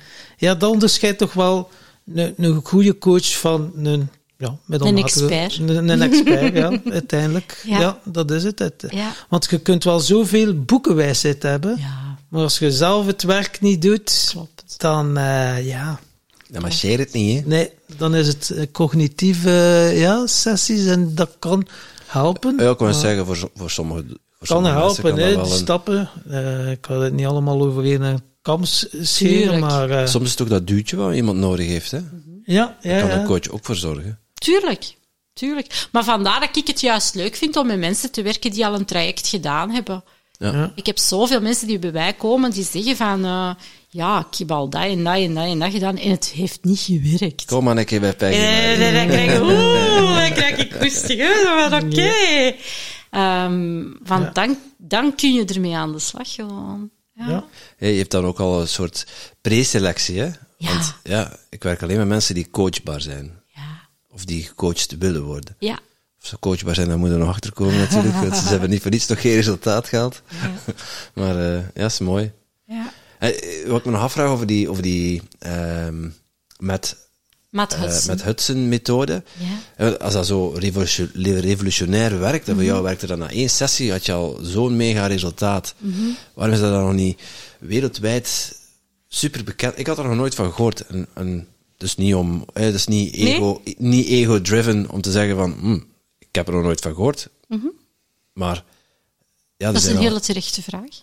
dat onderscheidt toch wel een goede coach van een... Ja, met een expert. Een expert, ja, uiteindelijk. Ja, dat is het. Ja. Want je kunt wel zoveel boekenwijsheid hebben, ja, maar als je zelf het werk niet doet... Klopt. Dan, Dan marcheert het niet, hè? Nee, dan is het cognitieve sessies en dat kan helpen. Ja, ik kan zeggen, voor sommige kan helpen, hè, de stappen. Ik kan het niet allemaal over één kam scheren, maar... soms is het ook dat duwtje wat iemand nodig heeft, hè? Mm-hmm. Ja. Daar kan een coach ook voor zorgen. Tuurlijk. Maar vandaar dat ik het juist leuk vind om met mensen te werken die al een traject gedaan hebben. Ja. Ik heb zoveel mensen die bij mij komen die zeggen van... ik heb al dat en dat en dat en dat gedaan en het heeft niet gewerkt. Kom maar een keer bij Peggy. Dan krijg ik rustig. Maar oké. Dan kun je ermee aan de slag gewoon. Ja. Hey, je hebt dan ook al een soort preselectie, hè? Ja. Want ik werk alleen met mensen die coachbaar zijn. Ja. Of die gecoacht willen worden. Ja. Of ze coachbaar zijn, dan moet er nog achter komen natuurlijk. Want ze hebben niet voor niets nog geen resultaat gehad. Ja. Maar dat is mooi. Ja. Wat ik me nog afvraag over die Matt Hudson-methode. Ja. Als dat zo revolutionair werkt, en voor jou werkte dat na 1 sessie, had je al zo'n mega resultaat. Mm-hmm. Waarom is dat dan nog niet wereldwijd super bekend? Ik had er nog nooit van gehoord. En dus niet om, het is niet ego-driven om te zeggen van, ik heb er nog nooit van gehoord. Mm-hmm. Maar... Ja, dat is een hele terechte vraag.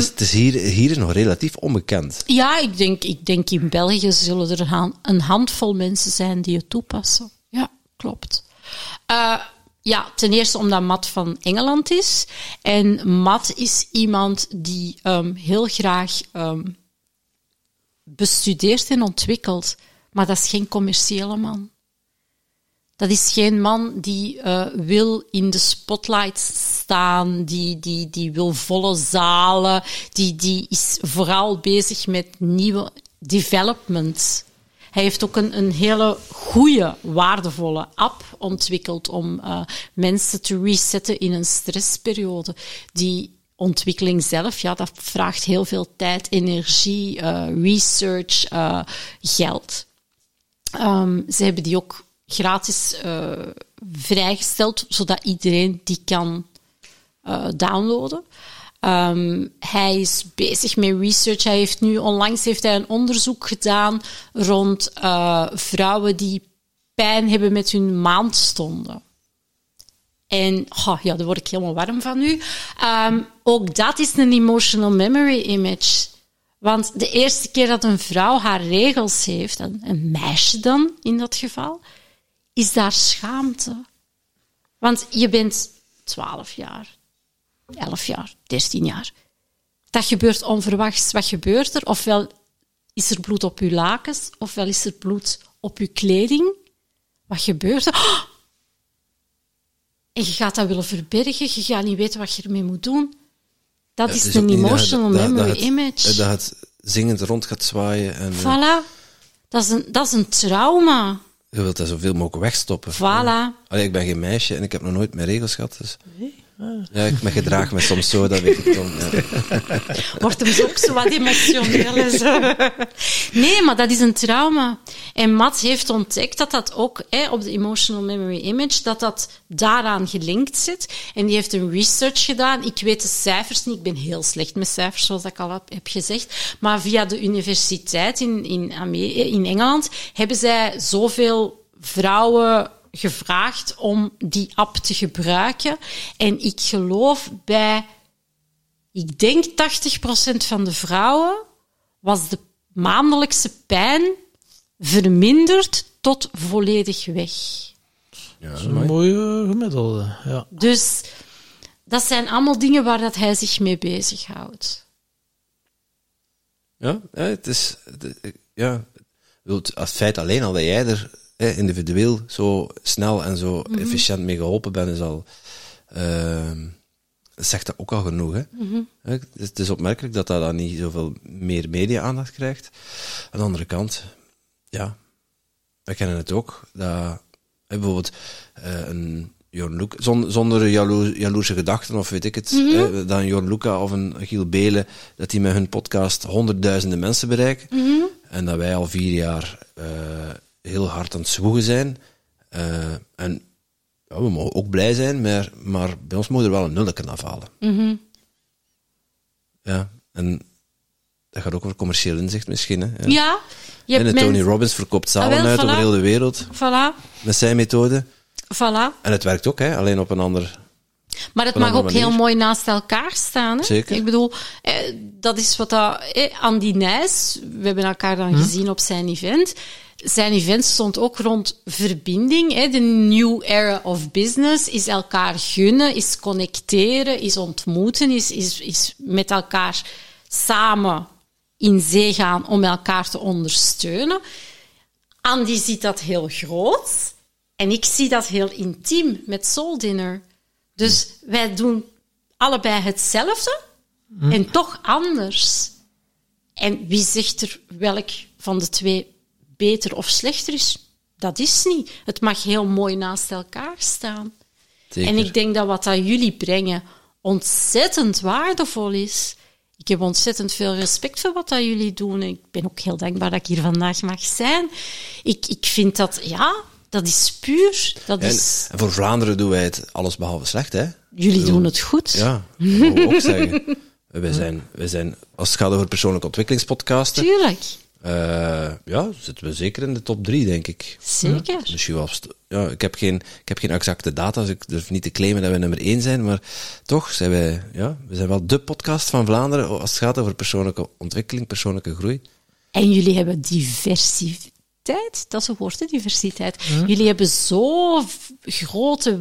Het is hier nog relatief onbekend. Ja, ik denk in België zullen er een handvol mensen zijn die het toepassen. Ja, klopt. Ten eerste omdat Matt van Engeland is. En Matt is iemand die heel graag bestudeert en ontwikkelt. Maar dat is geen commerciële man. Dat is geen man die wil in de spotlight staan, die wil volle zalen, die is vooral bezig met nieuwe development. Hij heeft ook een hele goede, waardevolle app ontwikkeld om mensen te resetten in een stressperiode. Die ontwikkeling zelf, ja, dat vraagt heel veel tijd, energie, research, geld. Ze hebben die ook gratis vrijgesteld, zodat iedereen die kan downloaden. Hij is bezig met research. Hij heeft nu onlangs een onderzoek gedaan rond vrouwen die pijn hebben met hun maandstonden. En ja, daar word ik helemaal warm van nu. Ook dat is een emotional memory image. Want de eerste keer dat een vrouw haar regels heeft, een meisje dan in dat geval, is daar schaamte. Want je bent 12 jaar, 11 jaar, 13 jaar. Dat gebeurt onverwachts. Wat gebeurt er? Ofwel is er bloed op je lakens, ofwel is er bloed op je kleding. Wat gebeurt er? Oh! En je gaat dat willen verbergen, je gaat niet weten wat je ermee moet doen. Dat is een emotional memory image. Dat het zingend rond gaat zwaaien. En, voilà. Dat is een trauma. Je wilt dat zoveel mogelijk wegstoppen. Voilà. Ja. Allee, ik ben geen meisje en ik heb nog nooit mijn regels gehad. Dus. Nee. Ah. Ja, ik gedraag me soms zo, dat weet ik dan. Ja. Wordt hem ook zo wat emotioneel. Nee, maar dat is een trauma. En Matt heeft ontdekt dat dat ook op de emotional memory image, dat daaraan gelinkt zit. En die heeft een research gedaan. Ik weet de cijfers niet. Ik ben heel slecht met cijfers, zoals ik al heb gezegd. Maar via de universiteit in Engeland hebben zij zoveel vrouwen gevraagd om die app te gebruiken. En ik geloof bij, ik denk 80% van de vrouwen was de maandelijkse pijn verminderd tot volledig weg. Ja, dat is een mooie gemiddelde. Ja. Dus dat zijn allemaal dingen waar dat hij zich mee bezighoudt. Ja, het is... Ja, het feit alleen al dat jij er individueel zo snel en zo efficiënt mee geholpen ben, is al... zegt dat ook al genoeg, hè? Mm-hmm. Het is opmerkelijk dat dat niet zoveel meer media-aandacht krijgt. Aan de andere kant, ja, we kennen het ook, dat bijvoorbeeld een Jorn Luca, zonder jaloerse gedachten, of weet ik het, dat een Jorn Luca of een Gilles Belen, dat die met hun podcast 100.000 mensen bereiken, en dat wij al 4 jaar... heel hard aan het zwoegen zijn. En ja, we mogen ook blij zijn, maar bij ons mogen er wel een nulletje afhalen. Mm-hmm. Ja, en dat gaat ook over commercieel inzicht misschien. Hè? Ja. Ja, Tony Robbins verkoopt zalen uit over heel de wereld. Voilà. Met zijn methode. Voilà. En het werkt ook, hè? Alleen op een ander... Maar het mag ook manier heel mooi naast elkaar staan. Hè? Zeker. Ik bedoel, dat is wat dat... Andy Nijs, we hebben elkaar dan gezien op zijn event... Zijn event stond ook rond verbinding. Hè. De new era of business is elkaar gunnen, is connecteren, is ontmoeten, is met elkaar samen in zee gaan om elkaar te ondersteunen. Andy ziet dat heel groot en ik zie dat heel intiem met Soul Diner. Dus wij doen allebei hetzelfde en toch anders. En wie zegt er welk van de twee beter of slechter is? Dat is niet. Het mag heel mooi naast elkaar staan. Zeker. En ik denk dat wat dat jullie brengen ontzettend waardevol is. Ik heb ontzettend veel respect voor wat dat jullie doen. En ik ben ook heel dankbaar dat ik hier vandaag mag zijn. Ik vind dat, ja, dat is puur. Dat is... En voor Vlaanderen doen wij het allesbehalve slecht, hè? Jullie doen het goed. Ja, dat wil ik ook zeggen. Wij zijn, als het gaat over persoonlijke ontwikkelingspodcasten... Tuurlijk. Ja, zitten we zeker in de top 3, denk ik. Zeker. Ja, dus ik heb geen exacte data, dus ik durf niet te claimen dat we nummer 1 zijn, maar toch zijn wij, ja, we zijn wel de podcast van Vlaanderen als het gaat over persoonlijke ontwikkeling, persoonlijke groei. En jullie hebben diversiteit, dat is een woord, diversiteit. Jullie hebben zo'n grote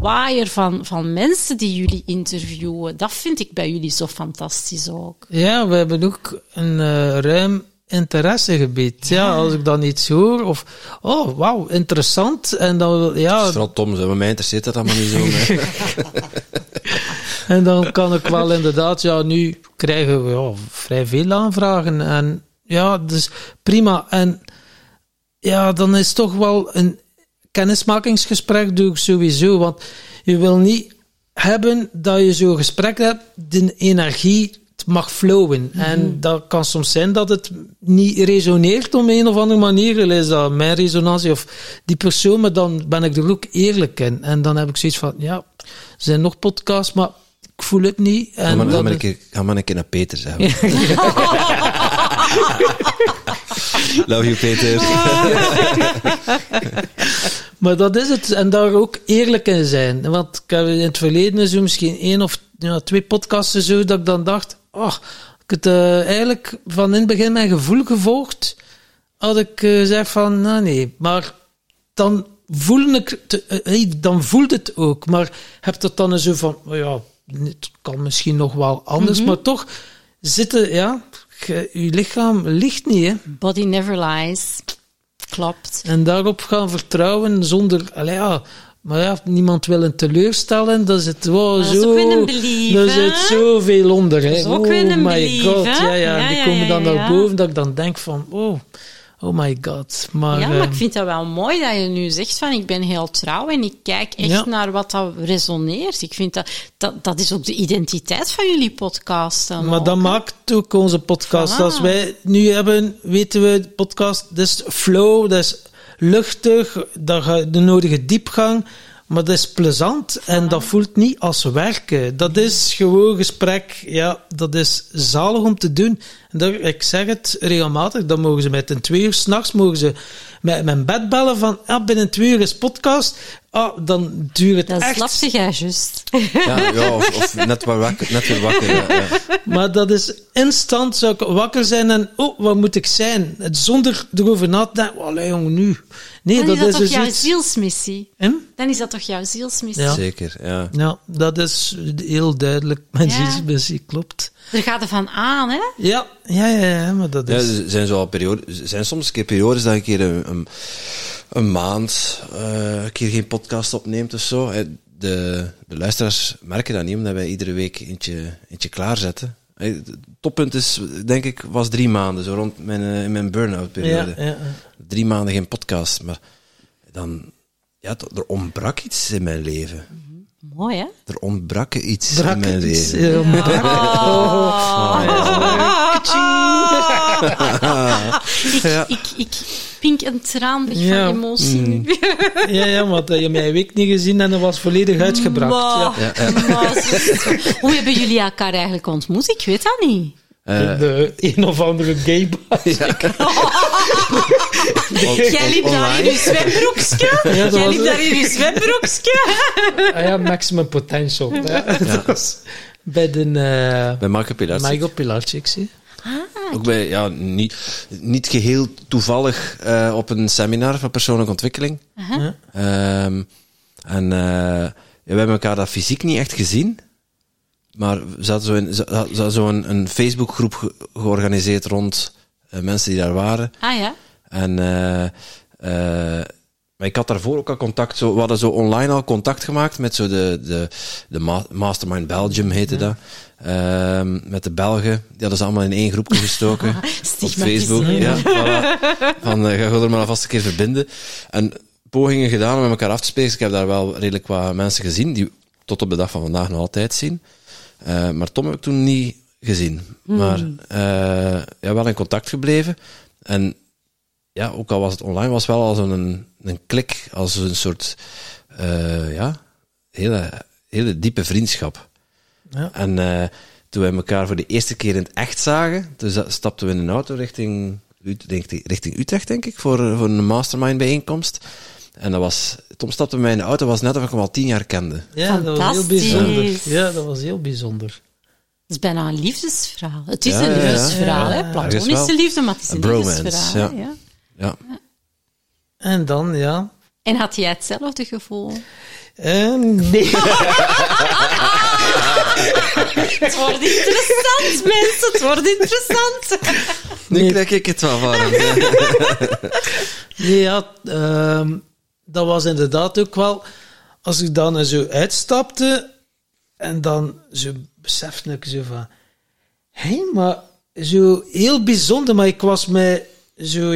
waaier van mensen die jullie interviewen. Dat vind ik bij jullie zo fantastisch ook. Ja, we hebben ook een ruim interessegebied. Ja, als ik dan iets hoor, of oh, wauw, interessant. En dan, ja... Het is vooral Tom, maar mij interesseert dat allemaal niet zo. En dan kan ik wel inderdaad, ja, nu krijgen we vrij veel aanvragen en ja, dus prima. En Ja, dan is toch wel een kennismakingsgesprek doe ik sowieso. Want je wil niet hebben dat je zo'n gesprek hebt, de energie mag flowen. Mm-hmm. En dat kan soms zijn dat het niet resoneert op een of andere manier. Is dat mijn resonantie of die persoon, maar dan ben ik er ook eerlijk in. En dan heb ik zoiets van, ja, er zijn nog podcasts, maar ik voel het niet. En ga maar een keer naar Peter zeggen. Love you, Peter. Maar dat is het. En daar ook eerlijk in zijn. Want ik heb in het verleden zo misschien 1 of 2 podcasten zo, dat ik dan dacht, ik heb eigenlijk van in het begin mijn gevoel gevolgd. Had ik gezegd van, nou nee. Maar dan voelde ik dan voelt het ook. Maar heb het dan zo van, ja, het kan misschien nog wel anders. Mm-hmm. Maar toch zitten, ja... Je lichaam ligt niet, hè? Body never lies. Klopt. En daarop gaan vertrouwen zonder... maar ja, niemand wil een teleurstellen. Dat zit zit zoveel onder. Hè? Oh my god. Ja, die komen dan naar boven dat ik dan denk van... Oh my god. Maar, maar ik vind dat wel mooi dat je nu zegt van ik ben heel trouw en ik kijk echt naar wat dat resoneert. Ik vind dat is ook de identiteit van jullie podcast. Maar dat maakt ook onze podcast. Voilà. Als wij nu hebben, weten we, de podcast, dat is flow, dat is luchtig, dat gaat de nodige diepgang, maar dat is plezant en dat voelt niet als werken. Dat is gewoon gesprek, ja, dat is zalig om te doen. En daar, ik zeg het regelmatig, dan mogen ze mij 2 uur 's nachts mogen ze met mijn bed bellen van, binnen 2 uur is podcast, dan duurt het echt... Dat slaapt jij juist. Ja, of net weer wakker. Ja. Maar dat is instant, zou ik wakker zijn en, wat moet ik zijn? Zonder erover na te denken, jongen, nu... Nee, dan is dat toch jouw zielsmissie? Dan is dat toch jouw zielsmissie? Ja. Zeker, ja. Ja, dat is heel duidelijk. Mijn zielsmissie, klopt. Er gaat er van aan, hè? Ja, maar dat is... Ja, er zijn soms een keer periodes dat je een maand een keer geen podcast opneemt of zo. De luisteraars merken dat niet, omdat wij iedere week eentje klaarzetten. Het toppunt is, denk ik, was 3 maanden, zo rond mijn burn-out periode. Ja. 3 maanden geen podcast, maar dan... Ja, er ontbrak iets in mijn leven. Mm-hmm. Mooi, hè? Er ontbrak iets in mijn leven. Ik pink een traan weg van emotie. Mm. Ja, want je mijn week niet gezien en dat was volledig uitgebracht. Hoe hebben jullie elkaar eigenlijk ontmoet? Ik weet dat niet. De een of andere gaybar. Jij liep daar in je zwembroekje. Maximum potential. Bij bij Michael Pilarczyk. Ook bij, niet geheel toevallig op een seminar van persoonlijke ontwikkeling. Uh-huh. We hebben elkaar dat fysiek niet echt gezien. Maar we hadden zo'n Facebookgroep georganiseerd rond mensen die daar waren. Ah ja. En maar ik had daarvoor ook al contact. We hadden zo online al contact gemaakt met zo de Mastermind Belgium heette dat. Met de Belgen. Die hadden ze allemaal in één groepje gestoken. Op Facebook. Ja, voilà. Van, ga je er maar alvast een keer verbinden. En pogingen gedaan om met elkaar af te spreken. Ik heb daar wel redelijk wat mensen gezien die tot op de dag van vandaag nog altijd zien. Maar Tom heb ik toen niet gezien. Maar wel in contact gebleven. En ja, ook al was het online, was wel als een klik, als een soort hele diepe vriendschap. Ja. En toen we elkaar voor de eerste keer in het echt zagen, dus stapten we in een auto richting Utrecht, denk ik, voor een mastermind bijeenkomst. En dat was, Tom stapte bij mij in de auto, was net of ik hem al 10 jaar kende. Ja, dat was heel bijzonder. Het is bijna een liefdesverhaal. Het is een liefdesverhaal, hè? Platonische liefde, maar het is een liefdesverhaal. Ja. En dan, En had jij hetzelfde gevoel? Nee. Het wordt interessant, mensen. Het wordt interessant. Nu krijg ik het wel van. Dat was inderdaad ook wel... Als ik dan zo uitstapte... En dan zo besefte ik zo van... Hé, maar zo heel bijzonder. Maar ik was mij zo,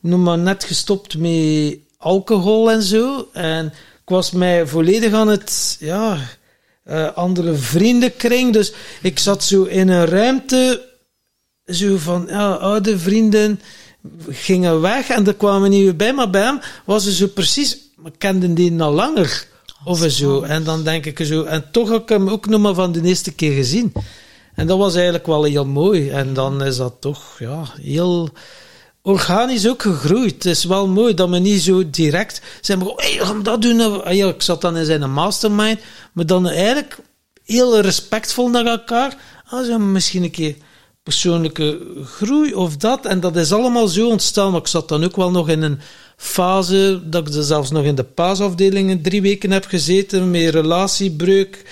noem maar net gestopt met alcohol en zo. En ik was mij volledig aan het... Ja, andere vriendenkring. Dus ik zat zo in een ruimte... Zo van, ja, oude vrienden gingen weg en er kwamen nieuwe bij. Maar bij hem was ze zo precies... Maar kenden die al langer. Of zo. En dan denk ik zo... En toch heb ik hem ook nog maar van de eerste keer gezien. En dat was eigenlijk wel heel mooi. En dan is dat toch, ja, heel... organisch ook gegroeid. Het is wel mooi dat me niet zo direct zijn begonnen, hey, gaan we dat doen? Ja, ik zat dan in zijn mastermind, maar dan eigenlijk heel respectvol naar elkaar. Ah, misschien een keer persoonlijke groei of dat. En dat is allemaal zo ontstaan. Maar ik zat dan ook wel nog in een fase dat ik zelfs nog in de paasafdeling 3 weken heb gezeten met relatiebreuk.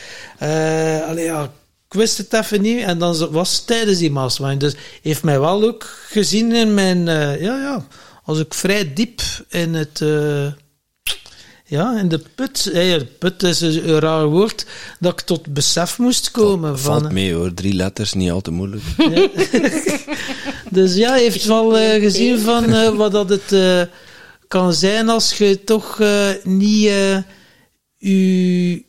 Ik wist het even niet en dan was het tijdens die mastermind. Dus heeft mij wel ook gezien in mijn... als ik vrij diep in het... in de put. Hey, put is een raar woord dat ik tot besef moest komen. Valt mee hoor, 3 letters, niet al te moeilijk. Ja. Dus ja, heeft wel gezien van wat dat het kan zijn als je toch niet je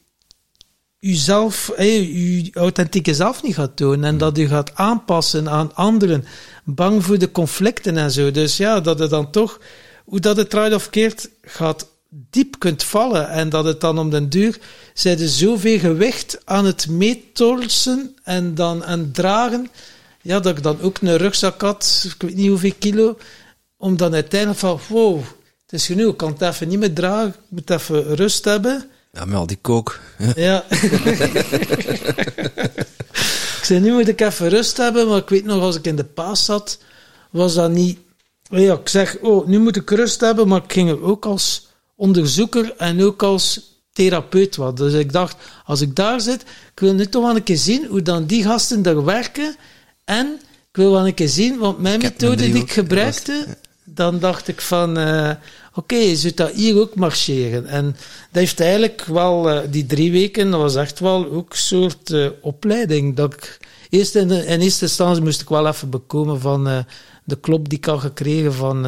authentieke zelf niet gaat doen en dat je gaat aanpassen aan anderen, bang voor de conflicten en zo. Dus ja, dat het dan toch, hoe dat het eruit of keert, gaat diep kunt vallen en dat het dan om den duur zij er zoveel gewicht aan het meetorsen en dan aan dragen, ja, dat ik dan ook een rugzak had, ik weet niet hoeveel kilo, om dan uiteindelijk van, wow, het is genoeg, ik kan het even niet meer dragen, ik moet even rust hebben. Ja, met al die kook. Ja. Ik zei, nu moet ik even rust hebben, maar ik weet nog, als ik in de paas zat, was dat niet... Ja, ik zeg, nu moet ik rust hebben, maar ik ging er ook als onderzoeker en ook als therapeut wat. Dus ik dacht, als ik daar zit, ik wil nu toch wel een keer zien hoe dan die gasten daar werken. En ik wil wel een keer zien, want mijn methode die ik gebruikte... Dan dacht ik van, je zult dat hier ook marcheren. En dat heeft eigenlijk wel, die 3 weken, dat was echt wel ook een soort opleiding. Dat ik eerst in eerste instantie moest ik wel even bekomen van de klop die ik had gekregen van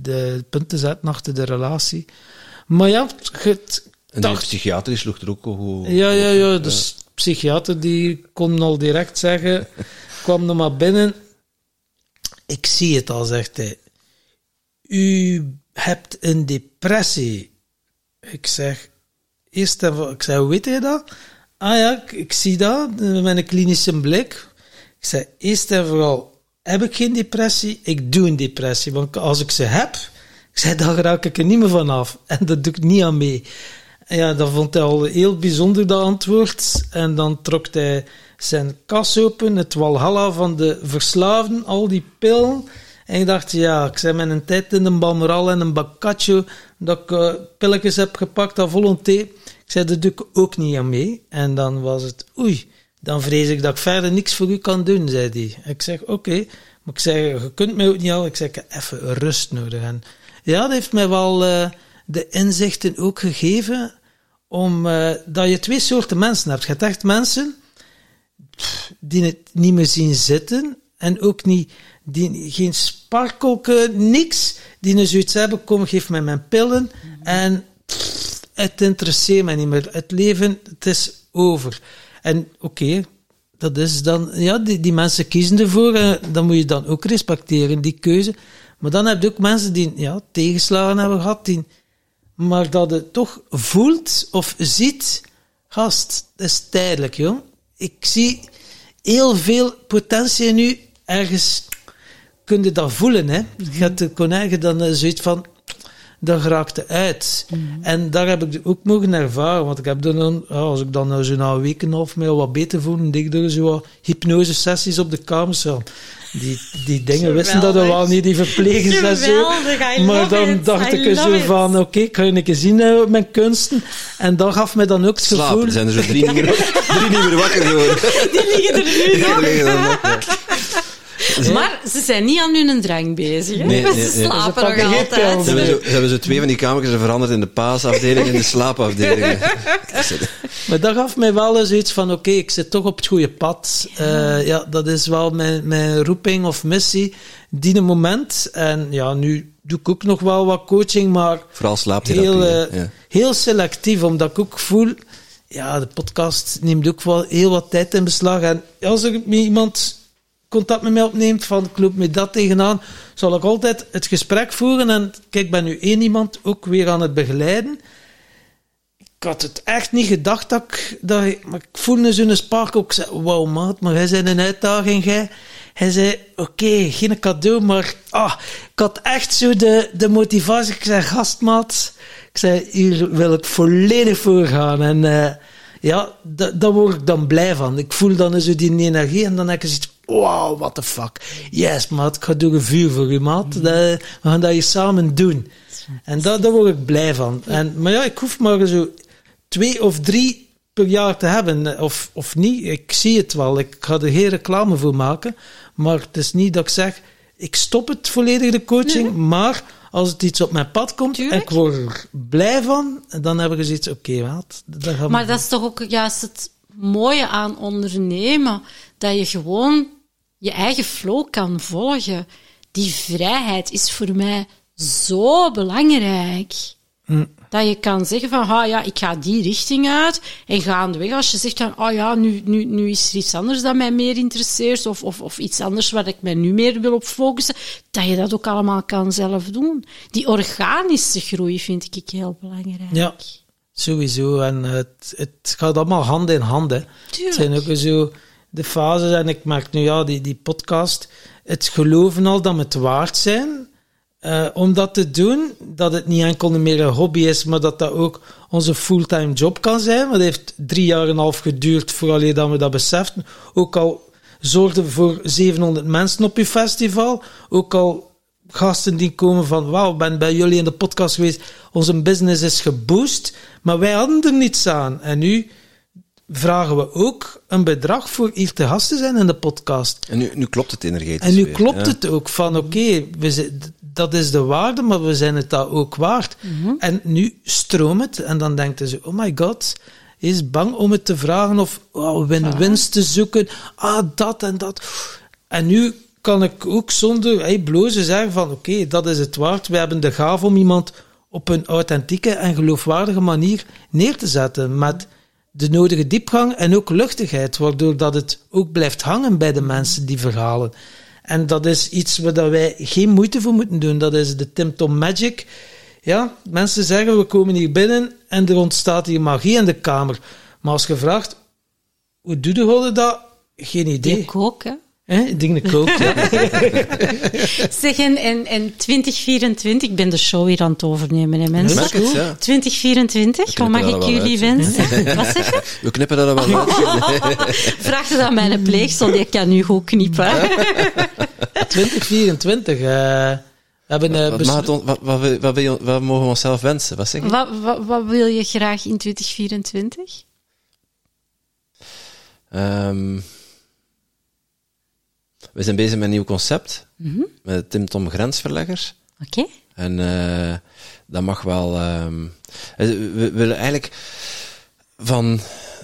de punten zetten achter de relatie. Maar ja, en de psychiater sloeg er ook al. Ja, dus psychiater die kon al direct zeggen, kwam er maar binnen. Ik zie het al, zegt hij. U hebt een depressie. Ik zeg, eerst even, hoe weet jij dat? Ah ja, ik zie dat, met een klinische blik. Ik zeg, eerst en vooral, heb ik geen depressie? Ik doe een depressie, want als ik ze heb, ik zeg, dan raak ik er niet meer vanaf. En dat doe ik niet aan mee. En ja, dat vond hij al heel bijzonder, dat antwoord. En dan trok hij zijn kas open, het walhalla van de verslaafden, al die pillen. En ik dacht, ja, ik zei met een tijd in een Balmoral en een Baccaccio dat ik pilletjes heb gepakt aan volonté. Ik zei, dat doe ik ook niet aan mee. En dan was het, dan vrees ik dat ik verder niks voor u kan doen, zei hij. Ik zeg, oké. Maar ik zei, je kunt mij ook niet halen. Ik zeg, even rust nodig. En ja, dat heeft mij wel de inzichten ook gegeven om dat je 2 soorten mensen hebt. Je hebt echt mensen die het niet meer zien zitten en ook niet... Die, geen sparkelken, niks. Die nu zoiets hebben, kom, geef mij mijn pillen. En het interesseert mij niet meer. Het leven, het is over. En oké, dat is dan... Ja, die mensen kiezen ervoor. En dat moet je dan ook respecteren, die keuze. Maar dan heb je ook mensen die tegenslagen hebben gehad. Maar dat het toch voelt of ziet... Gast, dat is tijdelijk, joh. Ik zie heel veel potentie nu ergens... Kun je dat voelen, hè? Je kon eigenlijk dan zoiets van, dat raakte uit. En daar heb ik ook mogen ervaren, want ik heb dan, als ik dan zo na een week en een half me al wat beter voelde, deed ik er zo wat hypnosesessies op de kamers. Die dingen geweldig. Wisten dat er wel niet, die verplegers en zo. Maar dan dacht ik er zo van, oké, ik ga je een keer zien met mijn kunsten. En dat gaf mij dan ook het gevoel... Slapen, zijn er zo 3 niet meer wakker geworden. Die liggen er nu nog. Ja. Maar ze zijn niet aan hun drang bezig. Nee. Ze slapen nog altijd. Ze hebben 2 van die kamertjes veranderd in de paasafdeling en de slaapafdeling. Maar dat gaf mij wel eens iets van, oké, ik zit toch op het goede pad. Dat is wel mijn roeping of missie. Die moment. En ja, nu doe ik ook nog wel wat coaching, maar vooral slaaptherapie, heel selectief, omdat ik ook voel, ja, de podcast neemt ook wel heel wat tijd in beslag. En als er iemand contact met mij opneemt van ik loop met dat tegenaan, zal ik altijd het gesprek voeren. En kijk, ik ben nu één iemand ook weer aan het begeleiden. Ik had het echt niet gedacht maar ik voelde zo'n spark ook. Ik zei, wauw maat, maar jij bent een uitdaging, jij. Hij zei, oké, geen cadeau, maar ik had echt zo de motivatie. Ik zei, gastmaat, ik zei, hier wil ik volledig voor gaan. En daar word ik dan blij van. Ik voel dan zo die energie en dan heb ik zoiets, wow, what the fuck. Yes, maat, ik ga door een vuur voor u, maat. We gaan dat hier samen doen. En daar word ik blij van. En, maar ja, ik hoef maar zo 2 of 3 per jaar te hebben, of niet. Ik zie het wel, ik ga er geen reclame voor maken, maar het is niet dat ik zeg, ik stop het volledig, de coaching, maar als het iets op mijn pad komt, en ik word er blij van, dan hebben we zoiets, wat. Maar dat is toch ook juist het mooie aan ondernemen, dat je gewoon je eigen flow kan volgen. Die vrijheid is voor mij zo belangrijk. Dat je kan zeggen van, ik ga die richting uit. En gaandeweg, als je zegt van, nu is er iets anders dat mij meer interesseert. Of iets anders waar ik mij nu meer wil op focussen. Dat je dat ook allemaal kan zelf doen. Die organische groei vind ik heel belangrijk. Ja, sowieso. En het gaat allemaal hand in hand. Hè. Het zijn ook zo de fases. En ik merk nu, die podcast. Het geloven al dat we het waard zijn. Om dat te doen, dat het niet enkel meer een hobby is, maar dat dat ook onze fulltime job kan zijn. Want het heeft 3,5 jaar geduurd vooraleer dat we dat beseften. Ook al zorgden voor 700 mensen op je festival. Ook al gasten die komen van, wauw, ik ben bij jullie in de podcast geweest. Onze business is geboost, maar wij hadden er niets aan. En nu vragen we ook een bedrag voor hier te gast te zijn in de podcast. En nu klopt het energetisch. En nu weer, klopt het ook van, dat is de waarde, maar we zijn het dat ook waard. En nu stroomt het en dan denken ze, oh my god, is bang om het te vragen of win-wins te zoeken. Dat en dat. En nu kan ik ook zonder blozen zeggen van, oké, dat is het waard. We hebben de gave om iemand op een authentieke en geloofwaardige manier neer te zetten met de nodige diepgang en ook luchtigheid, waardoor dat het ook blijft hangen bij de mensen die verhalen. En dat is iets waar wij geen moeite voor moeten doen. Dat is de Tim Tom Magic. Ja, mensen zeggen, we komen hier binnen en er ontstaat hier magie in de kamer. Maar als je vraagt, hoe doe je dat? Geen idee. Ik ook, hè. Ik denk dat ik ook. Zeg, en 2024, ik ben de show hier aan het overnemen, hè, mensen. Merk het, ja. 2024, wat mag ik jullie wensen? Wat zeg je? We knippen dat wel uit. Vraag het aan mijn pleegzoon, die kan nu goed knippen. 2024, wat mogen we onszelf wensen? Wat zeg je? Wat wil je graag in 2024? We zijn bezig met een nieuw concept, met Tim Tom Grensverlegger. Oké. En dat mag wel... we willen eigenlijk van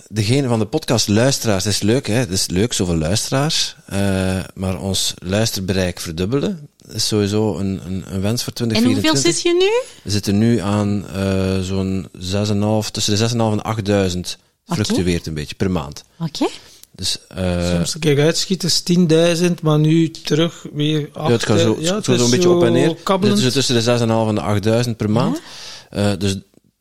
degene van de podcast, luisteraars, dat is leuk, hè? Het is leuk, zoveel luisteraars, maar ons luisterbereik verdubbelen. Dat is sowieso een wens voor 2024. En hoeveel zit je nu? We zitten nu aan zo'n 6,5, tussen de 6,5 en 8.000, fluctueert een beetje per maand. Oké. Dus, soms een keer uitschieten, 10.000, maar nu terug weer 8.000. Ja, het gaat zo een beetje op en neer. Kabbelend. Dus tussen de 6.500 en de 8.000 per maand. Dus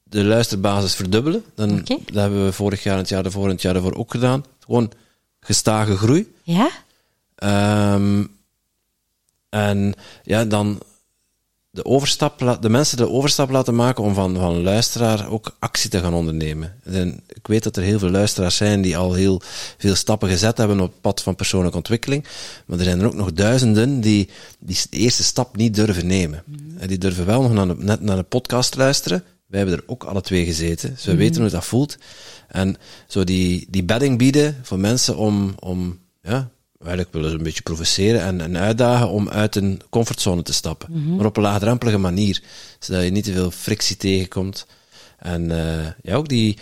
de luisterbasis verdubbelen. Dat hebben we vorig jaar, het jaar daarvoor en het jaar daarvoor ook gedaan. Gewoon gestage groei. Ja. Dan de mensen de overstap laten maken om van luisteraar ook actie te gaan ondernemen. En ik weet dat er heel veel luisteraars zijn die al heel veel stappen gezet hebben op het pad van persoonlijke ontwikkeling. Maar er zijn er ook nog duizenden die de eerste stap niet durven nemen. En die durven wel nog net naar de podcast luisteren. Wij hebben er ook alle 2 gezeten. Dus we weten hoe dat voelt. En zo die bedding bieden voor mensen om eigenlijk willen ze een beetje provoceren en uitdagen om uit een comfortzone te stappen. Maar op een laagdrempelige manier. Zodat je niet te veel frictie tegenkomt. En ook die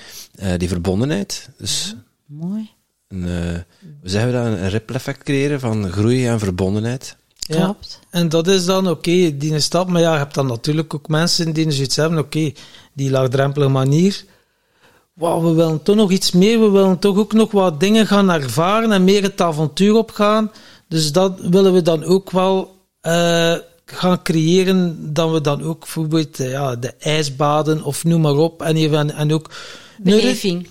verbondenheid. Dus, mooi. We zeggen dat een ripple effect creëren van groei en verbondenheid. Ja. Klopt. En dat is dan oké, die stap. Maar ja, je hebt dan natuurlijk ook mensen die zoiets hebben, oké, die laagdrempelige manier. Wow, we willen toch nog iets meer, we willen toch ook nog wat dingen gaan ervaren en meer het avontuur opgaan. Dus dat willen we dan ook wel gaan creëren, dat we dan ook bijvoorbeeld de ijsbaden of noem maar op. En ook... Beleving.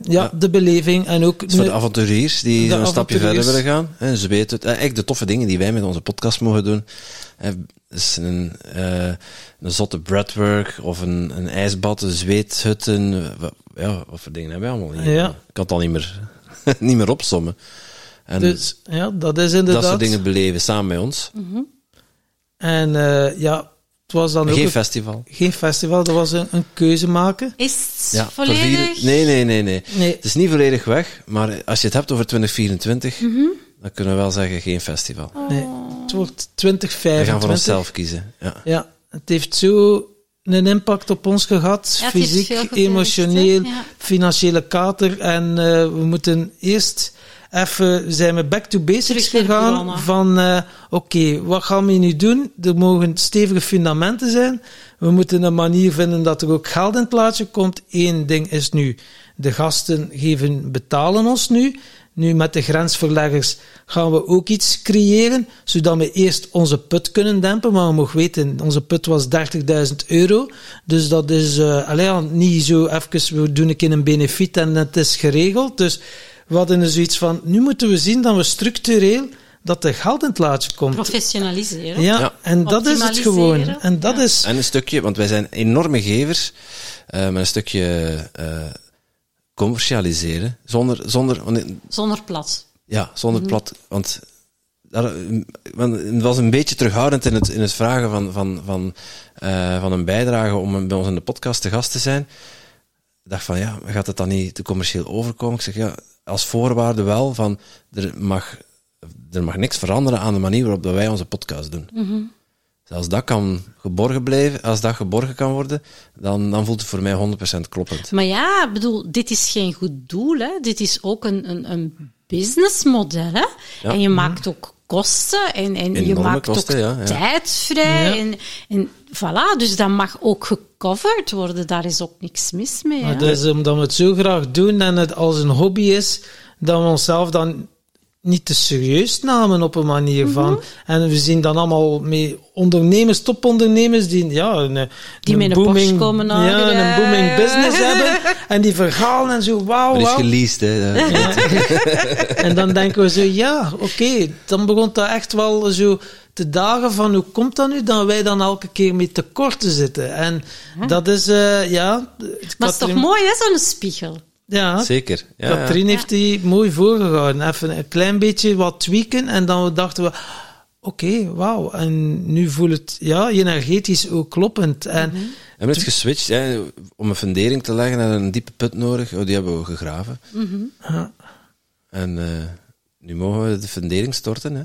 Ja, de beleving. En ook dus voor de avonturiers die een stapje verder willen gaan. En ze weten het. Echt de toffe dingen die wij met onze podcast mogen doen. Is een zotte breadwork of een ijsbad, een zweethutten. Ja, wat voor dingen hebben we allemaal? Ja. Ik kan het al niet meer opsommen. En dus ja, dat is inderdaad... Dat soort dingen beleven samen met ons. Mm-hmm. En het was dan ook... Geen festival, dat was een keuze maken. Is het volledig? Nee. Het is niet volledig weg, maar als je het hebt over 2024, mm-hmm, dan kunnen we wel zeggen geen festival. Oh. Nee, het wordt 2025. We gaan voor onszelf kiezen. Ja, het heeft zo een impact op ons gehad. Ja, fysiek, emotioneel, financiële kater. En we moeten eerst... Even zijn we back to basics gegaan van oké, wat gaan we nu doen? Er mogen stevige fundamenten zijn. We moeten een manier vinden dat er ook geld in het plaatje komt. Eén ding is nu, de gasten betalen ons nu. Nu met de grensverleggers gaan we ook iets creëren, zodat we eerst onze put kunnen dempen. Maar we mogen weten, onze put was €30.000. Dus dat is niet zo even, we doen een benefiet en het is geregeld. Dus... We hadden dus zoiets van, nu moeten we zien dat we structureel dat de geld in het laadje komt. Professionaliseren. Ja, en dat is het gewoon. En dat is... En een stukje, want wij zijn enorme gevers, maar een stukje commercialiseren. Zonder plat. Ja, zonder plat. Want het was een beetje terughoudend in het vragen van een bijdrage om bij ons in de podcast te gast te zijn. Ik dacht van, gaat het dan niet te commercieel overkomen? Ik zeg, als voorwaarde wel, van er mag niks veranderen aan de manier waarop dat wij onze podcast doen. Mm-hmm. Dus als dat kan geborgen blijven, als dat geborgen kan worden, dan voelt het voor mij 100% kloppend. Maar ja, bedoel, dit is geen goed doel, hè? Dit is ook een businessmodel, hè? Ja. En je maakt ook kosten en je maakt kosten, ook tijd vrij. Ja. En voilà, dus dat mag ook gecoverd worden. Daar is ook niks mis mee. Maar dat is omdat we het zo graag doen en het als een hobby is, dat we onszelf dan niet te serieus namen op een manier van... En we zien dan allemaal mee ondernemers, topondernemers, die met een Porsche komen een booming business hebben. En die verhalen en zo, wauw. Dat is geleased, hè. En dan denken we zo, oké. Dan begon dat echt wel zo te dagen van, hoe komt dat nu dat wij dan elke keer met tekorten zitten? En dat is, Maar het is toch mooi, hè, zo'n spiegel? Ja, zeker. Ja, Katrien heeft die mooi voorgehouden. Even een klein beetje wat tweaken en dan dachten we, oké, wauw. En nu voelt het energetisch ook kloppend. En we hebben het geswitcht om een fundering te leggen en een diepe put nodig. Oh, die hebben we gegraven. Mm-hmm. Ja. En nu mogen we de fundering storten. Hè.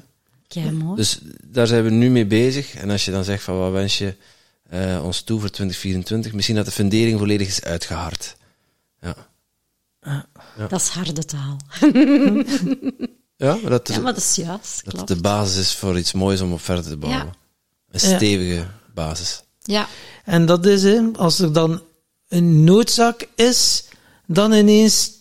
Kei mooi. Dus daar zijn we nu mee bezig. En als je dan zegt van wat wens je ons toe voor 2024, misschien dat de fundering volledig is uitgehard. Ja. Ja. Dat is harde taal. Maar dat is juist. Dat klopt. De basis is voor iets moois om op verder te bouwen. Ja. Een stevige basis. Ja. En dat is, als er dan een noodzaak is, dan ineens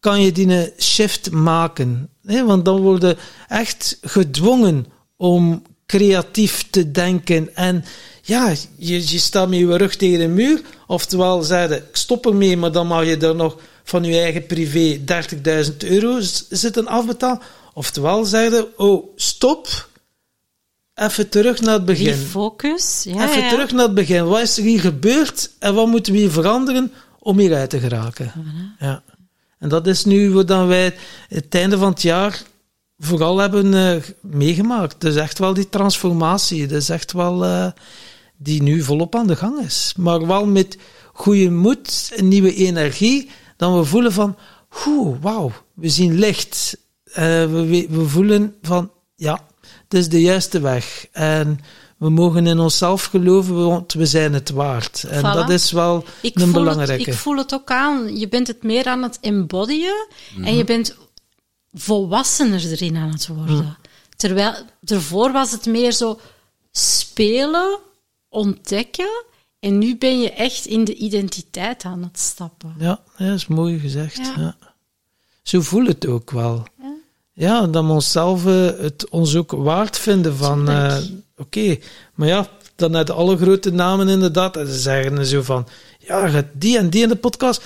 kan je die shift maken. Want dan word je echt gedwongen om creatief te denken. En je staat met je rug tegen een muur. Oftewel, zeiden, ik stop ermee, maar dan mag je er nog van je eigen privé €30.000 zitten afbetalen. Oftewel, zeiden, oh, stop. Even terug naar het begin. Refocus. Even terug naar het begin. Wat is er hier gebeurd en wat moeten we hier veranderen om hieruit te geraken? Ja. En dat is nu wat wij het einde van het jaar vooral hebben meegemaakt. Dus echt wel die transformatie. Dat is echt wel... die nu volop aan de gang is. Maar wel met goede moed, nieuwe energie, dan we voelen van, wauw, we zien licht. We voelen van, het is de juiste weg. En we mogen in onszelf geloven, want we zijn het waard. En dat is wel een belangrijke. Ik voel het ook aan. Je bent het meer aan het embodyen en je bent volwassener erin aan het worden. Terwijl, ervoor was het meer zo spelen, ontdekken. En nu ben je echt in de identiteit aan het stappen. Ja, dat is mooi gezegd. Ja. Ja. Zo voel het ook wel. Ja, ja, dat we onszelf het ons ook waard vinden van... Oké, maar ja, dan net alle grote namen inderdaad. En ze zeggen zo van... Ja, die en die in de podcast...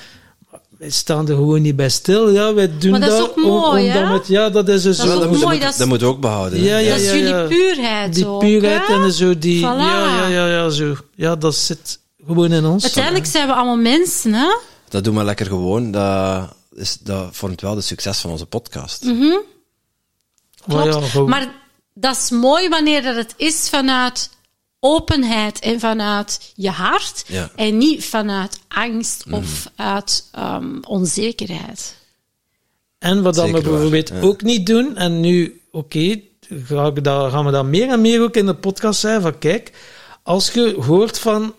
Wij staan er gewoon niet bij stil. Ja, wij doen maar dat is ook mooi, hè? Ja, dat is dus dat, zo. Dat moeten we ook behouden. Ja, ja, dat is jullie puurheid. Die ook, puurheid hè? En zo. Die, voilà. Zo. Ja, dat zit gewoon in ons. Uiteindelijk zijn we allemaal mensen, hè? Dat doen we lekker gewoon. Dat vormt wel de succes van onze podcast. Mm-hmm. Klopt. Ja, maar dat is mooi wanneer dat het is vanuit... openheid en vanuit je hart en niet vanuit angst of uit onzekerheid. En wat dan we bijvoorbeeld ook niet doen, en nu, gaan we dat meer en meer ook in de podcast zeggen, van kijk, als je hoort van,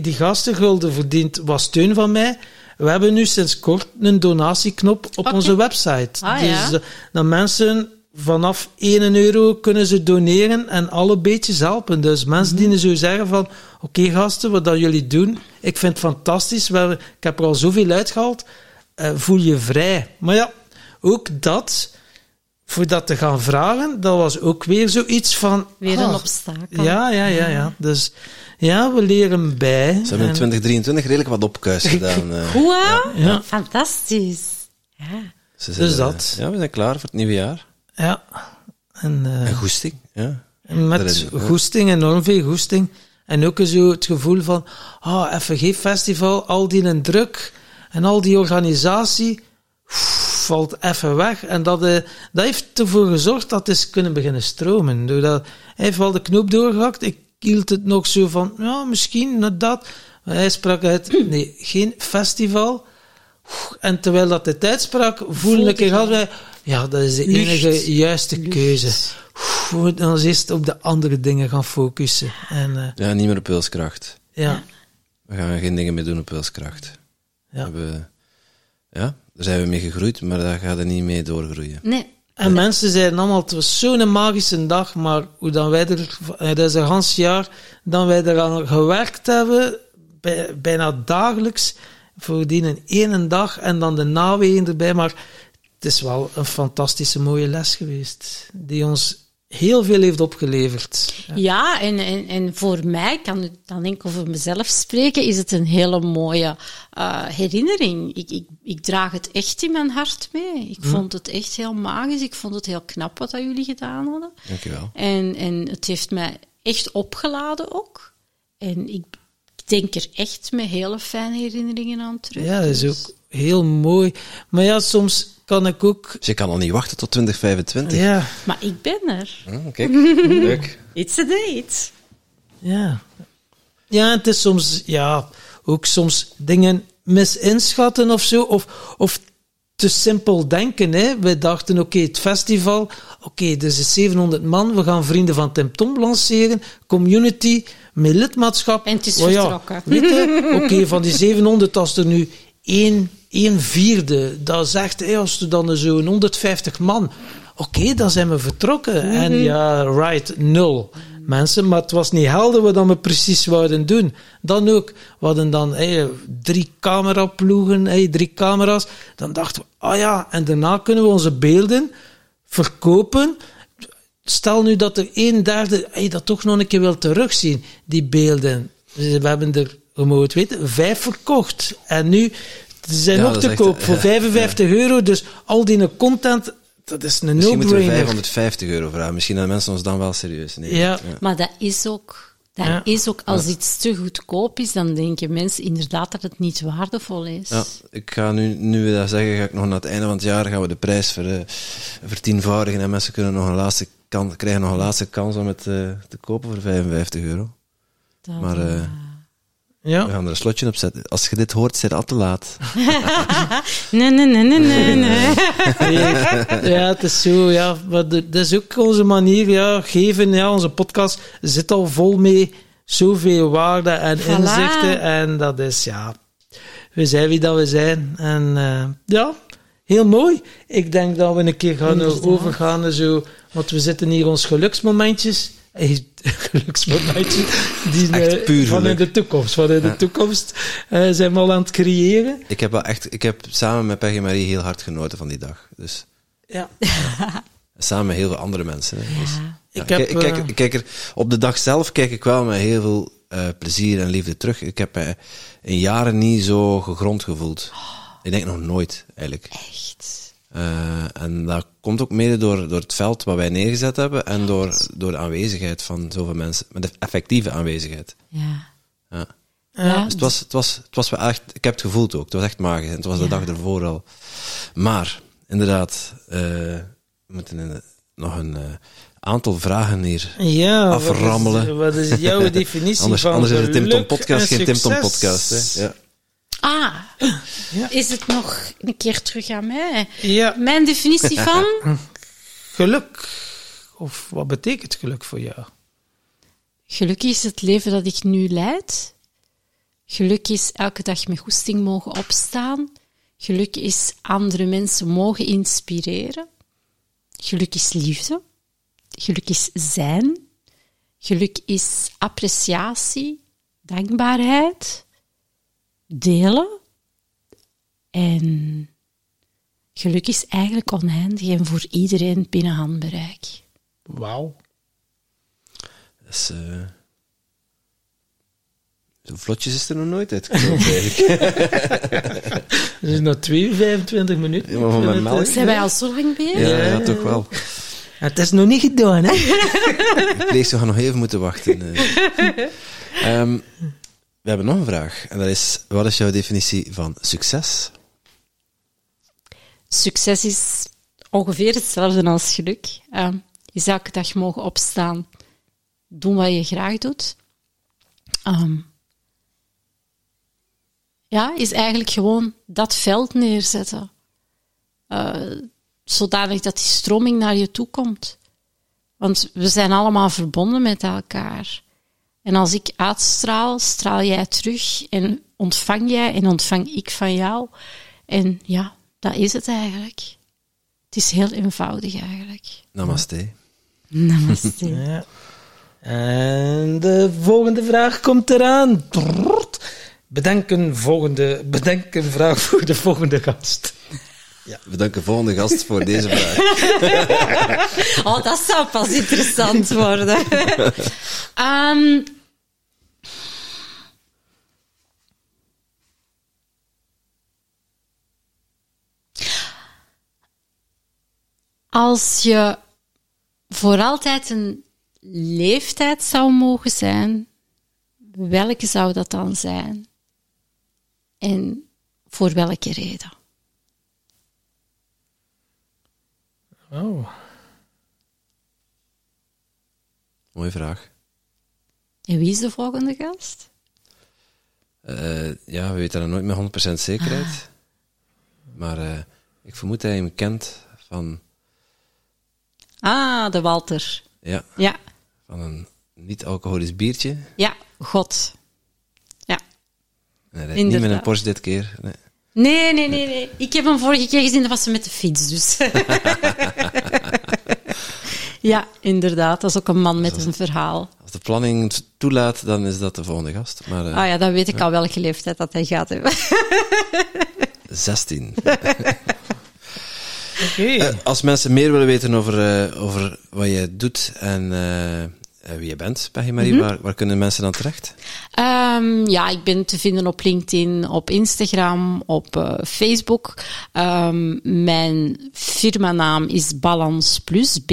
die gastenschulden verdient wat steun van mij, we hebben nu sinds kort een donatieknop op onze website. Dus dat mensen... Vanaf 1 euro kunnen ze doneren en alle beetjes helpen. Dus mensen die zo zeggen van... Oké, gasten, wat dat jullie doen, ik vind het fantastisch. Ik heb er al zoveel uitgehaald. Voel je vrij. Maar ja, ook dat... Voor dat te gaan vragen, dat was ook weer zoiets van... Weer een obstakel. Ja. Dus ja, we leren bij. Ze hebben in 2023 redelijk wat opkuis gedaan. Goed, ja. Fantastisch. Ja. Dus dat. Ja, we zijn klaar voor het nieuwe jaar. Ja. En goesting. Ja. Met goesting, enorm veel goesting. En ook zo het gevoel van, FVG Festival, al die een druk en al die organisatie valt even weg. En dat heeft ervoor gezorgd dat het is kunnen beginnen stromen. Doordat, hij heeft wel de knoop doorgehakt. Ik hield het nog zo van, misschien net dat. Maar hij sprak uit, nee, geen festival. En terwijl dat dit uitsprak, voelde ik, hadden wij... Ja, dat is de enige juiste keuze. We moeten ons eerst op de andere dingen gaan focussen. En niet meer op wilskracht. Ja. We gaan geen dingen meer doen op wilskracht. Ja. Daar zijn we mee gegroeid, maar daar gaat er niet mee doorgroeien. Nee. En mensen zeiden allemaal, het was zo'n magische dag, maar hoe dan wij er... Dat is een gans jaar dat wij eraan gewerkt hebben, bijna dagelijks, voordien een ene dag en dan de naweeën erbij, maar... Het is wel een fantastische mooie les geweest, die ons heel veel heeft opgeleverd. Ja, en voor mij, kan ik dan enkel voor mezelf spreken, is het een hele mooie herinnering. Ik draag het echt in mijn hart mee. Ik vond het echt heel magisch. Ik vond het heel knap wat dat jullie gedaan hadden. Dank je wel. En het heeft mij echt opgeladen ook. En ik denk er echt met hele fijne herinneringen aan terug. Ja, dat is ook heel mooi. Maar ja, soms... Kan ik ook... Dus je kan al niet wachten tot 2025. Ja. Maar ik ben er. Kijk, leuk. It's a date. Ja. Ja, het is soms... Ja, ook soms dingen misinschatten of zo. Of te simpel denken, hè. We dachten, het festival... Dus is 700 man. We gaan Vrienden van Tim Tom lanceren. Community, met lidmaatschap. En het is vertrokken. Ja, van die 700, als er nu 1/4, dat zegt, als er dan zo'n 150 man... Dan zijn we vertrokken. Mm-hmm. En ja, right, 0 mensen. Maar het was niet helder wat we precies wouden doen. Dan ook, we hadden dan 3 cameraploegen, 3 camera's. Dan dachten we, en daarna kunnen we onze beelden verkopen. Stel nu dat er 1/3 dat toch nog een keer wil terugzien, die beelden. Dus we hebben er, we mogen het weten, 5 verkocht. En nu... Ze zijn ook te koop voor €55. Dus al die content, dat is een no-brainer. Misschien moeten we €550 vragen. Misschien dat mensen ons dan wel serieus nemen. Ja. Maar dat is ook... als iets te goedkoop is, dan denken mensen inderdaad dat het niet waardevol is. Ja, ik ga nu we dat zeggen, ga ik nog naar het einde van het jaar gaan we de prijs vertienvoudigen en mensen kunnen nog een laatste krijgen nog een laatste kans om het te kopen voor €55. Dat maar... we gaan er een slotje op zetten. Als je dit hoort, is het al te laat. Nee. Ja, het is zo. Ja. Maar dat is ook onze manier. Ja. Geven, onze podcast zit al vol mee. Zoveel waarde en inzichten. En dat is, we zijn wie dat we zijn. En Heel mooi. Ik denk dat we een keer gaan overgaan. Zo, want we zitten hier ons geluksmomentjes. Geluksmomentjes. Die echt puur van geluk. In de toekomst. Van in de toekomst zijn we al aan het creëren. Ik heb samen met Peggy Marie heel hard genoten van die dag. Dus. Ja. Samen met heel veel andere mensen. Hè. Dus, ja. Op de dag zelf kijk ik wel met heel veel plezier en liefde terug. Ik heb in jaren niet zo gegrond gevoeld. Ik denk nog nooit, eigenlijk. Echt? En dat komt ook mede door het veld wat wij neergezet hebben en door de aanwezigheid van zoveel mensen. Met de effectieve aanwezigheid. Ja. Ja. Dus het was wel echt... Ik heb het gevoeld ook. Het was echt magisch. En het was de dag ervoor al. Maar, inderdaad, we moeten nog een aantal vragen hier aframmelen. Wat is jouw definitie van anders is het Tim Tom Podcast geen Tim Tom Podcast. Hè? Ja. Ah, is het nog een keer terug aan mij? Ja. Mijn definitie van... geluk. Of wat betekent geluk voor jou? Geluk is het leven dat ik nu leid. Geluk is elke dag met goesting mogen opstaan. Geluk is andere mensen mogen inspireren. Geluk is liefde. Geluk is zijn. Geluk is appreciatie, dankbaarheid... delen. En geluk is eigenlijk oneindig en voor iedereen binnen handbereik. Wauw. Dat is... Zo vlotjes is er nog nooit uitgekomen, eigenlijk. Dat is nog 25 minuten. Ja, maar melk, zijn wij al zo lang bezig? Ja, toch wel. Ja, het is nog niet gedaan, hè? De pleegzorg nog even moeten wachten. We hebben nog een vraag. En dat is, wat is jouw definitie van succes? Succes is ongeveer hetzelfde als geluk. Je zou elke dag mogen opstaan. Doen wat je graag doet. Is eigenlijk gewoon dat veld neerzetten. Zodanig dat die stroming naar je toe komt. Want we zijn allemaal verbonden met elkaar. En als ik uitstraal, straal jij terug en ontvang jij en ontvang ik van jou. En ja, dat is het eigenlijk. Het is heel eenvoudig eigenlijk. Namaste. Namaste. Ja. En de volgende vraag komt eraan. Bedenk een vraag voor de volgende gast. Ja, bedankt de volgende gast voor deze vraag. Oh, dat zou pas interessant worden. Als je voor altijd een leeftijd zou mogen zijn, welke zou dat dan zijn? En voor welke reden? Oh. Mooie vraag. En wie is de volgende gast? We weten dat nooit met 100% zekerheid. Maar ik vermoed dat hij hem kent van... Ah, de Walter. Ja. Van een niet-alcoholisch biertje. Ja, God. Ja. En hij rijdt niet met een Porsche dit keer. Nee. Ik heb hem vorige keer gezien, dat was met de fiets, dus. Ja, inderdaad. Dat is ook een man met een verhaal. Als de planning toelaat, dan is dat de volgende gast. Maar, dan weet ik al welke leeftijd dat hij gaat hebben. 16. Okay. Als mensen meer willen weten over wat je doet en... wie je bent, Peggy Marie, waar kunnen mensen dan terecht? Ik ben te vinden op LinkedIn, op Instagram, op Facebook. Mijn firmanaam is Balans Plus,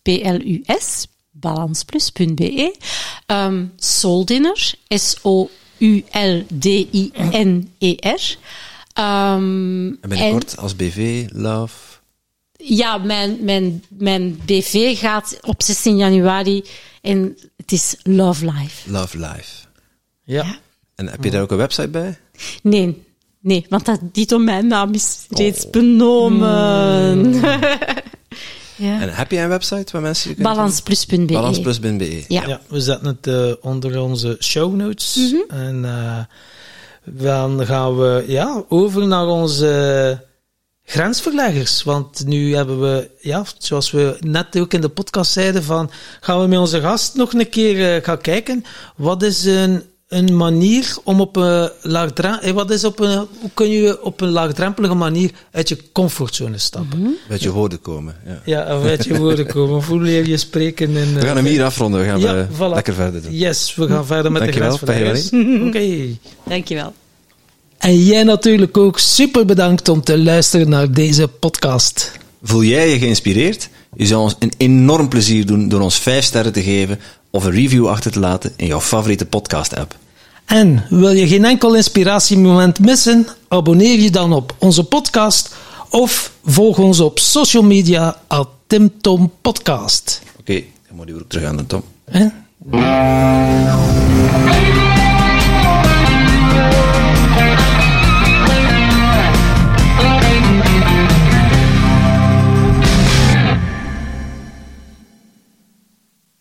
BALANSPLUS, balansplus.be. Soul Diner, SOULDINER. En binnenkort als BV Love... Ja, mijn BV gaat op 16 januari en het is Love Life. Love Life. Ja. En heb je daar ook een website bij? Nee, want die domeinnaam is reeds benomen. En heb je een website waar mensen... Balansplus.be. Balansplus.be. Ja. We zetten het onder onze show notes. En... Dan gaan we over naar onze grensverleggers. Want nu hebben we, zoals we net ook in de podcast zeiden, van gaan we met onze gast nog een keer gaan kijken. Wat is een manier om op een hoe kun je op een laagdrempelige manier uit je comfortzone stappen? Mm-hmm. Uit je woorden komen. Ja, uit je woorden komen. Hoe leer je spreken? En, we gaan hem hier afronden. We gaan lekker verder doen. Yes, we gaan verder met de grensverleggers. Oké. Dankjewel. En jij natuurlijk ook super bedankt om te luisteren naar deze podcast. Voel jij je geïnspireerd? Je zou ons een enorm plezier doen door ons 5 sterren te geven of een review achter te laten in jouw favoriete podcast-app. En wil je geen enkel inspiratiemoment missen? Abonneer je dan op onze podcast of volg ons op social media @TimTomPodcast. Oké, dan moet je ook terug aan de Tom.